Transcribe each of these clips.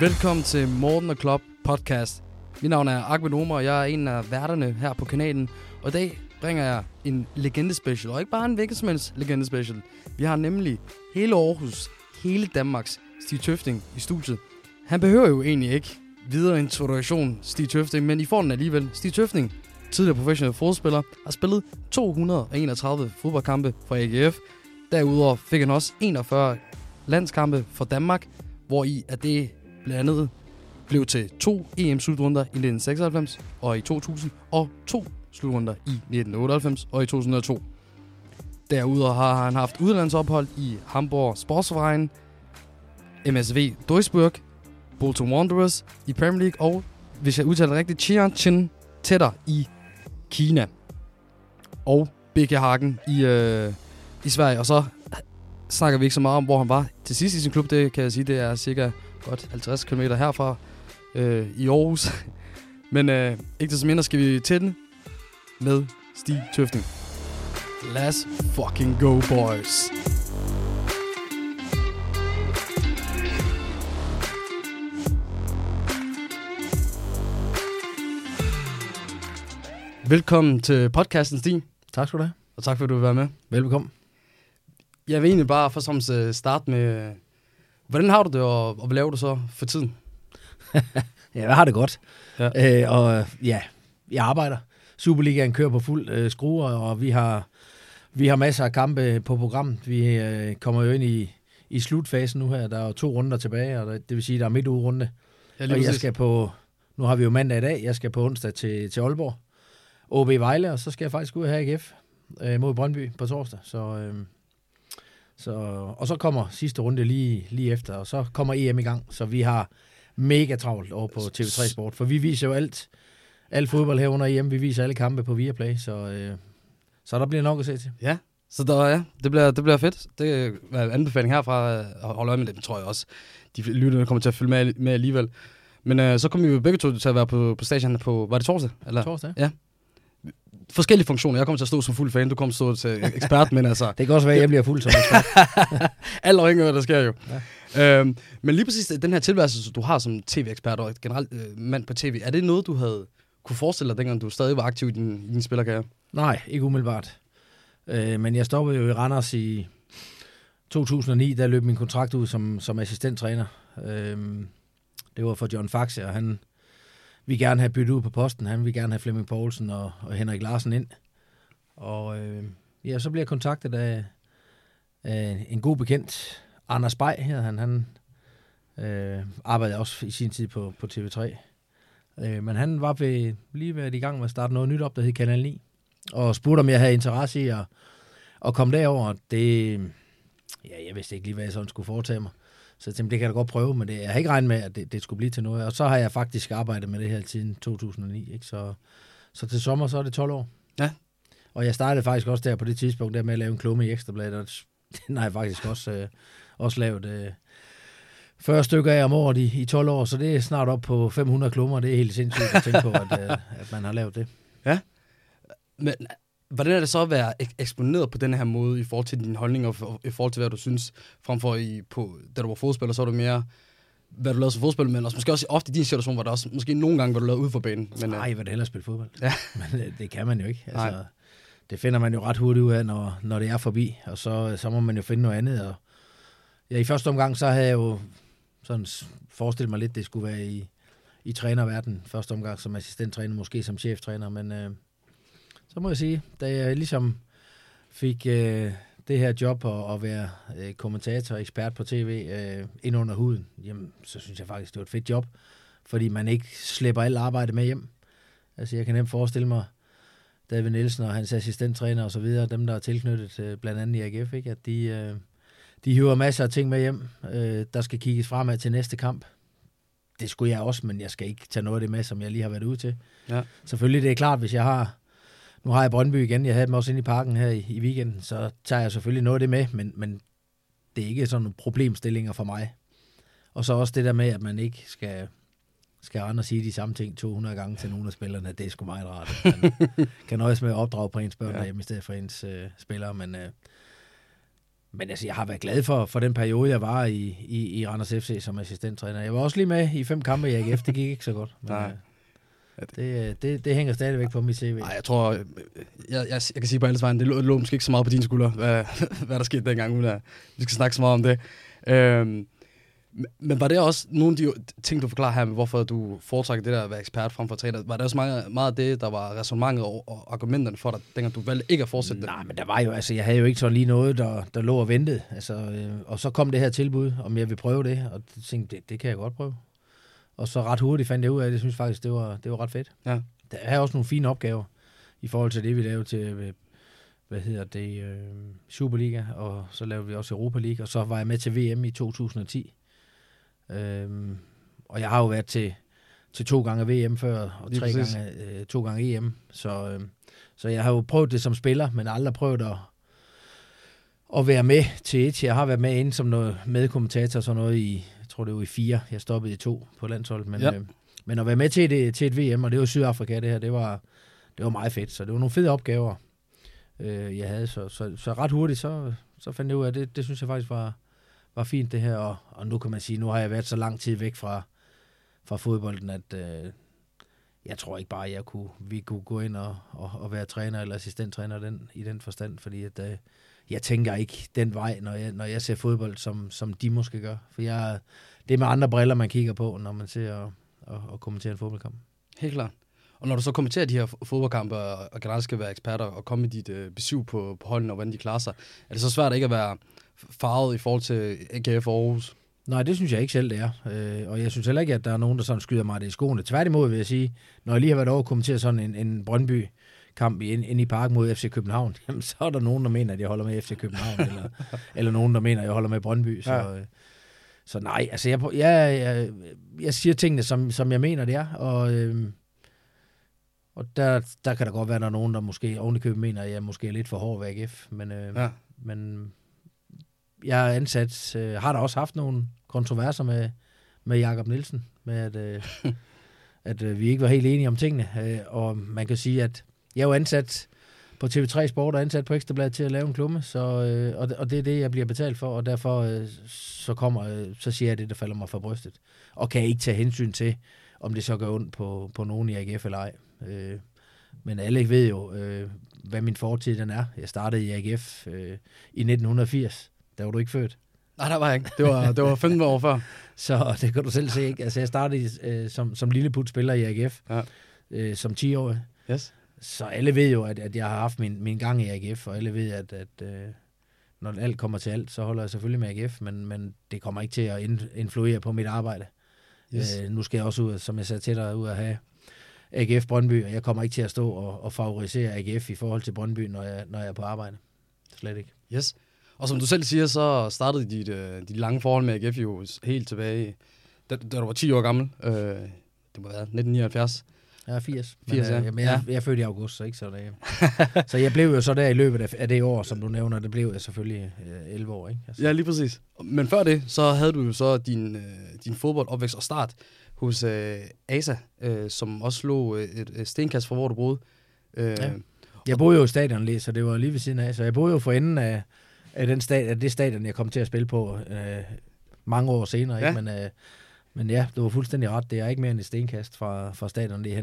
Velkommen til Morten & Klopp podcast. Mit navn er Ahmed Omar, og jeg er en af værterne her på kanalen. Og i dag bringer jeg en legendespecial, og ikke bare en hvilkensmænds legendespecial. Vi har nemlig hele Aarhus, hele Danmarks Stig Tøfting i studiet. Han behøver jo egentlig ikke videre introduktion, Stig Tøfting, men I får den alligevel. Stig Tøfting, tidligere professionel fodspiller, har spillet 231 fodboldkampe for AGF. Derudover fik han også 41 landskampe for Danmark, hvor i at det blandt andet blev til 2 EM-slutrunder i 1996 og i 2000, og 2 slutrunder i 1998 og i 2002. Derudover har han haft udlandsophold i Hamburger Sportverein, MSV Duisburg, Bolton Wanderers i Premier League og, hvis jeg udtaler det rigtigt, Tianjin Teda i Kina og BK Häcken i Sverige. Og så snakker vi ikke så meget om, hvor han var til sidst i sin klub. Det kan jeg sige, det er cirka godt 50 km herfra i Aarhus. Men ikke desto mindre skal vi til den med Stig Tøfting. Let's fucking go, boys! Velkommen til podcasten, Stig. Tak skal du have. Og tak for, at du vil være med. Velbekomme. Jeg vil egentlig bare først og fremmest starte med, hvordan har du det, og hvad laver du så for tiden? Ja, jeg har det godt. Ja. Jeg arbejder. Superligaen kører på fuld skrue, og vi har masser af kampe på programmet. Vi kommer jo ind i slutfasen nu her. Der er jo 2 runder tilbage, og det vil sige, at der er midtugerunde. Ja, og jeg skal på, nu har vi jo mandag i dag, jeg skal på onsdag til Aalborg. OB Vejle, og så skal jeg faktisk ud af AGF mod Brøndby på torsdag. Så kommer sidste runde lige efter, og så kommer EM i gang, så vi har mega travlt over på TV3 Sport, for vi viser jo alt fodbold her under EM, vi viser alle kampe på Viaplay, så der bliver nok at se til. Ja, så det bliver fedt. Det er en anbefaling herfra, og holde øje med det, tror jeg også. De lytterne kommer til at følge med alligevel. Men så kommer vi jo begge to til at være på stadion på, var det torsdag? Eller? Torsdag, ja. Forskellige funktioner. Jeg kommer til at stå som fuld fan, du kommer til at stå til ekspert, men altså... Det kan også være, at jeg bliver fuld som ekspert. Alt afhængig af, hvad der sker jo. Ja. Men lige præcis den her tilværelse, du har som tv-ekspert og generelt mand på tv, er det noget, du havde kunne forestille dig, dengang du stadig var aktiv i din spillerkarriere? Nej, ikke umiddelbart. Men jeg stoppede jo i Randers i 2009, der løb min kontrakt ud som assistenttræner. Det var for John Faxe, og han... Vi gerne have byttet ud på posten. Han vil gerne have Flemming Poulsen og Henrik Larsen ind. Og så bliver jeg kontaktet af en god bekendt, Anders Bay her. Han arbejdede også i sin tid på TV3. Men han var lige ved i gang med at starte noget nyt op, der hed Kanal 9. Og spurgte, om jeg havde interesse i at komme derover. Jeg vidste ikke lige, hvad jeg sådan skulle foretage mig. Så jeg tænkte, det kan jeg da godt prøve, men jeg har ikke regnet med, at det skulle blive til noget. Og så har jeg faktisk arbejdet med det her siden 2009, ikke? Så til sommer, så er det 12 år. Ja. Og jeg startede faktisk også der på det tidspunkt, der med at lave en klumme i Ekstrabladet, og den har jeg faktisk også lavet 40 stykker af om året i 12 år, så det er snart op på 500 klummer, det er helt sindssygt at tænke på, at man har lavet det. Ja, men... Hvordan er det så at være eksponeret på den her måde i forhold til dine holdninger, og i forhold til hvad du synes, fremfor da du var fodspiller, så var det mere, hvad du lavede som fodspiller, men også måske også ofte i din situation, hvor der også måske nogle gange, hvor du lavede ud for banen. Nej, hvad det hellere spille fodbold. Ja. Men det kan man jo ikke. Altså, det finder man jo ret hurtigt ud af, når det er forbi, og så må man jo finde noget andet. Og ja, i første omgang, så havde jeg jo sådan forestillet mig lidt, det skulle være i trænerverdenen. Første omgang som assistenttræner, måske som cheftræner, men... Så må jeg sige, da jeg ligesom fik det her job at være kommentator og ekspert på tv ind under huden, jamen, så synes jeg faktisk, det var et fedt job, fordi man ikke slipper alt arbejde med hjem. Altså, jeg kan nemt forestille mig, David Nielsen og hans assistenttræner og så videre, dem, der er tilknyttet blandt andet i AGF, ikke? At de hiver masser af ting med hjem, der skal kigges fremad til næste kamp. Det skulle jeg også, men jeg skal ikke tage noget af det med, som jeg lige har været ude til. Ja. Selvfølgelig, det er klart, hvis jeg har... Nu har jeg Brøndby igen, jeg havde dem også inde i parken her i weekenden, så tager jeg selvfølgelig noget af det med, men det er ikke sådan nogle problemstillinger for mig. Og så også det der med, at man ikke skal andre sige de samme ting 200 gange til nogle af spillerne, det er sgu meget rart. Man kan nøjes med at opdrage på ens børn derhjemme i stedet for ens spillere, men Men altså, jeg har været glad for den periode, jeg var i Randers FC som assistenttræner. Jeg var også lige med i 5 kampe i AGF. Det gik ikke så godt. Men, nej. Det hænger stadigvæk på mit CV. Nej, jeg tror... Jeg kan sige på alles vejen, det lå måske ikke så meget på dine skuldre, hvad der skete dengang, uden at vi skal snakke så meget om det. Men var det også nogle af de ting, du forklarer her med, hvorfor du foretrækker det der at være ekspert frem for træner? Var det også meget af det, der var resonemanget og argumenterne for dig, dengang du valgte ikke at fortsætte det? Nej, men der var jo, altså jeg havde jo ikke sådan lige noget, der lå og ventede. Altså, og så kom det her tilbud, om jeg ville prøve det, og tænkte, det kan jeg godt prøve. Og så ret hurtigt fandt jeg ud af, at jeg synes faktisk, det var ret fedt. Ja. Der er også nogle fine opgaver i forhold til det, vi lavede til, Superliga, og så lavede vi også Europa League, og så var jeg med til VM i 2010. Og jeg har jo været til 2 gange VM før, og 3 gange, 2 gange EM. Så jeg har jo prøvet det som spiller, men aldrig prøvet at være med til et. Jeg har været med inde som noget medkommentator, sådan noget i, jeg tror det var i 4, jeg stoppede i 2 på landsholdet, men, ja. Men at være med til et VM, og det var Sydafrika det her, det var meget fedt, så det var nogle fede opgaver, jeg havde, så ret hurtigt, så fandt jeg ud af, det synes jeg faktisk var fint det her, og nu kan man sige, nu har jeg været så lang tid væk fra fodbolden, at jeg tror ikke bare, vi kunne gå ind og være træner eller assistenttræner i den forstand, fordi at, jeg tænker ikke den vej, når jeg ser fodbold, som de måske gør. For det er med andre briller, man kigger på, når man ser og kommenterer en fodboldkamp. Helt klart. Og når du så kommenterer de her fodboldkampe, og generelt skal være eksperter og komme med dit besøg på holdene og hvordan de klarer sig, er det så svært ikke at være farvet i forhold til AGF og Aarhus? Nej, det synes jeg ikke selv, det er. Og jeg synes heller ikke, at der er nogen, der sådan skyder mig det i skoene. Tværtimod vil jeg sige, når jeg lige har været over og kommenteret sådan en Brøndby-kamp ind i parken mod FC København, jamen, så er der nogen, der mener, at jeg holder med FC København, eller nogen, der mener, at jeg holder med Brøndby. Så, ja. Så nej, altså jeg siger tingene, som jeg mener, det er. Og der kan der godt være, der er nogen, der måske ovenikøbet mener, at jeg måske er lidt for hård ved AGF. Men jeg er ansat, har da også haft nogle kontroverser med Jakob Nielsen, med at vi ikke var helt enige om tingene. Og man kan sige, at jeg er jo ansat på TV3 Sport og ansat på Ekstrabladet til at lave en klumme, og det er det, jeg bliver betalt for, og derfor så siger jeg det, der falder mig fra brystet. Og kan ikke tage hensyn til, om det så gør ondt på nogen i AGF eller ej. Men alle ved jo, hvad min fortid den er. Jeg startede i AGF i 1980. Der var du ikke født. Nej, der var jeg ikke. Det var 15 år før. Så det kan du selv se, ikke? Altså, jeg startede som lilleputspiller i AGF, ja. Som 10-årig. Yes. Så alle ved jo, at jeg har haft min gang i AGF, og alle ved, at når alt kommer til alt, så holder jeg selvfølgelig med AGF, men det kommer ikke til at influere på mit arbejde. Yes. Nu skal jeg også ud, som jeg sagde til dig, ud at have AGF Brøndby, og jeg kommer ikke til at stå og favorisere AGF i forhold til Brøndby, når jeg er på arbejde. Slet ikke. Yes. Og som du selv siger, så startede dit lange forhold med AGF jo helt tilbage, da du var 10 år gammel. Det må være 1979. Ja, 80. Men jeg er født i august, så ikke så det. Så jeg blev jo så der i løbet af det år, som du nævner. Det blev jeg selvfølgelig 11 år, ikke? Altså. Ja, lige præcis. Men før det, så havde du jo så din fodboldopvækst og start hos ASA, som også lå et stenkast fra, hvor du boede. Ja. Jeg boede jo i stadionlæs, så det var lige ved siden af. Så jeg boede jo for enden af det stadion, jeg kom til at spille på mange år senere. Ja. Ikke? Men ja, det var fuldstændig ret. Det er ikke mere end et stenkast fra stadion lige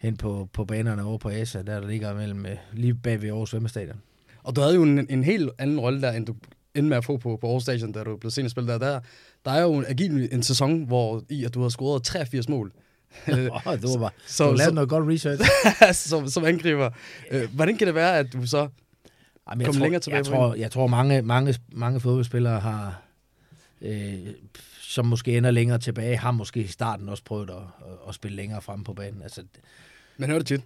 hen på banerne over på ASA, der ligger mellem lige bag ved Aarhus Svømmestadion. Og du havde jo en helt anden rolle der, end du endte med at få på Aarhus Stadion, da du blev senere spillet der. Der er jo en sæson, hvor du har scoret 83 mål. Du lavede noget godt research. som angriber. Hvordan kan det være, at du så... Jamen, jeg tror mange fodboldspillere har, som måske ender længere tilbage, har måske i starten også prøvet at spille længere frem på banen. Altså, men hører det tit?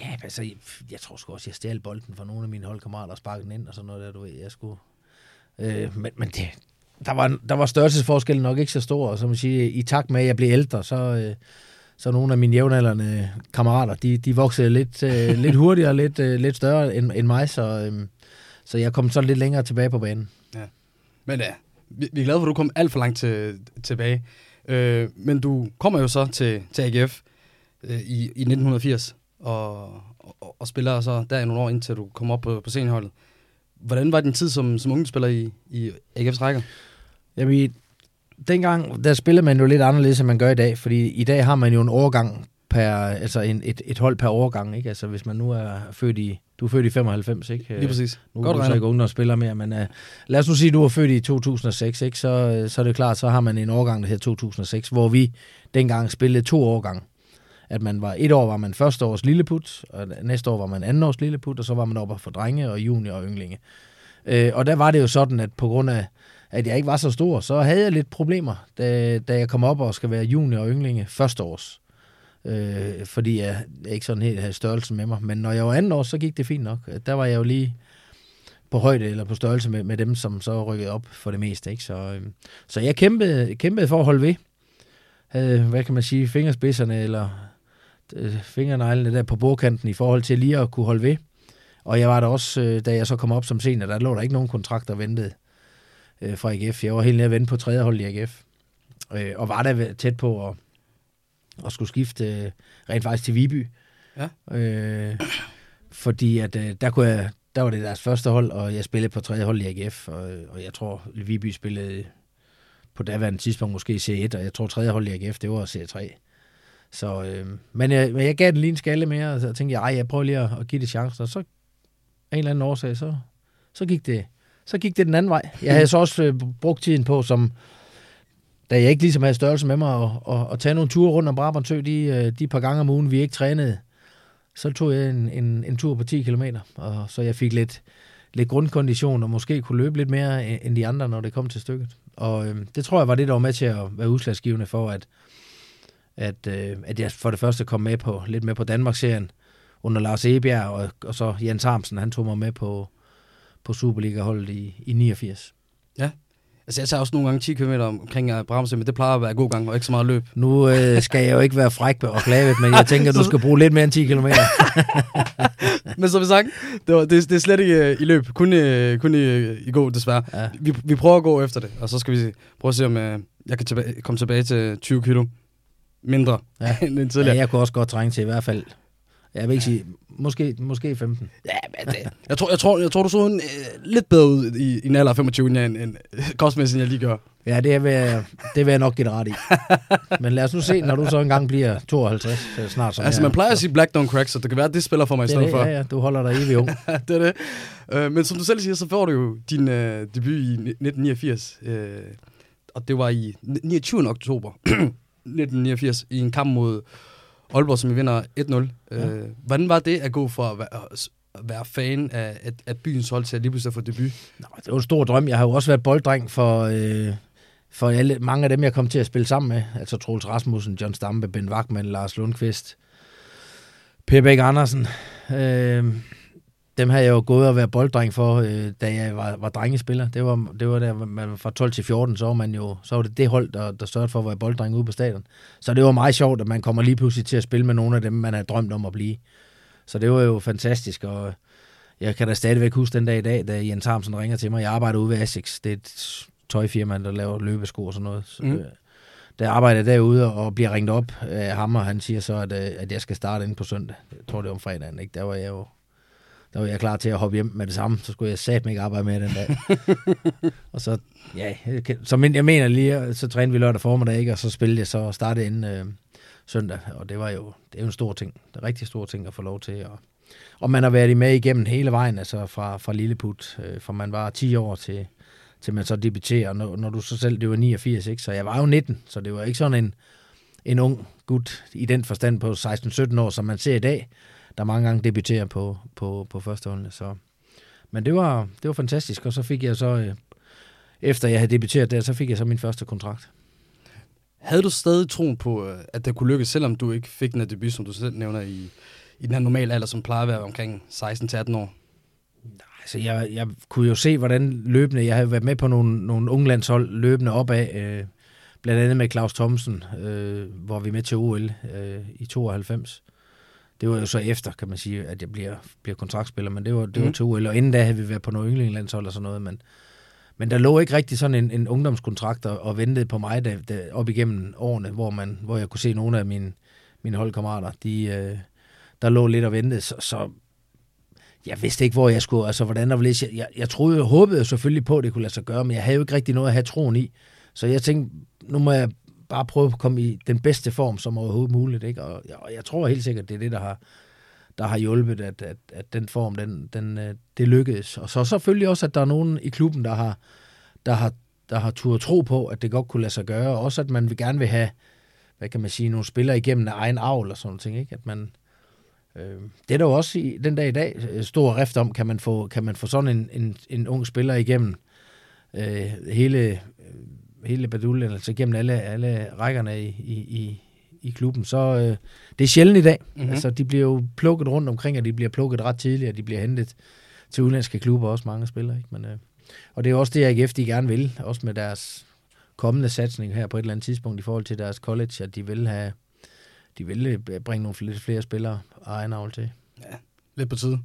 Ja, altså, jeg tror sgu også, jeg stjal bolden fra nogle af mine holdkammerater og sparkede den ind og sådan noget der, du ved, jeg skulle. Men det, der var størrelsesforskellen nok ikke så stor, og som man siger, i takt med, at jeg blev ældre, så nogle af mine jævnaldrende kammerater, de voksede lidt hurtigere, lidt større end mig, så jeg kom så lidt længere tilbage på banen. Ja. Men ja, vi er glade for, at du kom alt for langt tilbage. Men du kommer jo så til AGF i 1980, og spiller så der i nogle år, indtil du kommer op på seniorholdet. Hvordan var din tid som ungdomsspiller i AGF's rækker? Jamen, dengang, der spillede man jo lidt anderledes, end man gør i dag, fordi i dag har man jo en årgang per, altså et hold per årgang, ikke? Altså hvis man nu er født i 95, ikke? Lige præcis. Nu er du så ikke ungdomsspiller mere, men lad os nu sige, at du er født i 2006, ikke? Så er det klart, så har man en årgang, der hedder 2006, hvor vi dengang spillede to årgang. At man var, et år var man første års lilleput, og næste år var man anden års lilleput, og så var man oppe for drenge og junior og ynglinge. Og der var det jo sådan, at på grund af, at jeg ikke var så stor, så havde jeg lidt problemer, da jeg kom op og skal være junior og ynglinge første års. Fordi jeg ikke sådan helt havde størrelsen med mig. Men når jeg var anden år, så gik det fint nok. Der var jeg jo lige på højde eller på størrelse med dem, som så rykkede op for det meste. Ikke? Så jeg kæmpede for at holde ved. Havde, hvad kan man sige, fingerspidserne eller fingerneglene der på bordkanten i forhold til lige at kunne holde ved. Og jeg var der også, da jeg så kom op som senior, der lå der ikke nogen kontrakter ventet fra AGF. Jeg var helt nede at vente på tredje hold i AGF. Og var der tæt på at skulle skifte rent faktisk til Viby. Ja. Fordi at der var det deres første hold, og jeg spillede på tredje hold i AGF. Og jeg tror, Viby spillede på daværende tidspunkt måske C1, og jeg tror tredje hold i AGF, det var C3. Så, men jeg gav den lige en skalle mere, og så tænkte jeg prøver lige at give det chancen, og så af en eller anden årsag, så gik det den anden vej. Jeg havde så også brugt tiden på, som da jeg ikke ligesom havde størrelse med mig, og tage nogle ture rundt om Brabrand de par gange om ugen, vi ikke trænede, så tog jeg en tur på 10 kilometer, og så jeg fik lidt grundkondition, og måske kunne løbe lidt mere end de andre, når det kom til stykket. Og det tror jeg var det, der var med til at være udslagsgivende for, at jeg for det første kom lidt med på Danmarksserien under Lars Ebjerg, og så Jens Harmsen, han tog mig med på Superliga-holdet i 89. Ja, altså jeg tager også nogle gange 10 km omkring Bramse, men det plejer at være god gang og ikke så meget løb. Nu skal jeg jo ikke være fræk og klavet, men jeg tænker, du skal bruge lidt mere end 10 km. Men som vi sagde, det er slet ikke i løb, kun i går desværre. Ja. Vi prøver at gå efter det, og så skal vi prøve at se, om jeg kan komme tilbage til 20 kilo. Mindre end tidligere. Ja, jeg kunne også godt trænge til i hvert fald. Jeg vil ikke sige, måske 15. Ja, men det, jeg tror du så lidt bedre ud i en alder af 25, end kostmæssigt, jeg lige gør. Ja, det vil jeg nok give det ret i. Men lad os nu se, når du så engang bliver 52 snart. Som altså, man plejer at sige black don't crack, så det kan være, at det spiller for mig i stedet for. Ja, du holder dig evig ung. Det er det. Men som du selv siger, så får du jo din debut i 1989. Og det var i 29. oktober. 1989 i en kamp mod Aalborg, som vi vinder 1-0. Ja. Hvordan var det at gå fra at være fan af byens hold til at lige pludselig få debut? Nå, det var en stor drøm. Jeg har jo også været bolddreng for mange af dem, jeg kom til at spille sammen med. Altså Troels Rasmussen, John Stampe, Ben Wachmann, Lars Lundqvist, Per Bæk Andersen. Dem havde jeg jo gået og været bolddreng for, da jeg var drengespiller. Det var der, man fra 12 til 14, så var det det hold, der sørgede for at være bolddreng ude på stadion. Så det var meget sjovt, at man kommer lige pludselig til at spille med nogle af dem, man havde drømt om at blive. Så det var jo fantastisk, og jeg kan da stadigvæk huske den dag i dag, da Jens Harmsen ringer til mig. Jeg arbejder ude ved Asics. Det er et tøjfirma, der laver løbesko og sådan noget. Så, der arbejder jeg derude og bliver ringet op af ham, og han siger så, at jeg skal starte inde på søndag. Jeg tror, det var om fredagen, ikke? Der var jeg klar til at hoppe hjem med det samme, så skulle jeg satme ikke arbejde mere den dag. Og så, ja, så trænede vi lørdag formiddag, ikke? Og så spillede jeg så og startede inden søndag, og det er jo en stor ting, det er en rigtig stor ting at få lov til. Og man har været med igennem hele vejen, altså fra lilleput, fra man var 10 år til man så debuterer, når du så selv, det var 89, ikke? Så jeg var jo 19, så det var ikke sådan en ung gut i den forstand på 16-17 år, som man ser i dag, der mange gange debuterer på førsteholdene. Så. Men det var fantastisk, og så fik jeg så, efter jeg havde debuteret der, så fik jeg så min første kontrakt. Havde du stadig troen på, at det kunne lykkes, selvom du ikke fik den af debut, som du selv nævner, i den her normale alder, som plejer at være omkring 16-18 år? Nej, altså jeg kunne jo se, hvordan løbende, jeg havde været med på nogle unglandshold løbende opad, blandt andet med Claus Thomsen, hvor vi med til OL i 92. Det var jo så efter, kan man sige, at jeg bliver kontraktspiller, men det var til OL, og inden da havde vi været på nogle yndlingslandshold og sådan noget, men der lå ikke rigtig sådan en ungdomskontrakt og ventede på mig op igennem årene, hvor jeg kunne se nogle af mine holdkammerater, der lå lidt og ventede, så Jeg vidste ikke, hvor jeg skulle, altså hvordan der ville læse. Jeg troede, jeg håbede selvfølgelig på, at det kunne lade sig gøre, men jeg havde jo ikke rigtig noget at have troen i. Så jeg tænkte, nu må jeg bare prøve at komme i den bedste form som overhovedet muligt, ikke? Og jeg tror helt sikkert, det er det, der har hjulpet, at den form, det lykkedes. Og så selvfølgelig også, at der er nogen i klubben, der har turde tro på, at det godt kunne lade sig gøre, og også at man gerne vil have, hvad kan man sige, nogle spillere igennem af egen avl og sådan ting, ikke? At man det er der jo også i den dag i dag stor rift om, kan man få sådan en ung spiller igennem hele baduljen, altså igennem alle rækkerne i klubben, så det er sjældent i dag. Mm-hmm. Altså, de bliver jo plukket rundt omkring, og de bliver plukket ret tidligt, og de bliver hentet til udenlandske klubber, også mange spillere, ikke? Men, og det er jo også det, AGF de gerne vil, også med deres kommende satsning her på et eller andet tidspunkt i forhold til deres college, at de vil bringe nogle lidt flere spillere af egen avl til. Ja, lidt på tide.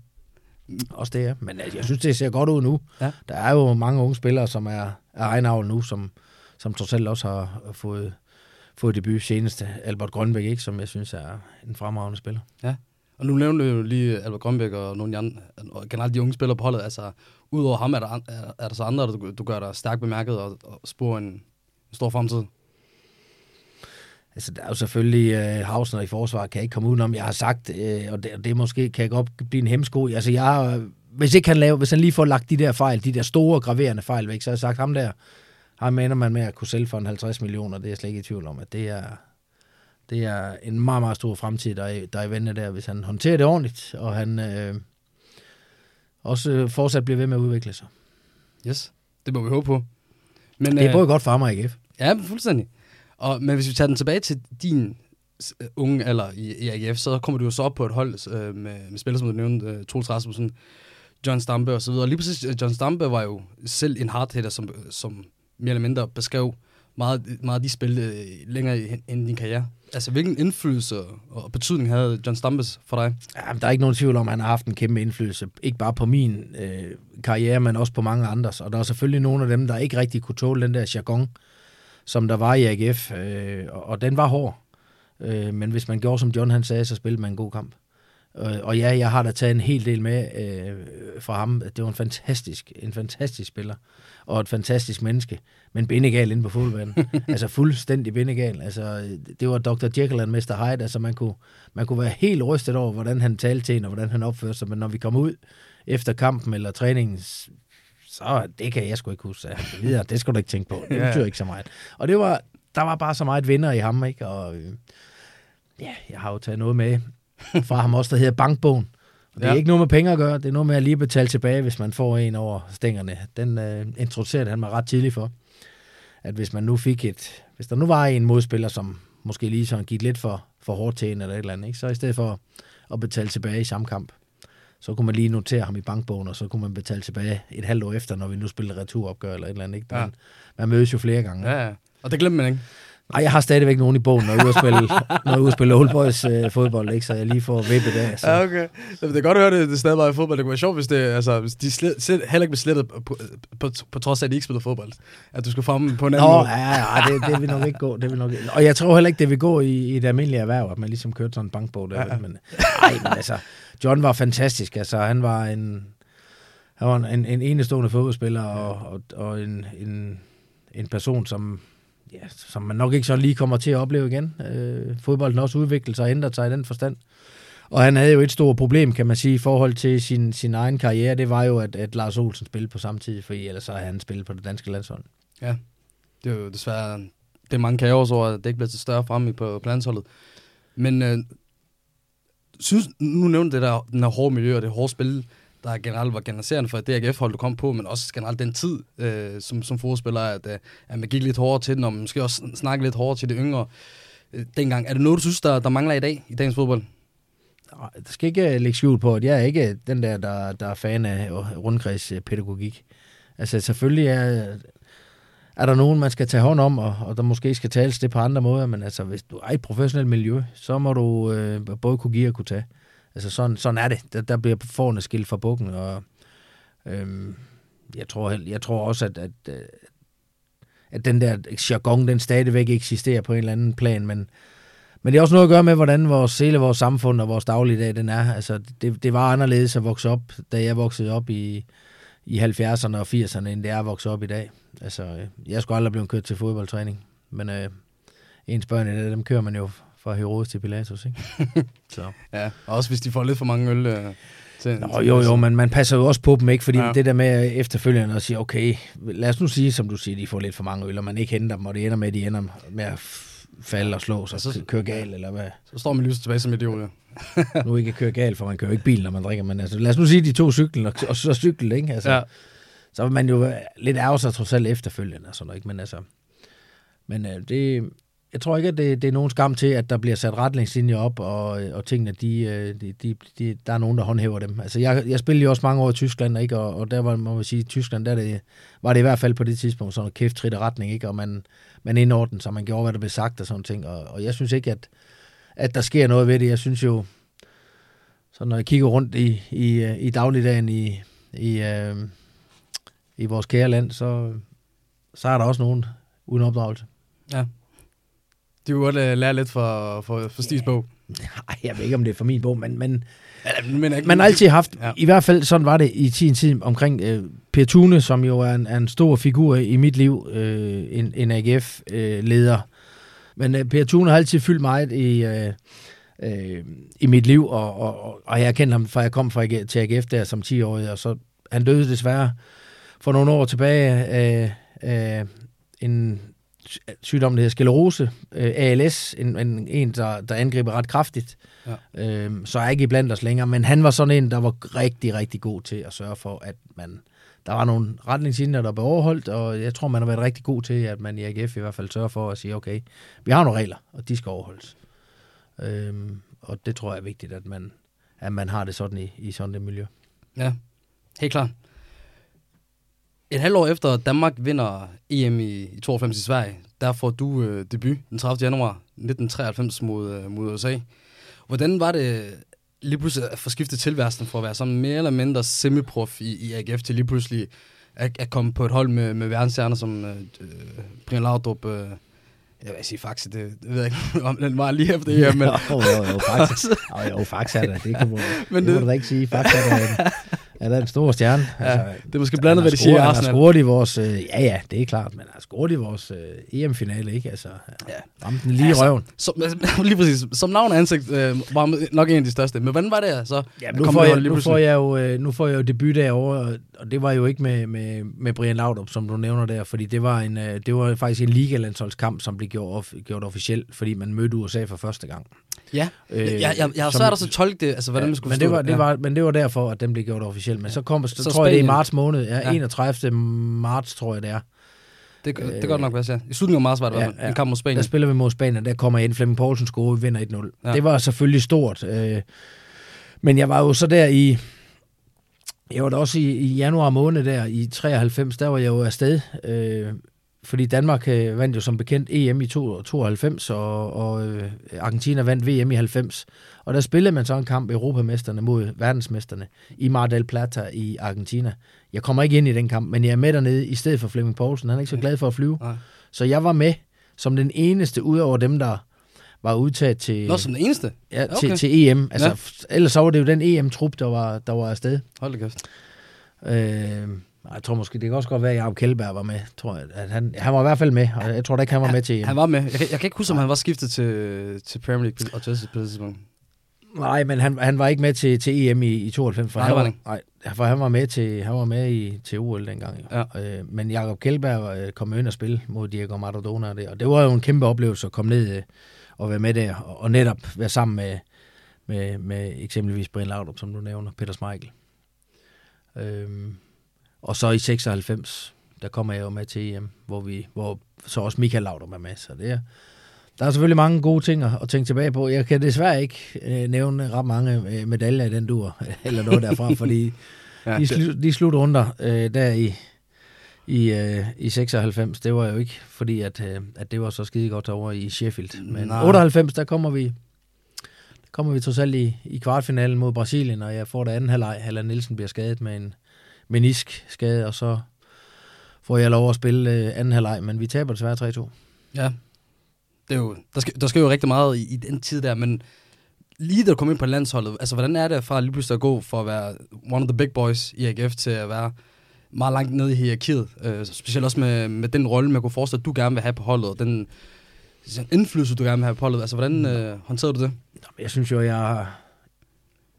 Også det, ja. Men jeg synes, det ser godt ud nu. Ja. Der er jo mange unge spillere, som er af egen avl nu, som trods alt også har fået debut seneste. Albert Grønbæk, ikke, som jeg synes er en fremragende spiller. Ja, og nu nævnte du jo lige Albert Grønbæk og nogle andre, og generelt de unge spillere på holdet. Altså, udover ham er der så andre, du gør dig stærkt bemærket og spor en stor fremtid? Altså, der er jo selvfølgelig Hausner i forsvaret, kan jeg ikke komme udenom. Jeg har sagt, og det måske kan jeg godt blive en hemsko. Altså, hvis han lige får lagt de der fejl, de der store graverende fejl væk, så har jeg sagt, ham ender man med at kunne sælge for en 50 millioner. Det er jeg slet ikke i tvivl om, at det er en meget, meget stor fremtid, der er i vente der, hvis han håndterer det ordentligt, og han også fortsat bliver ved med at udvikle sig. Yes, det må vi håbe på. Men, det er både godt for mig, AGF. Ja, fuldstændig. Men hvis vi tager den tilbage til din unge alder i AGF, så kommer du jo så op på et hold med spillere, som du nævnte, Troels Rasmussen, John Stampe og så videre. Lige præcis, John Stampe var jo selv en hardhitter, som mere eller mindre beskrev meget de spil længere end din karriere. Altså, hvilken indflydelse og betydning havde John Stampes for dig? Jamen, der er ikke nogen tvivl om, at han har haft en kæmpe indflydelse. Ikke bare på min karriere, men også på mange andres. Og der er selvfølgelig nogle af dem, der ikke rigtig kunne tåle den der jargon, som der var i AGF, og den var hård. Men hvis man gjorde, som John han sagde, så spillede man en god kamp. Og ja, jeg har da taget en hel del med fra ham. Det var en fantastisk spiller, og et fantastisk menneske, men bindegal inde på fodboldbanen. Altså fuldstændig bindegal. Altså, det var Dr. Jekyll og Mr. Hyde. Altså, man kunne være helt rystet over, hvordan han talte til en, og hvordan han opførte sig. Men når vi kom ud efter kampen eller træningen, så det kan jeg sgu ikke huske. Videre, det skulle du ikke tænke på. Det betyder ikke så meget. Og der var bare så meget vinder i ham, ikke? Og ja, jeg har jo taget noget med fra ham også, der hedder bankbogen. Og det er ikke noget med penge at gøre, det er noget med at lige betale tilbage, hvis man får en over stængerne. Den introducerede han mig ret tidligt for, at hvis der nu var en modspiller, som måske lige sådan gik lidt for hårdt til en eller et eller andet, ikke? Så i stedet for at betale tilbage i samme kamp, så kunne man lige notere ham i bankbogen, og så kunne man betale tilbage et halvt år efter, når vi nu spillede returopgør eller et eller andet, ikke? Man mødes jo flere gange. Ja, ja. Og det glemmer man ikke. Nej, jeg har stadigvæk nogen i bogen, når jeg er ude at spille Old Boys fodbold, ikke? Så jeg lige får vippet af. Så. Ja, okay. Det er godt at høre, det stadig bare i fodbold. Det kunne være sjovt, hvis de heller ikke blev slettet på trods af, at de ikke spillede fodbold. At du skulle få dem på en anden måde. Ja, det vil nok ikke gå. Og jeg tror heller ikke, det vil gå i et almindeligt erhverv, at man ligesom kørte sådan en bankbog der. Ja. Men altså, John var fantastisk. Altså, han var en enestående fodboldspiller, og en person, som man nok ikke så lige kommer til at opleve igen. Fodbolden også udviklet sig og ændret sig i den forstand. Og han havde jo et stort problem, kan man sige, i forhold til sin egen karriere. Det var jo, at Lars Olsen spillede på samme tid, for ellers havde han spillet på det danske landshold. Ja, det er jo desværre det, mange kan også over, at det ikke blev til større fremme på landsholdet. Men nu nævnte det der, den her hårde miljø og det hårde spil, der generelt var generaliserende for det AGF-hold, du kom på, men også generelt den tid som fodspiller, at man gik lidt hårdere til den, og måske også snakke lidt hårdere til det yngre dengang. Er det noget, du synes, der mangler i dag, i dagens fodbold? Der skal ikke lægge skjul på, at jeg er ikke den der er fan af rundkredspædagogik. Altså, selvfølgelig er der nogen, man skal tage hånd om, og der måske skal tales det på andre måder, men altså, hvis du er i et professionelt miljø, så må du både kunne give og kunne tage. Altså sådan er det. Der bliver forne skilt fra bukken, og jeg tror også, at den der jargon, den stadigvæk eksisterer på en eller anden plan, men Men det er også noget at gøre med, hvordan vores samfund og vores dagligdag den er. Altså, det var anderledes at vokse op, da jeg voksede op i 70'erne og 80'erne, end det er at vokse op i dag. Altså, jeg skulle aldrig blive kørt til fodboldtræning, men ens børn i dag, dem kører man jo fra Herodes til Pilatus, ikke? Så. Ja, også hvis de får lidt for mange øl. Jo, men man passer jo også på dem, ikke? Fordi det der med efterfølgende at sige, okay, lad os nu sige, som du siger, de får lidt for mange øl, og man ikke henter dem, og det ender med, at de ender med at falde og slå sig, så kører galt, eller hvad? Så står man lige tilbage som idioter. Nu ikke køre galt, for man kører ikke bil, når man drikker, men altså, lad os nu sige, de to cykler, og så cyklen, ikke? Altså, ja. Så vil man jo lidt ærge sig trods alt efterfølgende, og sådan noget, ikke? Men altså, det... Jeg tror ikke, at det er nogen skam til, at der bliver sat retningslinjer op, og tingene, der er nogen, der håndhæver dem. Altså, jeg spillede jo også mange år i Tyskland, ikke? Og der var, må man sige, i Tyskland, var det i hvert fald på det tidspunkt sådan en kæft trit retning, ikke? Og man indordnede sig, man gjorde, hvad der blev sagt og sådan ting. Og jeg synes ikke, at der sker noget ved det. Jeg synes jo, så når jeg kigger rundt i dagligdagen i vores kære land, så er der også nogen uden opdragelse. Ja. De kunne godt lære lidt for Stigs bog. Nej, jeg ved ikke, om det er for min bog, men man har altid haft, i hvert fald sådan var det i tid omkring Per Thune, som jo er en stor figur i mit liv, en AGF-leder. Men Per Thune har altid fyldt meget i mit liv, og jeg kendte ham, fra jeg kom til AGF der som 10-årig, og så han døde desværre for nogle år tilbage af en sygdommen hedder sklerose, ALS, en der angriber ret kraftigt, så er ikke iblandt os længere, men han var sådan en, der var rigtig, rigtig god til at sørge for, at der var nogle retningslinjer, der blev overholdt, og jeg tror, man har været rigtig god til, at man i AGF i hvert fald sørger for at sige, okay, vi har nogle regler, og de skal overholdes. Og det tror jeg er vigtigt, at man har det sådan i sådan et miljø. Ja, helt klart. Et halvt år efter Danmark vinder EM i 92 i Sverige, der får du debut den 30. januar 1993 mod USA. Hvordan var det lige pludselig at få skiftet tilværelsen fra at være sådan mere eller mindre semiprof i AGF til lige pludselig at komme på et hold med verdensstjerner som Brian Laudrup... Jeg vil sige Faxe, det ved jeg ikke, om den var lige efter det her, men... Jo, Faxe er det kan du da ikke sige. Faxe er der en stor stjerne. Altså, ja, det er måske blandet, hvad de siger. Han har scoret i vores... Ja, det er klart, men han har scoret i vores EM-finale, ikke? Altså, ramte den lige i røven. Lige præcis. Som navn og ansigt var nok en af de største. Men hvordan var det så? Jamen, nu får jeg jo debut derovre, og det var jo ikke med Brian Laudrup, som du nævner der, fordi det var faktisk en ligalandsholdskamp, som blev gjort officielt, fordi man mødte USA for første gang. Ja, jeg har svært at tolke det, altså hvordan man skulle forstå det. Men det var derfor, at den blev gjort officielt. Men så tror Spanien. Jeg, det er i marts måned. Ja, 31. marts, tror jeg, det er. Det kan godt nok være, ja. I slutningen af marts var det en kamp mod Spanien. Der spiller vi mod Spanien, der kommer ind, Flemming Poulsen scorer, vi vinder 1-0. Ja. Det var selvfølgelig stort. Men jeg var jo så der i... Jeg var da også i januar måned der, i 93, der var jeg jo afsted... Fordi Danmark vandt jo som bekendt EM i 92, og Argentina vandt VM i 90. Og der spillede man så en kamp, europamesterne mod verdensmesterne, i Mar del Plata i Argentina. Jeg kommer ikke ind i den kamp, men jeg er med dernede i stedet for Flemming Poulsen. Han er ikke så glad for at flyve. Nej. Så jeg var med som den eneste, udover dem, der var udtaget til... Nå, som den eneste? Ja, okay. til EM. Altså, ja. Ellers så var det jo den EM-trup, der var afsted. Hold da kæft. Jeg tror måske, det kan også godt være, at Jacob Kjellberg var med, tror jeg. At han var i hvert fald med, og jeg tror da ikke, han var med til EM. Han var med. Jeg kan ikke huske, om han var skiftet til Premier League og Chelsea på det tidspunkt. Nej, men han var ikke med til EM i 92. For han var med til OL dengang. Ja. Men Jacob Kjellberg kom ind og spille mod Diego Maradona der, og det var jo en kæmpe oplevelse at komme ned og være med der, og netop være sammen med eksempelvis Brian Laudrup, som du nævner, Peter Schmeichel. Og så i 96, der kommer jeg jo med til EM, hvor så også Michael Laudrup er med. Så der er selvfølgelig mange gode ting at tænke tilbage på. Jeg kan desværre ikke nævne ret mange medaljer i den dur, eller noget derfra, fordi de slutrunder der i 96, det var jo ikke, fordi at det var så skide godt over i Sheffield. Men 98, der kommer vi trods alt i kvartfinalen mod Brasilien, og jeg får det anden halvleg. Halland Nielsen bliver skadet med en meniskskade, og så får jeg lov at spille anden halvleg, men vi taber desværre 3-2. Ja, det er jo, der skal jo rigtig meget i den tid der, men lige da du kom ind på landsholdet, altså hvordan er det fra lige pludselig at gå for at være one of the big boys i AGF til at være meget langt nede i hierarkiet, specielt også med den rolle, man kunne forestille, at du gerne vil have på holdet, og den indflydelse, du gerne vil have på holdet. Altså hvordan håndterede du det? Jeg synes jo, jeg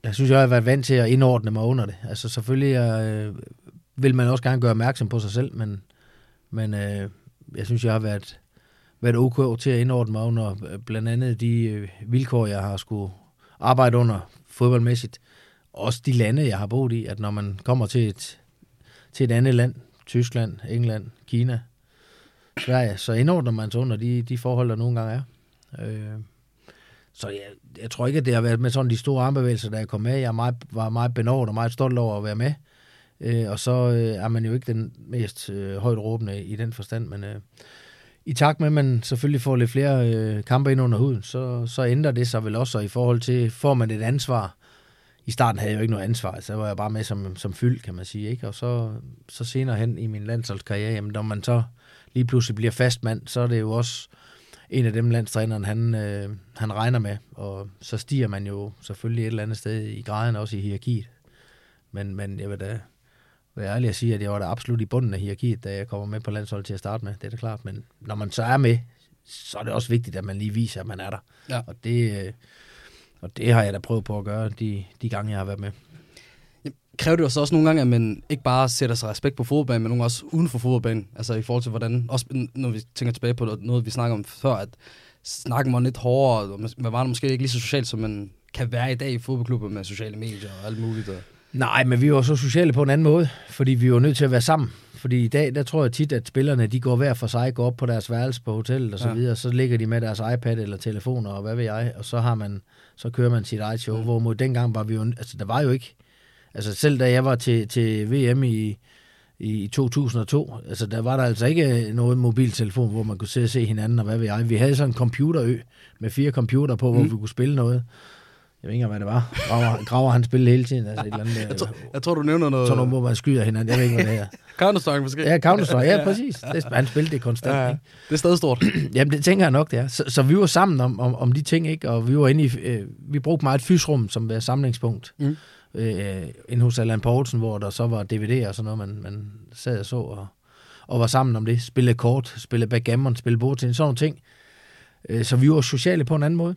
har været vant til at indordne mig under det. Altså selvfølgelig vil man også gerne gøre opmærksom på sig selv, men jeg synes, jeg har været okay til at indordne mig under blandt andet de vilkår, jeg har skulle arbejde under fodboldmæssigt. Også de lande, jeg har boet i, at når man kommer til et andet land, Tyskland, England, Kina, Sverige, så indordner man sig under de forhold, der nogle gange er. Så jeg tror ikke, at det har været med sådan de store armbevægelser, der jeg kom med. Jeg var meget benovet og meget stolt over at være med. Og så er man jo ikke den mest højt råbende i den forstand, men i takt med, at man selvfølgelig får lidt flere kampe ind under huden, så ændrer det sig vel også, og i forhold til, får man et ansvar. I starten havde jeg jo ikke noget ansvar, så var jeg bare med som fyld, kan man sige, ikke? Og så senere hen i min landsholdskarriere, jamen, når man så lige pludselig bliver fastmand, så er det jo også en af dem landstræneren, han regner med, og så stiger man jo selvfølgelig et eller andet sted i graden, også i hierarkiet. Men jeg vil da være ærlig at sige, at jeg var da absolut i bunden af hierarkiet, da jeg kommer med på landsholdet til at starte med, det er da klart, men når man så er med, så er det også vigtigt, at man lige viser, at man er der, ja. Og det har jeg da prøvet på at gøre de gange, jeg har været med. Kræver det jo så også nogle gange, at man ikke bare sætter sig respekt på fodboldbanen, men nogle gange også uden for fodboldbanen? Altså i forhold til hvordan, også når vi tænker tilbage på noget, vi snakker om før, at snakken var lidt hårdere, og man var måske ikke lige så socialt, som man kan være i dag i fodboldklubber med sociale medier og alt muligt. Nej, men vi var så sociale på en anden måde, fordi vi var nødt til at være sammen. Fordi i dag, der tror jeg tit, at spillerne, de går hver for sig, går op på deres værelse på hotellet og så videre, så ligger de med deres iPad eller telefoner og hvad ved jeg, og så kører man sit eget show, hvorimod dengang var vi jo, altså der var jo ikke, altså selv da jeg var til VM i 2002, altså der var der altså ikke noget mobiltelefon, hvor man kunne sidde og se hinanden og hvad ved jeg. Vi havde sådan en computerø med 4 computer på, hvor vi kunne spille noget. Jeg ved ikke, hvad det var. Graver han spillede hele tiden. Altså et eller andet, jeg tror, du nævner noget. Sådan noget, hvor man skyder hinanden. Jeg ved ikke, hvad det er. Counter-Strike måske. Ja, Counter-Strike. Ja, præcis. Det, han spillede det konstant. Ja. Ikke? Det er stadig stort. Jamen, det tænker jeg nok, det er. Så vi var sammen om de ting, ikke? Og vi var inde i... vi brugte meget et fysrum som samlingspunkt. Inde hos Allan Poulsen, hvor der så var DVD og sådan noget, man sad og så og var sammen om det. Spillede kort, spillede backgammon, spillede bordtennis, sådan nogle ting. Så vi var sociale på en anden måde.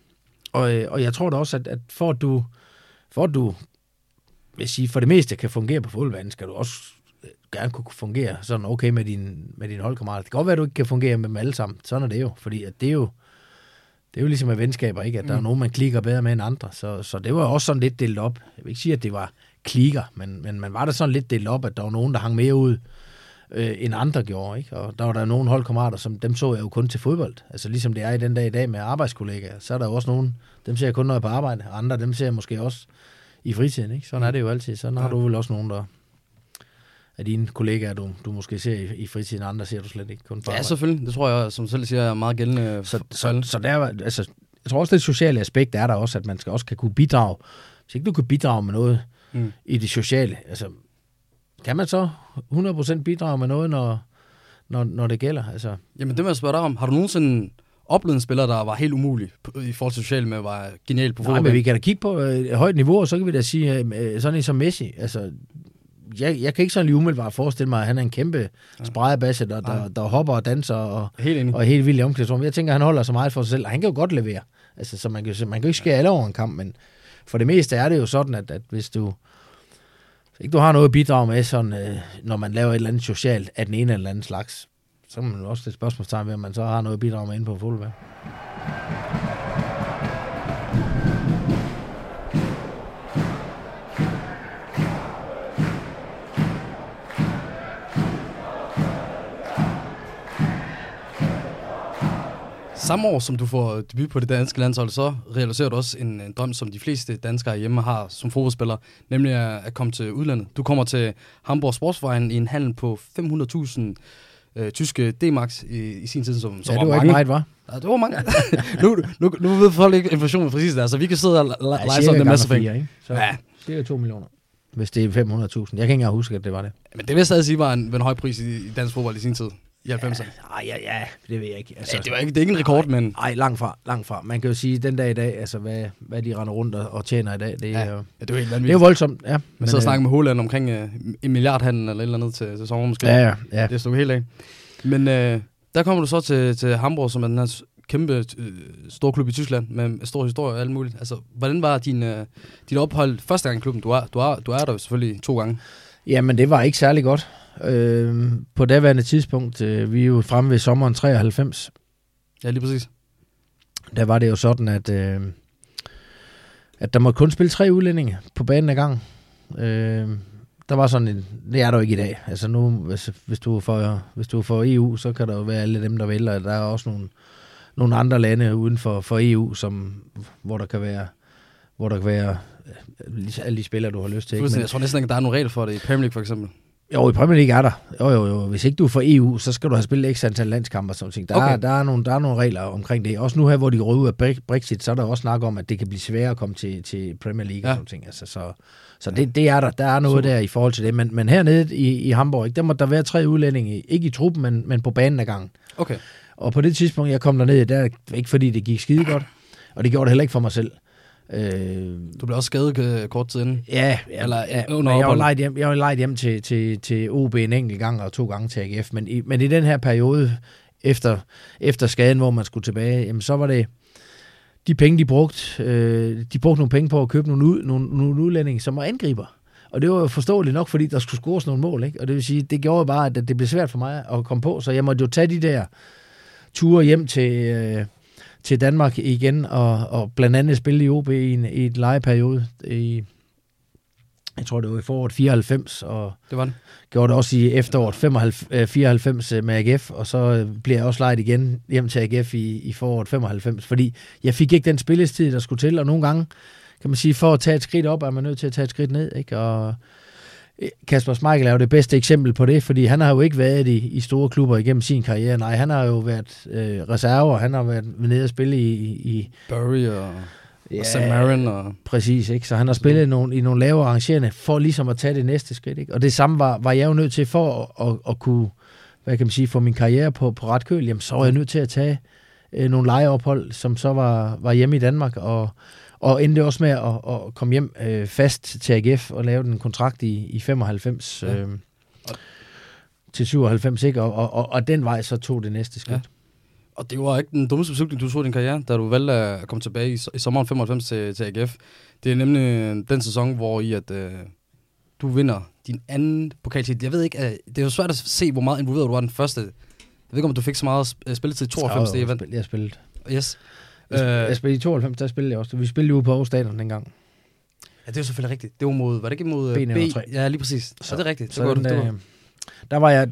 Og jeg tror da også, at for at du vil sige, for det meste kan fungere på fodboldbanen, skal du også gerne kunne fungere sådan okay med dine holdkammerater. Det kan godt være, at du ikke kan fungere med dem alle sammen. Sådan er det jo, fordi at det er jo ligesom med venskaber, ikke? At der er nogen, man klikker bedre med end andre. Så det var også sådan lidt delt op. Jeg vil ikke sige, at det var klikker, men man var da sådan lidt delt op, at der var nogen, der hang mere ud end andre gjorde, ikke? Og der var der nogle holdkammerater, som dem så jeg jo kun til fodbold. Altså ligesom det er i den dag i dag med arbejdskollegaer, så er der jo også nogen, dem ser jeg kun når jeg på arbejde, andre dem ser jeg måske også i fritiden, ikke? Sådan er det jo altid. Sådan har du vel også nogen, der af dine kollegaer, du måske ser i fritiden, andre ser du slet ikke kun på arbejde. Ja, selvfølgelig. Det tror jeg, som selv siger, er meget gældende. Så der var, altså, jeg tror også, det sociale aspekt er der også, at man skal også kunne bidrage. Hvis ikke du kan bidrage med noget i det sociale, altså kan man så 100% bidrage med noget, når det gælder? Altså. Jamen det må jeg spørge dig om. Har du nogensinde oplevet en spiller, der var helt umulig i forhold til socialt, men var genial på fodbold? Nej, men vi kan da kigge på højt niveau, og så kan vi da sige sådan en som Messi. Altså, jeg kan ikke sådan lige umiddelbart forestille mig, at han er en kæmpe sprejebasse, der hopper og danser og helt vildt i omklædningsrummet. Jeg tænker, han holder så meget for sig selv, og han kan jo godt levere. Altså, så man kan ikke skære alle over en kamp, men for det meste er det jo sådan, at hvis du... Ikke, du har noget at bidrage med, sådan, når man laver et eller andet socialt af den ene eller anden slags. Så må man også lidt spørgsmålstegn ved, om man så har noget at bidrage med inde på fodbold. Samme år, som du får debut på det danske landshold, så realiserer du også en drøm, som de fleste danskere hjemme har som fodboldspiller, nemlig at komme til udlandet. Du kommer til Hamburger Sportverein i en handel på 500.000 tyske D-marks i sin tid, som var mange. Ja, det var ikke meget, hva'? Ja, det var mange. Nu ved folk ikke informationen præcis der, så vi kan sidde og lege sådan en masse penge. Ja, det er 2 millioner. Hvis det er 500.000. Jeg kan ikke engang huske, at det var det. Men det vil jeg stadig sige, var en høj pris i dansk fodbold i sin tid. i 90'erne? Ja, det ved jeg ikke. Altså, ja, det er ikke en rekord, men... Nej, langt fra. Man kan jo sige, den dag i dag, altså hvad de render rundt og tjener i dag, det er jo... Ja, det er jo helt voldsomt, ja. Man sidder og snakker med Holland omkring en milliardhandel eller et eller andet til sommer måske. Ja. Det stod helt af. Men der kommer du så til Hamburg, som er den her kæmpe stor klub i Tyskland, med stor historie og alt muligt. Altså, hvordan var din ophold første gang i klubben? Du er der jo selvfølgelig 2 gange. Jamen, det var ikke særlig godt. På daværende tidspunkt, vi er jo fremme ved sommeren 93. Ja, lige præcis. Der var det jo sådan, at der måtte kun spille 3 udlændinge på banen ad gangen. Der var sådan en... Det er der jo ikke i dag. Altså nu, hvis du får EU, så kan der jo være alle dem, der vælger. Der er også nogle andre lande uden for EU, som, hvor der kan være alle de spillere, du har lyst til. Men jeg tror næsten ikke, der er nogen regler for det i Premier League for eksempel. Jo, i Premier League er der. Jo. Hvis ikke du er for EU, så skal du have spillet x antal landskampe og sådan ting. Der er nogle regler omkring det. Også nu her, hvor de går ud af Brexit, så er der også snak om, at det kan blive sværere at komme til Premier League og sådan ting. Altså, så det er der. Der er noget der i forhold til det. Men hernede i Hamburg, ikke, der må der være 3 udlændinge. Ikke i truppen, men på banen ad gangen. Okay. Og på det tidspunkt, jeg kom derned, der ikke fordi det gik skide godt, og det gjorde det heller ikke for mig selv. Du blev også skadet kort tid inden. Jeg var lejet hjem til OB en enkelt gang og 2 gange til AGF, men i den her periode efter skaden, hvor man skulle tilbage, jamen, så var det de penge, de brugte. De brugte nogle penge på at købe nogle udlændinge, som var angriber. Og det var jo forståeligt nok, fordi der skulle scores nogle mål, ikke? Og det vil sige, det gjorde bare, at det blev svært for mig at komme på, så jeg måtte jo tage de der ture hjem til Danmark igen, og blandt andet spille i OB i et legeperiode i, jeg tror det var i foråret 94, og det var det. Gjorde det også i efteråret 94 med AGF, og så blev jeg også lejet igen hjem til AGF i foråret 95, fordi jeg fik ikke den spilletid, der skulle til, og nogle gange kan man sige, for at tage et skridt op, er man nødt til at tage et skridt ned, ikke? Og Kasper Schmeichel er jo det bedste eksempel på det, fordi han har jo ikke været i store klubber igennem sin karriere. Nej, han har jo været reserver, han har været nede at spille i Bury og Samarin. Og... Præcis, ikke? Så han har spillet i nogle lavere arrangerende for ligesom at tage det næste skridt, ikke? Og det samme var jeg jo nødt til for at kunne, hvad kan man sige, få min karriere på ret køl. Jamen, så var jeg nødt til at tage nogle lejeophold, som så var hjemme i Danmark, og endte også med at komme hjem fast til AGF og lave den kontrakt i 95 til 97, ikke? Og den vej så tog det næste skridt. Ja. Og det var ikke den dummeste beslutning, du tog i din karriere, da du valgte at komme tilbage i sommeren 95 til AGF. Det er nemlig den sæson, hvor du vinder din anden pokaltitel. Jeg ved ikke, det er jo svært at se, hvor meget involveret du var den første. Jeg ved ikke, om du fik så meget spilletid i 92. Det event. Jeg spillede. Yes. Jeg spillede i 92, der spillede jeg også. Vi spillede ude på Aarhus Stadion dengang. Ja, det var selvfølgelig rigtigt. Det var mod, var det ikke mod B? Ja, lige præcis. Så det er rigtigt. Så godt,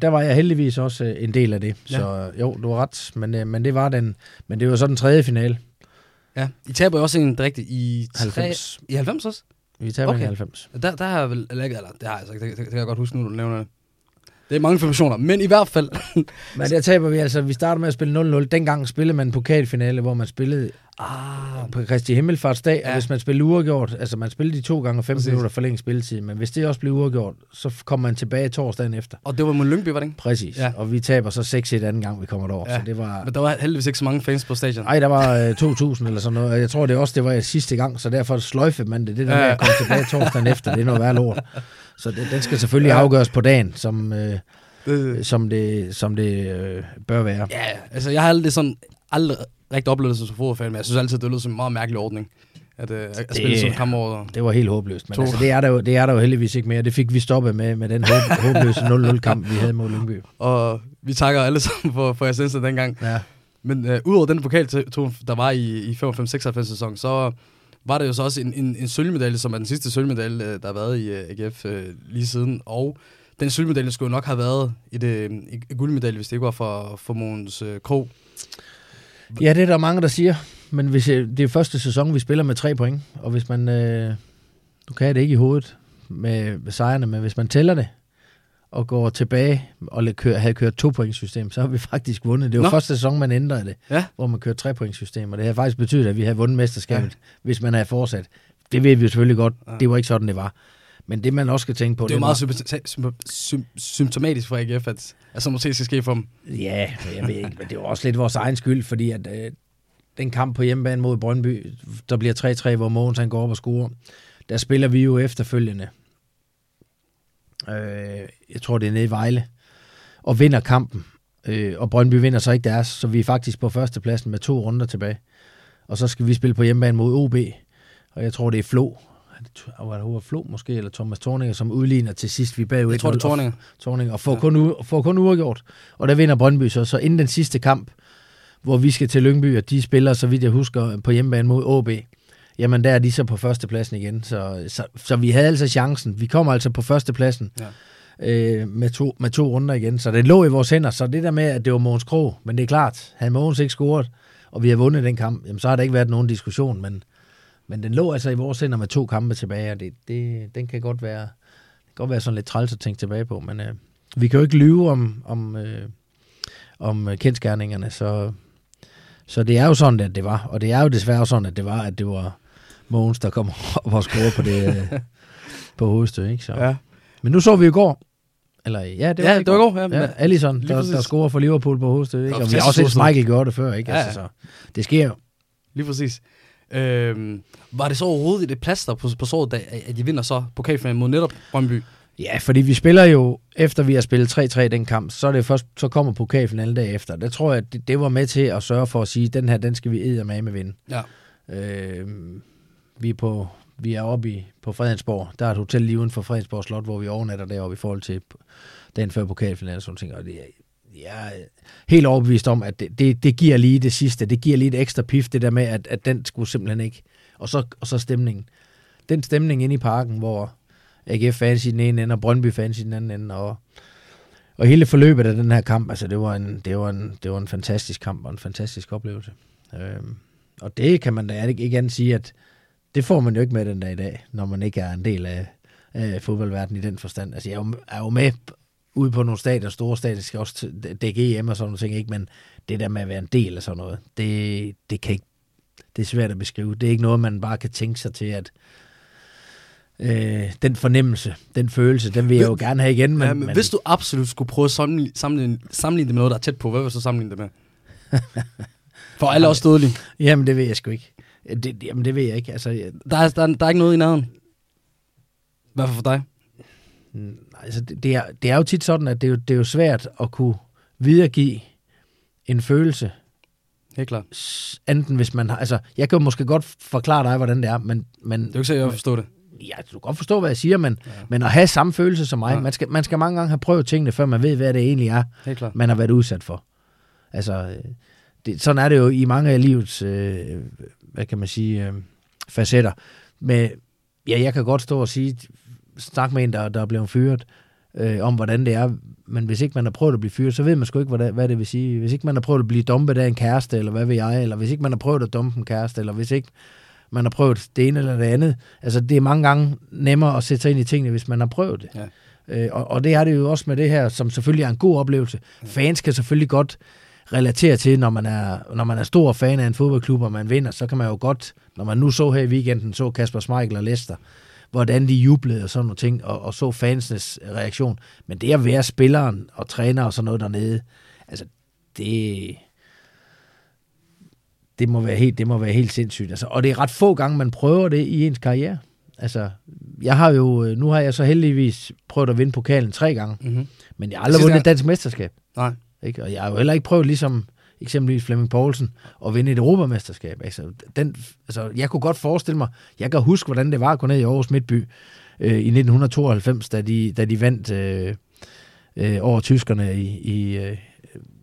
der var jeg heldigvis også en del af det. Ja. Så jo, du var ret, men det var den, men det var så den tredje finale. Ja, I taber jo også en direkte i 90. I 90 også? Vi taber i 90. Der har jeg vel lægget, eller det har jeg så ikke. Det kan jeg godt huske nu, du nævner det. Det er mange informationer, men i hvert fald... men der taber vi altså. Vi starter med at spille 0-0. Dengang spillede man en pokalfinale, hvor man spillede på Kristi Himmelfartsdag, og hvis man spillede uafgjort, altså man spillede de 2 gange 5 minutter forlænget spilletid, men hvis det også blev uafgjort, så kom man tilbage torsdagen efter. Og det var mod Lyngby, var det ikke? Præcis, ja. Og vi taber så 6-1 anden gang, vi kommer derover. Ja. Så det var... Men der var heldigvis ikke så mange fans på stadion. Nej, der var 2.000 eller sådan noget. Jeg tror det også, det var sidste gang, så derfor sløjfede man det. Det der med at komme tilbage torsdagen efter, det er noget værre lort. Så den skal selvfølgelig afgøres på dagen, som det bør være. Ja, altså jeg har aldrig rigtig oplevet som fodboldfan, men jeg synes altid, det lød som en meget mærkelig ordning, at spille sådan en kamp over. Det var helt håbløst, men altså, det er der jo heldigvis ikke mere. Det fik vi stoppet med den håbløse 0-0-kamp, vi havde mod Lyngby. Og vi takker alle sammen for jeres indsats dengang. Ja. Men udover den pokaltur, der var i 55-56 sæson, så var det jo så også en sølvmedalje, som er den sidste sølvmedalje, der har været i AGF lige siden. Og den sølvmedalje skulle nok have været et guldmedalje, hvis det ikke var for Mogens Krog. Ja, det er der mange, der siger. Men hvis, det er første sæson, vi spiller med 3 point. Og hvis man... nu kan jeg det ikke i hovedet med sejrene, men hvis man tæller det og går tilbage og havde kørt 2-points-system, så har vi faktisk vundet. Det var første sæson, man ændrede det, hvor man kørte 3-points-system, og det havde faktisk betydet, at vi havde vundet mesterskabet, hvis man havde fortsat. Det ved vi jo selvfølgelig godt, det var ikke sådan, det var. Men det, man også skal tænke på... Det er jo meget symptomatisk for AGF, at sådan måske skal ske for dem. Ja, jeg ved ikke, men det er jo også lidt vores egen skyld, fordi at den kamp på hjemmebane mod Brøndby, der bliver 3-3, hvor Mogens han går op og scorer, der spiller vi jo efterfølgende. Jeg tror, det er nede i Vejle, og vinder kampen. Og Brøndby vinder så ikke deres, så vi er faktisk på førstepladsen med 2 runder tilbage. Og så skal vi spille på hjemmebane mod OB, og jeg tror, det er Flo. Var det Flo måske, eller Thomas Thorninger, som udligner til sidst, vi bagud. Jeg tror, det er Thorninger. Og får kun uafgjort. Og der vinder Brøndby så inden den sidste kamp, hvor vi skal til Lyngby, og de spiller, så vidt jeg husker, på hjemmebane mod OB. Jamen, der er de så på førstepladsen igen. Så vi havde altså chancen. Vi kommer altså på førstepladsen med to runder igen. Så det lå i vores hænder. Så det der med, at det var Mogens Krog, men det er klart, havde Mogens ikke scoret, og vi havde vundet den kamp, jamen, så har der ikke været nogen diskussion, men den lå altså i vores hænder med 2 kampe tilbage, og den kan godt være, sådan lidt træls at tænke tilbage på, men vi kan jo ikke lyve om kendsgerningerne, så det er jo sådan, at det var, og det er jo desværre sådan, at det var, Mogens, der kom op og scorede på det på hovedstød, ikke? Så. Ja. Men nu så vi i går, det var i går. Ja, Alisson, der scorer for Liverpool på hovedstød, ikke? Og vi har også set Michael gøre det før, ikke? Ja. Altså, så det sker jo. Lige præcis. Var det så overhovedet et plaster på såret, at de vinder så pokalfinalen mod netop Brøndby? Ja, fordi vi spiller jo, efter vi har spillet 3-3 den kamp, så kommer pokalfinalen derefter. Der tror jeg, at det var med til at sørge for at sige, at den her, den skal vi eddermame vinde. Ja. Vi er oppe på Fredensborg. Der er et hotel lige uden for Fredensborg Slot, hvor vi overnatter deroppe i forhold til den før pokalfinalen og sådan ting. Og det er... Jeg er helt overbevist om, at det giver lige det sidste. Det giver lige et ekstra pif, det der med, at den skulle simpelthen ikke. Og så stemningen. Den stemning inde i parken, hvor AGF-fans i den ene ende, og Brøndby-fans i den anden ende, og hele forløbet af den her kamp, altså det var en fantastisk kamp, og en fantastisk oplevelse. Og det kan man da ikke andet sige, at det får man jo ikke med den dag i dag, når man ikke er en del af fodboldverdenen i den forstand. Altså jeg er jo med ude på nogle stadier, store stadier, skal også dække EM og sådan nogle ting, ikke? Men det der med at være en del af sådan noget, det kan ikke, det er svært at beskrive. Det er ikke noget, man bare kan tænke sig til, at den fornemmelse, den følelse, den vil jeg jo gerne have igen. Men, ja, men hvis du absolut skulle prøve at sammenligne det med noget, der er tæt på, hvad vil du så sammenligne det med? For alle også dødelige. Jamen, det ved jeg sgu ikke. Det ved jeg ikke. Altså, der er ikke noget i nærheden. Hvad for dig? Altså, det er jo tit sådan, at det er jo svært at kunne videregive en følelse. Helt klart. Enten hvis man har... Altså, jeg kan jo måske godt forklare dig, hvordan det er, men det er jo ikke sikkert, at jeg forstår det. Ja, du kan godt forstå, hvad jeg siger, men at have samme følelse som mig. Ja. Man skal mange gange have prøvet tingene, før man ved, hvad det egentlig er, man har været udsat for. Altså, sådan er det jo i mange af livets, hvad kan man sige, facetter. Men ja, jeg kan godt stå og sige... Snak med en, der er blevet fyret, om hvordan det er, men hvis ikke man har prøvet at blive fyret, så ved man sgu ikke, hvad det vil sige. Hvis ikke man har prøvet at blive dumpet af en kæreste, eller hvad ved jeg, eller hvis ikke man har prøvet at dumpe en kæreste, eller hvis ikke man har prøvet det ene eller det andet. Altså, det er mange gange nemmere at sætte sig ind i tingene, hvis man har prøvet det. Ja. Og det er det jo også med det her, som selvfølgelig er en god oplevelse. Ja. Fans kan selvfølgelig godt relatere til, når man er stor fan af en fodboldklub, og man vinder, så kan man jo godt, når man nu så her i weekenden, så Kasper Schmeichel og Leicester, hvordan de jublede og sådan nogle ting, og så fansenes reaktion. Men det at være spilleren og træner og sådan noget dernede, altså det må være helt sindssygt. Altså, og det er ret få gange, man prøver det i ens karriere. Altså, nu har jeg så heldigvis prøvet at vinde pokalen 3 gange, men jeg har aldrig vundet et dansk mesterskab. Nej. Ikke? Og jeg har jo heller ikke prøvet ligesom eksempelvis Flemming Poulsen, og vinde et europamesterskab. Altså, jeg kunne godt forestille mig, jeg kan huske, hvordan det var at gå ned i Aarhus Midtby i 1992, da de vandt over tyskerne i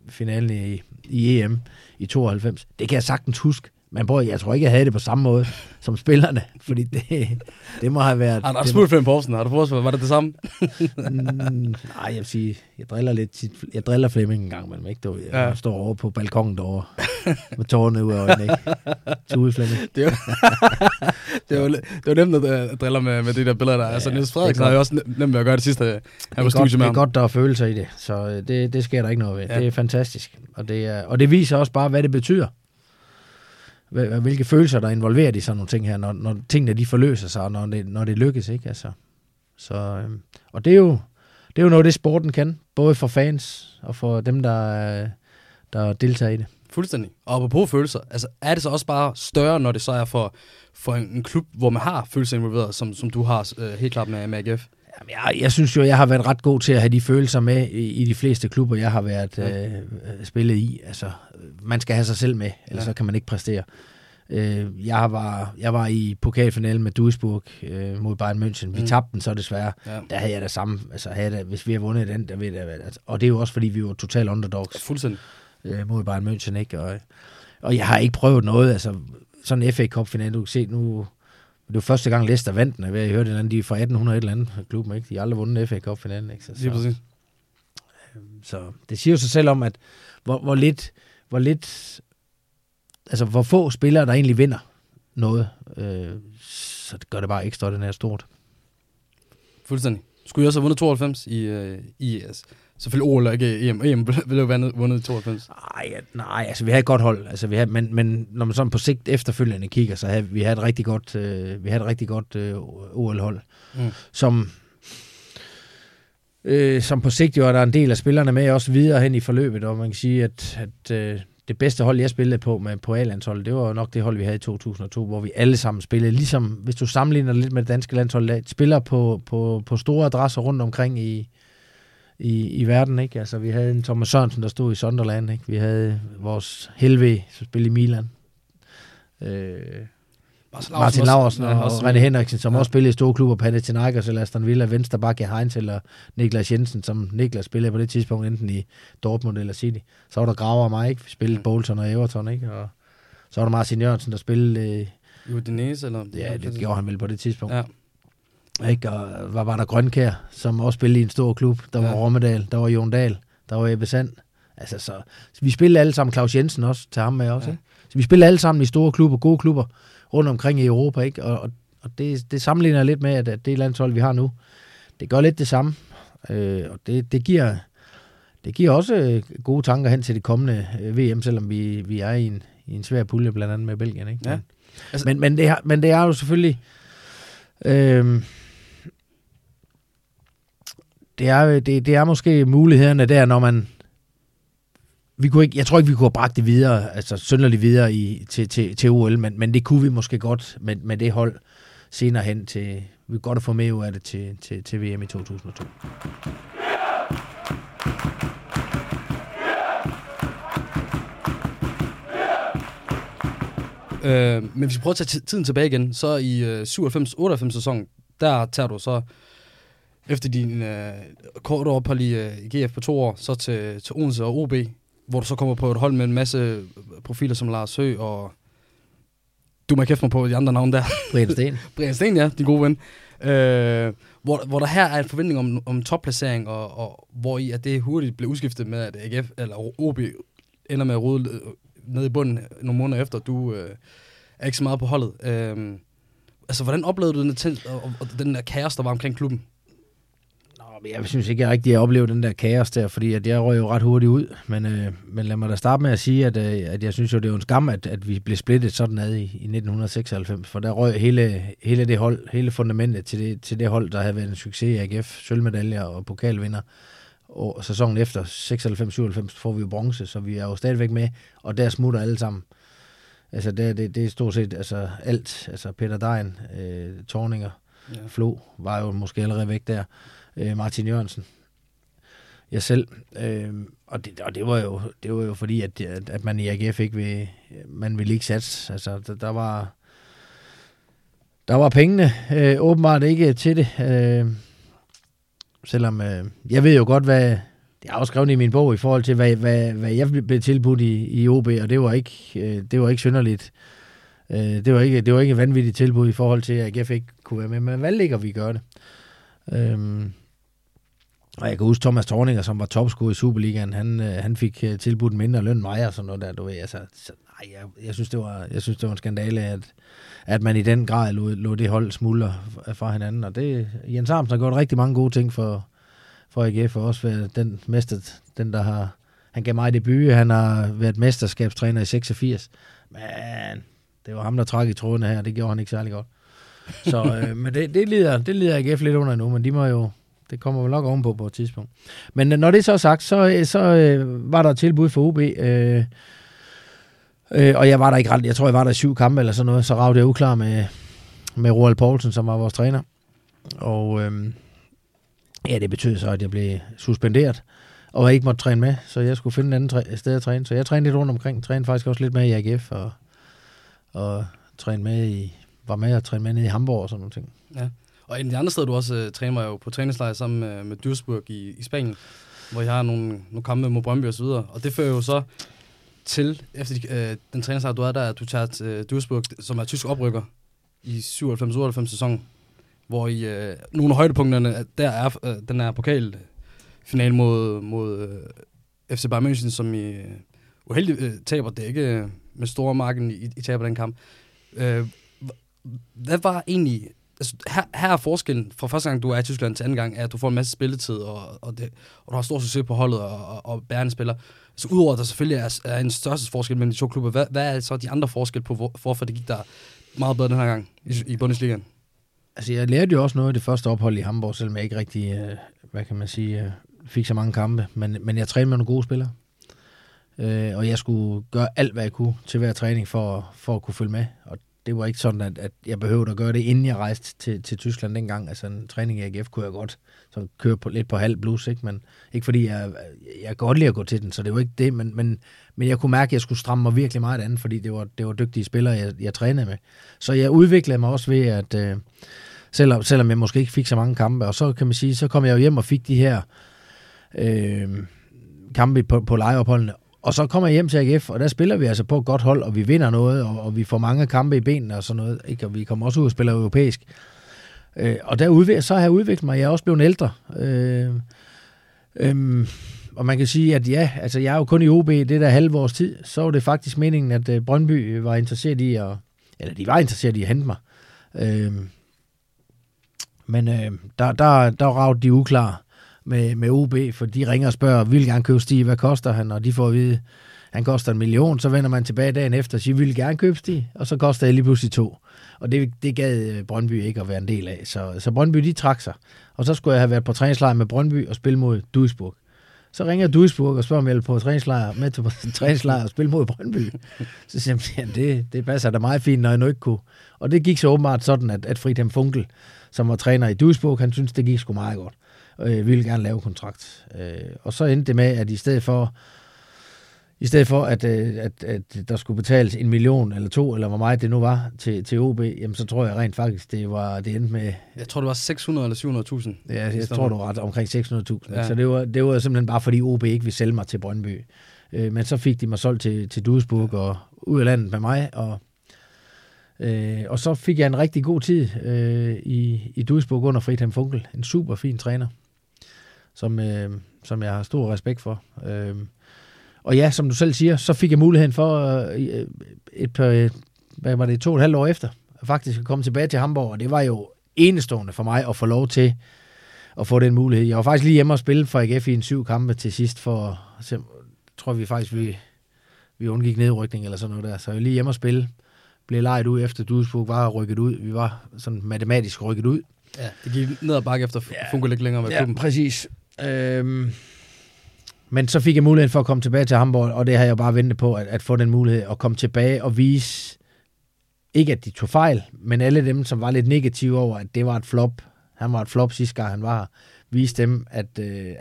finalen i EM i 92. Det kan jeg sagtens huske, men jeg tror ikke, jeg havde det på samme måde som spillerne, fordi det må have været... Har du smurt Flemming Poulsen? Har du forstået, var det samme? Nej, jeg vil sige, jeg driller lidt. Jeg driller Flemming en gang, men ikke dog. Jeg står over på balkongen derovre med tårerne ud af øjnene, ikke? Tude Flemming. Det var nemt at drille med de der billeder der. Ja, altså, Niels Frederiksen har jo også nemt at gøre det sidste. Det er godt, der er følelser i det, så det sker der ikke noget ved. Ja. Det er fantastisk, og det viser også bare, hvad det betyder. Hvilke følelser, der er involveret i sådan nogle ting her, når tingene de forløser sig, og når det lykkes, ikke? Altså, Så, og det er jo noget, det sporten kan, både for fans og for dem, der deltager i det. Fuldstændig. Og apropos følelser, altså er det så også bare større, når det så er for en klub, hvor man har følelser involveret, som du har helt klart med AGF? Jeg synes jo, jeg har været ret god til at have de følelser med i de fleste klubber, jeg har været spillet i. Altså, man skal have sig selv med, ellers så kan man ikke præstere. Jeg var i pokalfinalen med Duisburg mod Bayern München. Vi tabte den så desværre. Ja. Der havde jeg da samme. Altså, hvis vi havde vundet den, der ville jeg, og det er jo også, fordi vi var total underdogs. Fuldstændig. Mod Bayern München, ikke? Og jeg har ikke prøvet noget. Altså, sådan en FA Cup-finale, du kan se nu. Det var første gang Leicester vandt den, jeg hørte den, de er fra 1800 et eller andet klubben, ikke? De har aldrig vundet en FA Cup-finalen, ikke? Det er præcis. Så det siger jo sig selv om, at hvor lidt altså, hvor få spillere, der egentlig vinder noget, så det gør det bare ekstraordinært stort. Fuldstændig. Skulle I også have vundet 92 i ES? Selvfølgelig OL og ikke EM blev vundet i 92. Nej, altså vi havde et godt hold. Altså, men når man sådan på sigt efterfølgende kigger, så havde vi et rigtig godt, OL-hold, som på sigt jo er der en del af spillerne med også videre hen i forløbet, og man kan sige, at det bedste hold, jeg spillede på A-landsholdet, det var nok det hold, vi havde i 2002, hvor vi alle sammen spillede. Ligesom, hvis du sammenligner lidt med det danske landshold, spiller på store adresser rundt omkring i verden, ikke? Altså, vi havde en Thomas Sørensen, der stod i Sunderland, ikke? Vi havde vores Helve, som spillede i Milan. Martin Laursen og René Henriksen, som også spillede i store klubber, Panathinaikos eller Aston Villa, Vensterbakke Heinz eller Niklas Jensen, som Niklas spillede på det tidspunkt, enten i Dortmund eller City. Så var der Graver og mig, ikke? Vi spillede Bolton og Everton, ikke? Og så var der Martin Jørgensen, der spillede i Udinese, eller? Ja, det gjorde han vel på det tidspunkt. Ja. Ikke? Og hvad var der Grønkær, som også spillede i en stor klub? Der var Rommedal, der var Jon Dahl, der var Ebbe Sand. Altså, så vi spillede alle sammen, Claus Jensen også, til ham med også. Ja. Så vi spillede alle sammen i store klubber, gode klubber, rundt omkring i Europa, ikke? Og det sammenligner lidt med, at det landshold, vi har nu, det gør lidt det samme. Og det giver også gode tanker hen til det kommende VM, selvom vi er i en svær pulje, blandt andet med Belgien, ikke? Ja. Altså, men det er jo selvfølgelig... Det er måske mulighederne der, når man... Jeg tror ikke, vi kunne have bragt det videre, altså synderligt videre til OL, men det kunne vi måske godt med det hold senere hen til... Vi kunne godt have fået med ud af det til VM i 2002. Men hvis vi prøver at tage tiden tilbage igen, så i 97-98 sæson, der tager du så efter din korte ophold i GF på 2 år, så til Odense og OB, hvor du så kommer på et hold med en masse profiler som Lars Høgh og... Du må kæft mig på de andre navne der. Brian Sten, ja, din gode ven. Hvor der her er en forventning om topplacering, og hvor i at det hurtigt blev udskiftet med, at AGF eller OB ender med at rode nede i bunden nogle måneder efter, du er ikke så meget på holdet. Altså, hvordan oplevede du den der, og den der kaos, der var omkring klubben? Nå, men jeg synes ikke, jeg rigtig oplevede den der kaos der, fordi at jeg røg jo ret hurtigt ud. Men lad mig da starte med at sige, at jeg synes jo, det er jo en skam, at vi blev splittet sådan ad i 1996, for der røg hele det hold, hele fundamentet til det hold, der havde været en succes i AGF, sølvmedaljer og pokalvinder. Og sæsonen efter, 96-97, får vi jo bronze, så vi er jo stadigvæk med, og der smutter alle sammen. Altså, det er stort set altså, alt. Altså, Peter Dein, Torninger, Flo var jo måske allerede væk der. Martin Jørgensen, jeg selv. Og det var jo fordi, at man i AGF ikke vil... Man ville ikke satse. Altså, der var pengene åbenbart ikke til det. Selvom jeg ved jo godt, hvad jeg har skrevet i min bog i forhold til, hvad jeg blev tilbudt i OB, og det var ikke synderligt. Det var ikke et vanvittigt tilbud i forhold til, at AGF ikke kunne være med, men hvad ligger vi gør det? Og jeg kan huske Thomas Torninger, som var topscorer i Superligaen, han fik tilbudt mindre løn mig og sådan noget der, du ved. Altså, jeg synes det var en skandale, at man i den grad lå det hold smuldre fra hinanden, og det Jens Armsen har gjort rigtig mange gode ting for AGF, og også været den der har, han gav mig debut, han har været mesterskabstræner i 86, men det var ham, der trak i trådene her, og det gjorde han ikke særlig godt. Så, men det lider AGF lidt under nu, men de må jo, det kommer jo nok ovenpå på et tidspunkt. Men når det så er sagt, så var der et tilbud for OB, og jeg var der ikke ret, jeg tror jeg var der 7 kampe eller sådan noget, så ragte jeg uklar med Roald Poulsen, som var vores træner. Og ja, det betød så, at jeg blev suspenderet, og jeg ikke måtte træne med, så jeg skulle finde et andet sted at træne. Så jeg trænede lidt rundt omkring, trænede faktisk også lidt med i AGF, og var med at træne med nede i Hamburg og sådan nogle ting. Ja. Og en af de andre steder, du også træner jo på træningslejr sammen med Duisburg i Spanien, hvor I har nogle kampe mod Brøndby og så videre. Og det fører jo så til, efter den træningslejr, du er der, at du tager til Duisburg, som er tysk oprykker i 97-98 sæsonen, hvor I, nogle af højdepunkterne, der er den her pokalfinal mod FC Bayern München, som I uheldigt taber. Det er ikke med store marken, I taber den kamp. Hvad var egentlig... Altså, her er forskellen fra første gang, du er i Tyskland til anden gang, er, at du får en masse spilletid, og du har stor succes på holdet, og bærende spiller. Så udover at der selvfølgelig er en største forskel mellem de to klubber, hvad er så de andre forskel på, hvorfor det gik der meget bedre den her gang i Bundesligaen? Altså, jeg lærte jo også noget af det første ophold i Hamburg, selvom jeg ikke rigtig, hvad kan man sige, fik så mange kampe. Men jeg trænede med nogle gode spillere, og jeg skulle gøre alt, hvad jeg kunne til hver træning for at kunne følge med, og det var ikke sådan, at jeg behøvede at gøre det, inden jeg rejste til Tyskland dengang. Altså en træning i AGF kunne jeg godt så køre lidt på halv blues, ikke? Men ikke fordi jeg godt lide at gå til den, så det var ikke det. Men jeg kunne mærke, at jeg skulle stramme mig virkelig meget andet, fordi det var dygtige spillere, jeg trænede med. Så jeg udviklede mig også ved, at selvom jeg måske ikke fik så mange kampe, og så kan man sige, så kom jeg jo hjem og fik de her kampe på lejeopholdene. Og så kommer jeg hjem til AGF, og der spiller vi altså på et godt hold, og vi vinder noget, og vi får mange kampe i benene og sådan noget, ikke? Og vi kommer også ud og spiller europæisk. Og så har jeg udviklet mig, jeg er også blevet ældre. Og man kan sige, at ja, altså jeg er jo kun i OB det der halve års tid, så var det faktisk meningen, at Brøndby var interesseret i at hente mig. Men der ragte de uklare med OB, for de ringer og spørger, vil gerne købe Stig, hvad koster han? Og de får at vide, han koster 1 million, så vender man tilbage dagen efter og siger, vil gerne købe Stig, og så koster jeg lige pludselig 2. Og det gad Brøndby ikke at være en del af. Så Brøndby, de trak sig. Og så skulle jeg have været på træningslejr med Brøndby og spille mod Duisburg. Så ringer Duisburg og spørger, om jeg vil på træningslejr med til træningslejr og spille mod Brøndby. Så siger han, det passer da meget fint, når jeg nu ikke kunne. Og det gik så åbenbart sådan, at Friedhelm Funkel, som var træner i Duisburg, han synes, det gik sgu meget godt. Vi ville gerne lave kontrakt. Og så endte det med, at i stedet for at der skulle betales 1 million eller 2, eller hvor meget det nu var, til OB, jamen så tror jeg rent faktisk, det endte med... Jeg tror, det var 600 eller 700.000. Ja, jeg tror, du var ret omkring 600.000. Ja. Så det var simpelthen bare, fordi OB ikke ville sælge mig til Brøndby. Men så fik de mig solgt til Duisburg, ja, og ud af landet med mig, og så fik jeg en rigtig god tid i Duisburg under Friedhelm Funkel. En super fin træner, som jeg har stor respekt for. Og ja, som du selv siger, så fik jeg muligheden for 2,5 år efter faktisk at komme tilbage til Hamburg, og det var jo enestående for mig at få lov til at få den mulighed. Jeg var faktisk lige hjemme og spille for AGF i en 7 kampe til sidst, for tror vi faktisk, vi undgik nedrykning eller sådan noget der, så jeg var lige hjemme og spille. Blev lejet ud efter Duisburg var rykket ud. Vi var sådan matematisk rykket ud. Ja, det gik ned og bakke efter Funkel ikke længere med klubben. Ja, præcis. Men så fik jeg muligheden for at komme tilbage til Hamburg, og det har jeg bare ventet på, at få den mulighed at komme tilbage og vise, ikke at de tog fejl, men alle dem, som var lidt negative over, at det var et flop. Han var et flop sidste gang, han var her. Vise dem, at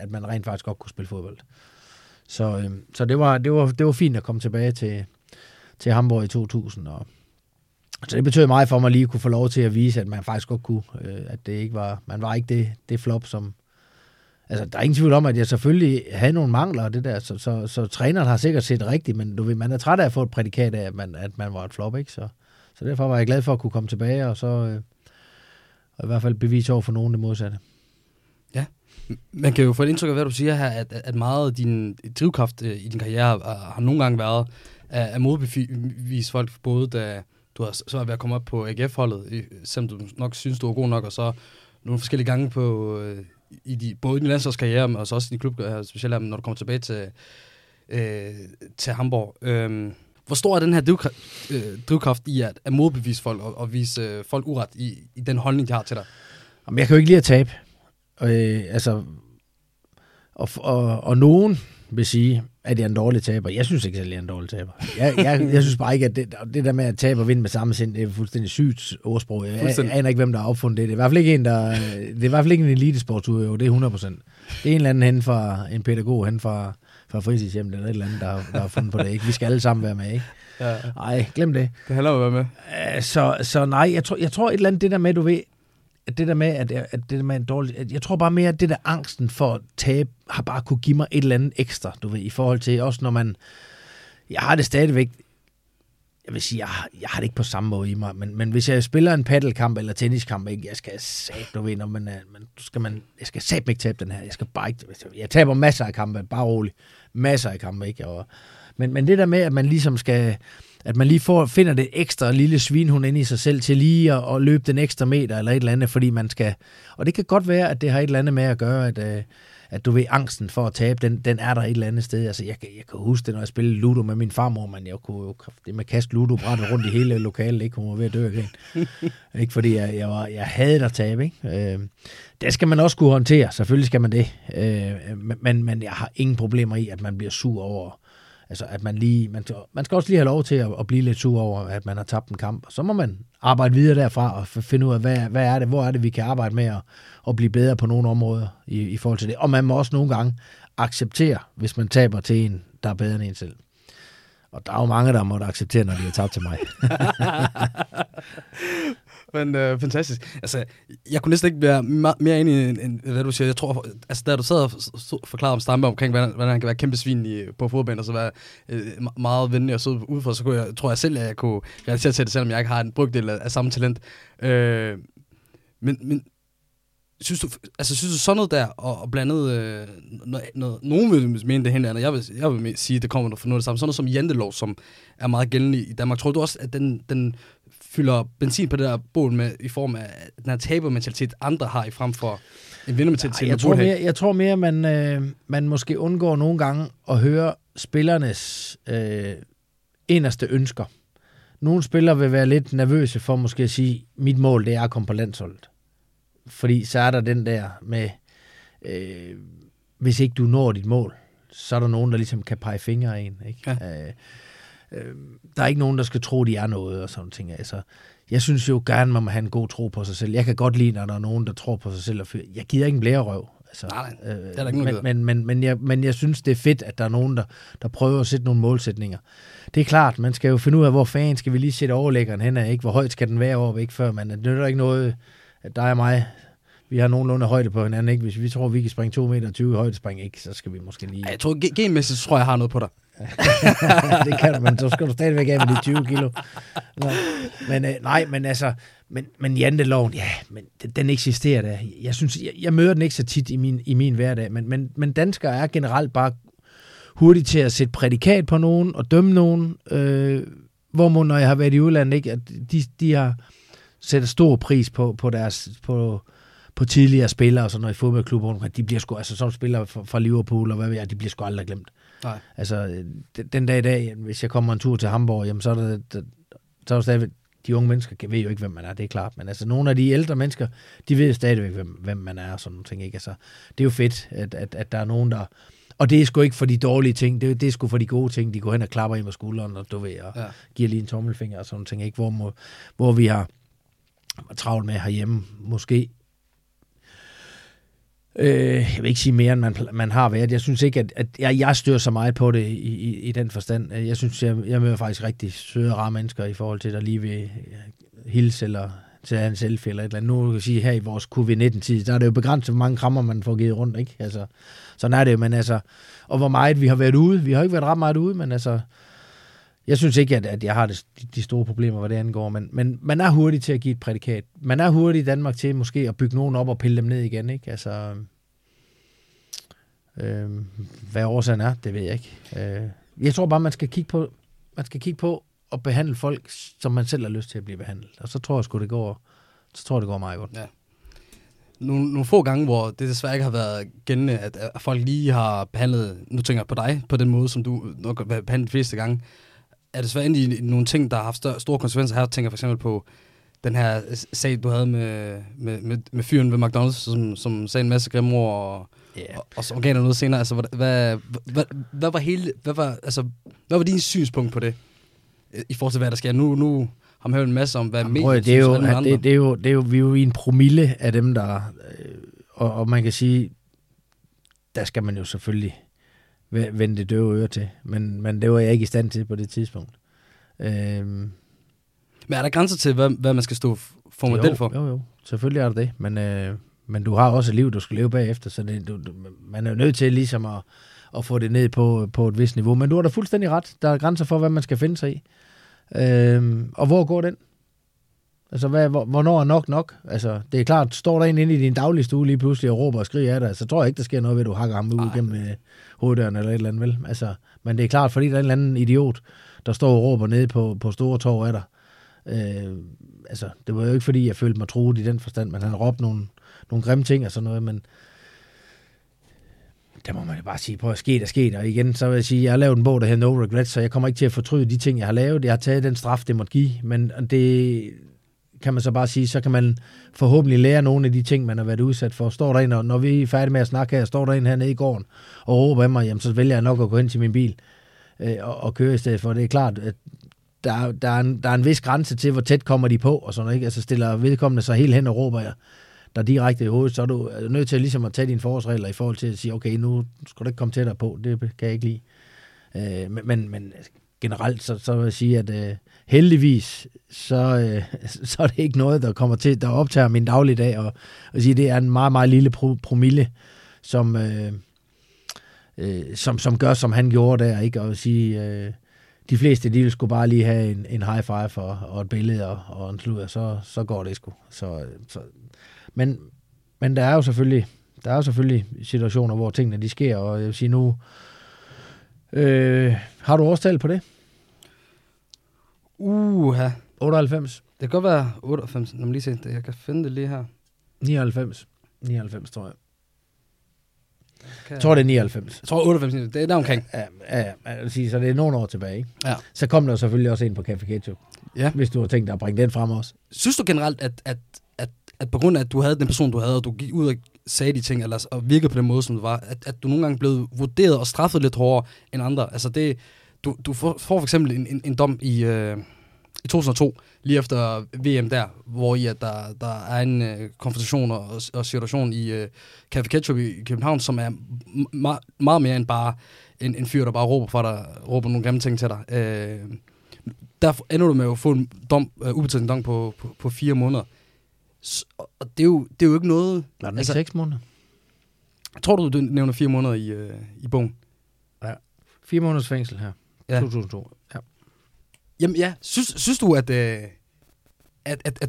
man rent faktisk godt kunne spille fodbold. Så det var fint at komme tilbage til Hamburg i 2000, og så det betød meget for mig lige at kunne få lov til at vise, at man faktisk godt kunne, at det ikke var, man var ikke det flop, som... Altså, der er ingen tvivl om, at jeg selvfølgelig havde nogle mangler og det der, så træneren har sikkert set rigtigt, men du ved, man er træt af at få et prædikat af, at man var et flop, ikke? Så derfor var jeg glad for at kunne komme tilbage, og så og i hvert fald bevise over for nogen det modsatte. Ja, man kan jo få et indtryk af, hvad du siger her, at meget af din drivkraft i din karriere har nogle gange været at modbevise folk, både da... Du har svært ved at komme op på AGF-holdet, selvom du nok synes, du er god nok, og så nogle forskellige gange på, både i din landsholdskarriere, men også i din klub, specielt når du kommer tilbage til Hamburg. Hvor stor er den her drivkraft i at modbevise folk og vise folk uret i den holdning, de har til dig? Jamen, jeg kan jo ikke lide at tabe. Og nogen vil sige, at jeg er en dårlig taber. Jeg synes ikke, at jeg er en dårlig taber. Jeg synes bare ikke, at det der med at tabe og vinde med samme sind, det er fuldstændig sygt ordsprog. Jeg aner ikke, hvem der har opfundet det. Det er i hvert fald ikke en elitesportsudøver, det er 100%. Det er en eller anden hen fra en pædagog, hen fra fritidshjemmet eller et eller andet, der har fundet på det. Ikke? Vi skal alle sammen være med, ikke? Ja. Ej, glem det. Det handler om at være med. Så nej, jeg tror et eller andet, det der med, du ved, jeg tror bare mere, at det der angsten for at tabe, har bare kunne give mig et eller andet ekstra, du ved, i forhold til, også når man, jeg har det stadigvæk, jeg vil sige, jeg har det ikke på samme måde i mig, men hvis jeg spiller en paddelkamp eller tenniskamp, ikke, jeg skal sæt, du ved, jeg skal sæt ikke tabe den her, jeg skal bare ikke, jeg taber masser af kampe, bare roligt, masser af kampe, ikke, men det der med, at man ligesom skal, at man lige finder det ekstra lille svinhund inde i sig selv til lige at løbe den ekstra meter eller et eller andet, fordi man skal... Og det kan godt være, at det har et eller andet med at gøre, at du ved, angsten for at tabe, den er der et eller andet sted. Altså, jeg kan huske det, når jeg spillede ludo med min farmor, men jeg kunne jo det med at kaste ludobrættet rundt i hele lokalet, ikke? Hun var ved at dø igen. Ikke fordi jeg havde der tabe, ikke? Det skal man også kunne håndtere, selvfølgelig skal man det. Men jeg har ingen problemer i, at man bliver sur over... Altså, at man skal også lige have lov til at blive lidt sur over, at man har tabt en kamp. Og så må man arbejde videre derfra og finde ud af, hvad er det, hvor er det, vi kan arbejde med at blive bedre på nogle områder i forhold til det. Og man må også nogle gange acceptere, hvis man taber til en, der er bedre end en selv. Og der er jo mange, der måtte acceptere, når de har tabt til mig. Men fantastisk. Altså, jeg kunne næsten ikke være mere enig end hvad du siger. Jeg tror, altså, da du sad og forklarede om Stampe omkring, hvordan han kan være kæmpe svin på fodbold, og så være meget venlig og sød udefra, så tror jeg selv, at jeg kunne realisere til det, selvom jeg ikke har en brugdel af samme talent. Men synes du sådan noget der, og blandet, nogen vil mene det helt andet, jeg vil sige, at det kommer fra noget af det samme, sådan noget som jantelov, som er meget gældende i Danmark. Tror du også, at den fylder benzin på det der bål med, i form af den her tabermentalitet, andre har i frem for en vindermentalitet? Jeg tror mere, man måske undgår nogle gange at høre spillernes inderste ønsker. Nogle spillere vil være lidt nervøse for måske at sige, mit mål det er at komme på landsholdet. Fordi så er der den der med, hvis ikke du når dit mål, så er der nogen, der ligesom kan pege fingre af en. Ikke? Ja. Der er ikke nogen, der skal tro, de er noget og sådan ting. Altså, jeg synes jo gerne, man må have en god tro på sig selv. Jeg kan godt lide, når der er nogen, der tror på sig selv. Jeg gider ikke en blærerøv. Altså, nej, det er der ikke noget. Men jeg synes, det er fedt, at der er nogen, der prøver at sætte nogle målsætninger. Det er klart, man skal jo finde ud af, hvor fanden skal vi lige sætte overlæggeren henad, ikke? Hvor højt skal den være over, ikke? Før man nytter ikke noget... At dig og mig, vi har nogenlunde højde på hinanden, ikke? Hvis vi tror, vi kan springe 2,20 meter højdespring, ikke? Så skal vi måske lige... Jeg tror, genmæssigt tror jeg har noget på dig. Det kan du, men så skal du stadigvæk af med de 20 kilo. Nå. Men janteloven, ja, men den eksisterer da. Jeg synes, jeg møder den ikke så tit i min hverdag, men danskere er generelt bare hurtigt til at sætte prædikat på nogen og dømme nogen. Hvorimod, når jeg har været i udlandet, ikke? At de har... sætter stor pris på deres tidligere spillere og sådan noget i fodboldklubben. De bliver sgu, altså som spillere fra Liverpool og hvad ved jeg, de bliver sgu aldrig glemt. Nej. Altså den dag i dag, hvis jeg kommer en tur til Hamburg, jamen så er der stadigvæk, de unge mennesker ved jo ikke, hvem man er, det er klart. Men altså nogle af de ældre mennesker, de ved stadigvæk, hvem man er og sådan nogle ting. Ikke? Altså, det er jo fedt, at der er nogen, der... Og det er sgu ikke for de dårlige ting, det er sgu for de gode ting. De går hen og klapper ind på skulderen, og du ved, og giver lige en tommelfinger og sådan ting, ikke? Hvor vi har... var travlt med herhjemme, måske. Jeg vil ikke sige mere, end man har været. Jeg synes ikke, at jeg styrer så meget på det i den forstand. Jeg synes, jeg møder faktisk rigtig søde, rare mennesker i forhold til, der lige vil hilse eller tage en selfie eller et eller andet. Nu kan jeg sige, her i vores covid-19-tid, der er det jo begrænset, hvor mange krammer man får givet rundt, ikke? Altså, sådan er det jo, men altså... Og hvor meget vi har været ude. Vi har ikke været ret meget ude, men altså... Jeg synes ikke, at jeg har de store problemer, hvad det angår, men man er hurtig til at give et prædikat. Man er hurtig i Danmark til måske at bygge nogen op og pille dem ned igen, ikke? Altså, hvad årsagen er, det ved jeg ikke. Jeg tror bare, man skal kigge på og behandle folk, som man selv har lyst til at blive behandlet. Og så tror jeg sgu, det går meget godt. Ja. Nogle få gange, hvor det desværre ikke har været gældende, at folk lige har behandlet, nu tænker jeg på dig, på den måde, som du nok har behandlet de fleste gange, er desværre inde i nogle ting, der har haft store konsekvenser. Her tænker jeg for eksempel på den her sag, du havde med fyren ved McDonald's, som sagde en masse grimme ord og så organer noget senere. Altså, hvad var din synspunkt på det? I forhold til, hvad der sker nu har man hørt en masse om, hvad mediet synes om andre. Vi er jo i en promille af dem, der... Og man kan sige, der skal man jo selvfølgelig vende det døve øre til. Men det var jeg ikke i stand til på det tidspunkt. Men er der grænser til, hvad man skal stå for model for? Jo, selvfølgelig er der det. Men du har også et liv, du skal leve bagefter, så man er jo nødt til ligesom at få det ned på et vist niveau. Men du har da fuldstændig ret. Der er grænser for, hvad man skal finde sig i. Og hvor går den? Altså, hvornår er nok? Altså, det er klart, står der en inde i din daglige stue lige pludselig og råber og skriger af dig, så tror jeg ikke, der sker noget ved, at du hakker ham ud gennem hoveddøren eller et eller andet, vel? Altså, men det er klart, fordi der er en eller anden idiot, der står og råber nede på store torv af dig. Altså, det var jo ikke, fordi jeg følte mig truet i den forstand, men han råbte nogle grimme ting og sådan noget, men der må man jo bare sige, prøv at ske, og igen, så vil jeg sige, jeg har lavet en bog, der hedder No Regrets, så jeg kommer ikke til at fortryde de ting, jeg har lavet. Jeg har taget den straf, det måtte give, men det kan man så bare sige, så kan man forhåbentlig lære nogle af de ting, man har været udsat for. Står der en, og når vi er færdige med at snakke her, står der en hernede i gården og råber af mig, jamen så vælger jeg nok at gå hen til min bil og køre i stedet for. Det er klart, at der er en vis grænse til, hvor tæt kommer de på, og sådan noget, ikke? Altså stiller vedkommende sig helt hen og råber jeg der direkte i hovedet, så er du nødt til ligesom at tage dine forholdsregler i forhold til at sige, okay, nu skal du ikke komme tættere på, det kan jeg ikke lide. Men generelt, så vil jeg sige, at heldigvis, så er det ikke noget, der kommer til, der optager min dagligdag, og sige, det er en meget, meget lille promille, som gør, som han gjorde der, ikke? Og sige, de fleste, de skulle bare lige have en high five og et billede og en sludder, så går det sgu. Men der er jo selvfølgelig situationer, hvor tingene de sker, og jeg vil sige nu, har du årstal på det? 98. Det kan godt være 98, når man lige ser det. Jeg kan finde det lige her. 99 tror jeg. Jeg tror, det er 99. Jeg tror, 98. Det er der omkring. Ja. Så det er nogle år tilbage, ikke? Ja. Så kom der selvfølgelig også en på Café Ketchup, ja. Hvis du har tænkt dig at bringe den frem også. Synes du generelt, at på grund af, at du havde den person, du havde, og du gik ud og sagde de ting, eller, og virkede på den måde, som det var, at du nogle gange blev vurderet og straffet lidt hårdere end andre? Altså det, du får for eksempel en dom i 2002, lige efter VM der, hvor i, at der er en konfrontation og situation i Café Ketchup i København, som er meget mere end bare en fyr, der bare råber for dig, råber nogle grimme ting til dig. Der ender du med at få en dom, ubetinget dom på 4 måneder. Så, og det er jo ikke noget... Var det altså, ikke 6 måneder? Tror du nævner 4 måneder i bogen? Ja, 4 måneders fængsel her. Ja. 2002. Ja. Jamen ja, synes du, at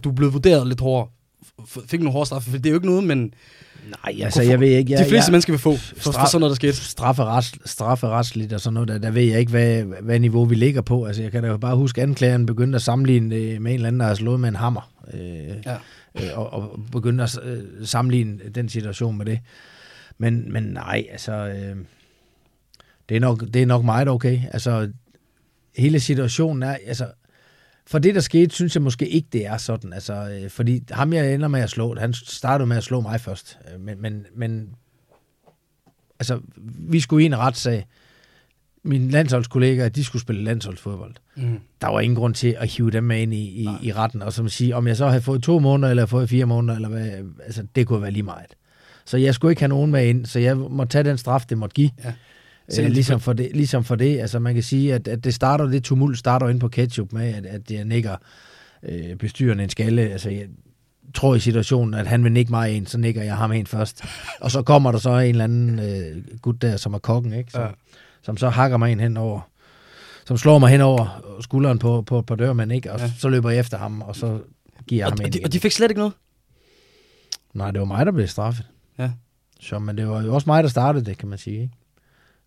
du blev vurderet lidt hårdere? Fik nogle hårde straffe? For det er jo ikke noget, men... Nej, altså jeg ved ikke... De fleste mennesker vil få for sådan noget, der skete. Strafferetsligt og sådan noget, der ved jeg ikke, hvad niveau vi ligger på. Altså jeg kan da jo bare huske, at anklageren begyndte at sammenligne det med en eller anden, der har slået med en hammer. Ja. Og begyndte at sammenligne den situation med det. Men nej, altså... Det er nok meget okay. Altså... Hele situationen er, altså, for det, der skete, synes jeg måske ikke, det er sådan. Altså, fordi ham, jeg ender med at slå, han startede med at slå mig først. Men altså, vi skulle i en retssag. Mine landsholdskollegaer, de skulle spille landsholdsfodbold. Mm. Der var ingen grund til at hive dem med ind i retten, og som siger, om jeg så havde fået 2 måneder, eller fået 4 måneder, eller hvad, altså, det kunne være lige meget. Så jeg skulle ikke have nogen med ind, så jeg måtte tage den straf, det måtte give. Ja. Ligesom for det, altså man kan sige, at det starter, det tumult starter ind på Ketchup med, at jeg nikker bestyrende en skalle, altså jeg tror i situationen, at han vil nikke mig en, så nikker jeg ham en først, og så kommer der så en eller anden gut der, som er kokken, ikke? Som så hakker mig en henover, som slår mig henover skulderen på dørmand, ikke? Og så løber jeg efter ham, og så giver jeg ham en. Og de fik slet ikke noget? Nej, det var mig, der blev straffet. Ja. Så, men det var jo også mig, der startede det, kan man sige, ikke?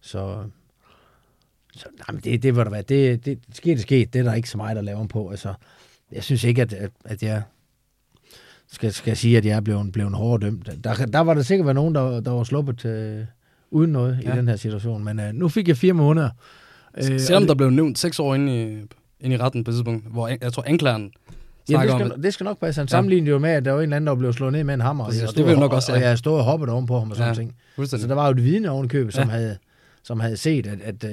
Så nej, det var der være. Det skete. Det er der ikke så meget, der laver på. Altså, jeg synes ikke, at jeg skal sige, at jeg er blevet hårdt dømt. Der var der sikkert været nogen, der var sluppet uden noget i den her situation. Men nu fik jeg 4 måneder Selvom der blev nævnt 6 år inde i retten på et tidspunkt, hvor jeg tror anklageren snakker om det. Det skal nok passe. Han sammenlignede jo med, at der var en eller anden, der blev slået ned med en hammer, præcis, og jeg stod og hoppet oven på ham og sådan ting. Så der var jo et vidne ovenkøbet, som havde set, at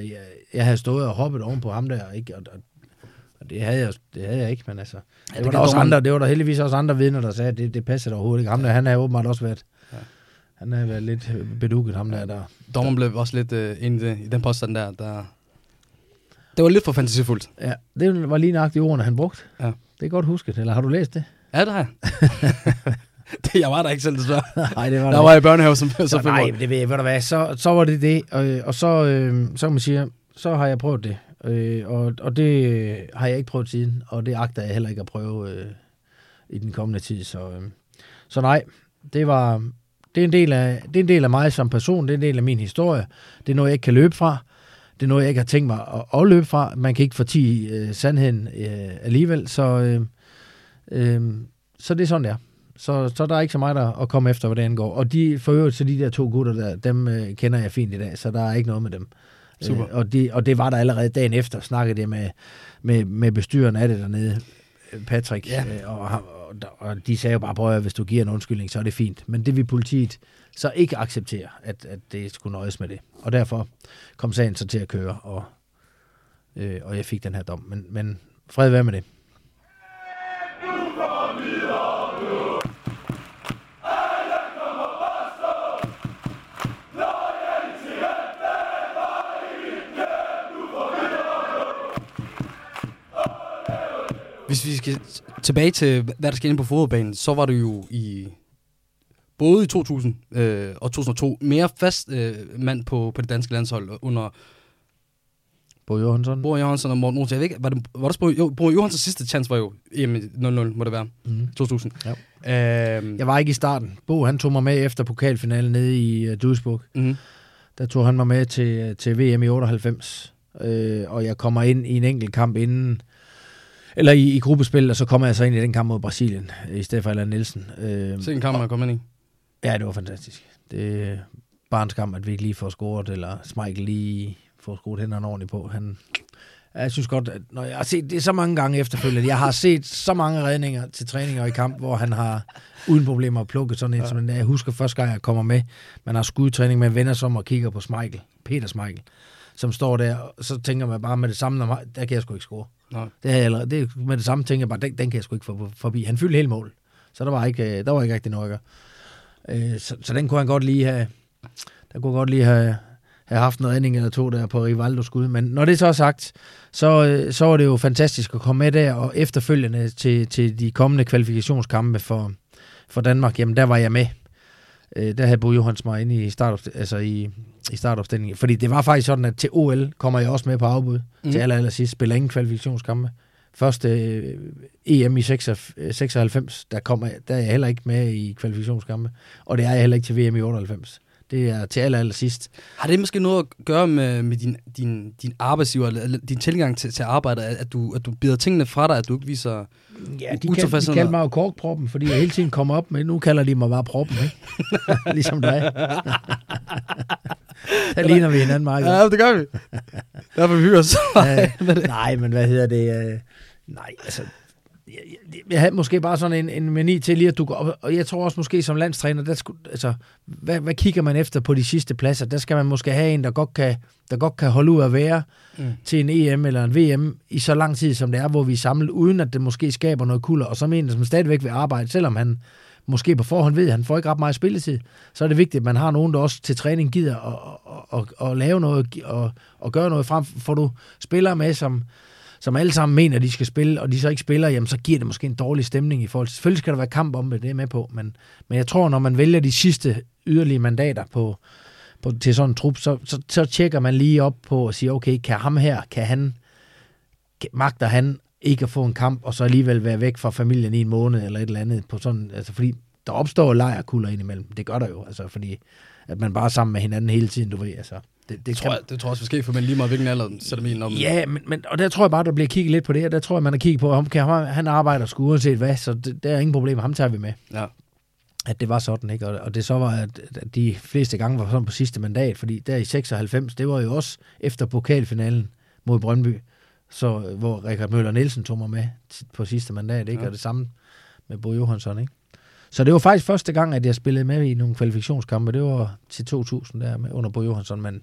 jeg havde stået og hoppet oven på ham der, ikke? Og det havde jeg ikke, men altså... Ja, det var der også andre, det var der heldigvis også andre vidner, der sagde, at det passede overhovedet ikke. Ham der, han havde åbenbart også været... Ja. Han havde været lidt bedugget, ham der. Dommeren blev også lidt inde i den påstand der... Det var lidt for fantasifuldt. Ja, det var lige nøjagtigt ordene, han brugte. Ja. Det er godt husket, eller har du læst det? Ja, det har jeg. Jeg var der ikke selv, desværre. Nej, det var der var jeg i børnehave, som så fik. Nej, det ved jeg, ved du hvad. Så var det. Og så kan man sige, så har jeg prøvet det. Og det har jeg ikke prøvet siden, og det agter jeg heller ikke at prøve i den kommende tid. Så nej, det er en del af mig som person, det er en del af min historie. Det er noget, jeg ikke kan løbe fra. Det er noget, jeg ikke har tænkt mig at løbe fra. Man kan ikke fortie sandheden alligevel, så det er sådan, det er. Så der er ikke så meget at komme efter, hvad det angår. Og for øvrigt, så de der 2 gutter der, dem kender jeg fint i dag, så der er ikke noget med dem. Super. Og det var der allerede dagen efter, snakkede jeg med bestyreren af det dernede, Patrick, og de sagde jo bare, prøv at hvis du giver en undskyldning, så er det fint. Men det vil politiet så ikke acceptere, at det skulle nøjes med det. Og derfor kom sagen så til at køre, og jeg fik den her dom. Men fred være med det. Hvis vi skal tilbage til, hvad der skete inde på fodboldbanen, så var det jo både i 2000 og 2002 mere fast mand på det danske landshold under Bo Johansson og Morten Olsen. Jeg ved ikke, var det Bo Johanssons sidste chance var jo EM 0-0, må det være, 2000. Ja. Jeg var ikke i starten. Bo, han tog mig med efter pokalfinalen nede i Duisburg. Mm-hmm. Der tog han mig med til VM i 98, og jeg kommer ind i en enkelt kamp inden... Eller i gruppespil, og så kommer jeg så ind i den kamp mod Brasilien, i stedet for Allan Nielsen. Se en kamp, jeg kom ind i. Ja, det var fantastisk. Det er barns kamp, at vi ikke lige får scoret, eller Smeichel lige får scoret hænderne ordentligt på. Jeg synes godt, at når jeg har set det så mange gange efterfølgende, jeg har set så mange redninger til træninger i kamp, hvor han har uden problemer plukket sådan en, som den der. Jeg husker første gang, jeg kommer med, man har skudtræning med venner som og kigger på Smeichel, Peter Smeichel, som står der, og så tænker man bare med det samme, der kan jeg sgu ikke score. Nej. Det med det samme tænker jeg bare, den kan jeg sgu ikke forbi. Han fyldte hele målet, så der var ikke rigtig noget at gøre. Så den kunne han godt lige have, have haft noget redning eller 2 der på Rivaldos skud. Men når det så er sagt, så var det jo fantastisk at komme med der, og efterfølgende til de kommende kvalifikationskampe for Danmark, jamen der var jeg med. Der havde Bo Johans mig inde i startopstillingen. Fordi det var faktisk sådan, at til OL kommer jeg også med på afbud. Til allersidst spiller ingen kvalifikationskampe. Første EM i 96, der er jeg heller ikke med i kvalifikationskampe. Og det er jeg heller ikke til VM i 98. Det er til allersidst. Har det måske noget at gøre med din arbejdsgiver, eller din tilgang til arbejdet, at du bider tingene fra dig, at du ikke viser... Ja, de kaldte mig jo korkproppen, fordi jeg hele tiden kommer op med, nu kalder de mig bare proppen, ikke? Ligesom dig. Der ligner vi hinanden meget. Ja, det gør vi. Derfor hyrer så meget. Nej, men hvad hedder det? Nej, altså... Jeg havde måske bare sådan en mani til lige at dukke op, og jeg tror også måske som landstræner, der skulle, altså, hvad kigger man efter på de sidste pladser? Der skal man måske have en, der godt kan holde ud at være til en EM eller en VM i så lang tid, som det er, hvor vi er samlet, uden at det måske skaber noget kulder, og så en, som stadigvæk vil arbejde, selvom han måske på forhånd ved, at han får ikke ret meget spilletid, så er det vigtigt, at man har nogen, der også til træning gider at lave noget og gøre noget frem, for du spiller med, som alle sammen mener, at de skal spille, og de så ikke spiller, jamen så giver det måske en dårlig stemning i forhold til. Selvfølgelig skal der være kamp om det, det er med på, men jeg tror, når man vælger de sidste yderligere mandater til sådan en trup, så tjekker man lige op på og siger, okay, kan ham her, magter han ikke at få en kamp, og så alligevel være væk fra familien i en måned, eller et eller andet, på sådan, altså fordi der opstår lejrkulder indimellem, det gør der jo, altså fordi, at man bare er sammen med hinanden hele tiden, du ved, altså. Det tror jeg også vil ske for mænd lige meget, hvilken alder sætter man om. Ja, men, og der tror jeg bare, der bliver kigget lidt på det, og der tror jeg, man har kigget på, at han arbejder sgu uanset hvad, så der er ingen problem, ham tager vi med. Ja. At det var sådan, ikke? Og det så var, at de fleste gange var sådan på sidste mandat, fordi der i 96, det var jo også efter pokalfinalen mod Brøndby, så, hvor Richard Møller Nielsen tog mig med på sidste mandat, ikke? Ja. Og det samme med Bo Johansson, ikke? Så det var faktisk første gang, at jeg spillede med i nogle kvalifikationskampe. Det var til 2000 der med under Bo Johansson, men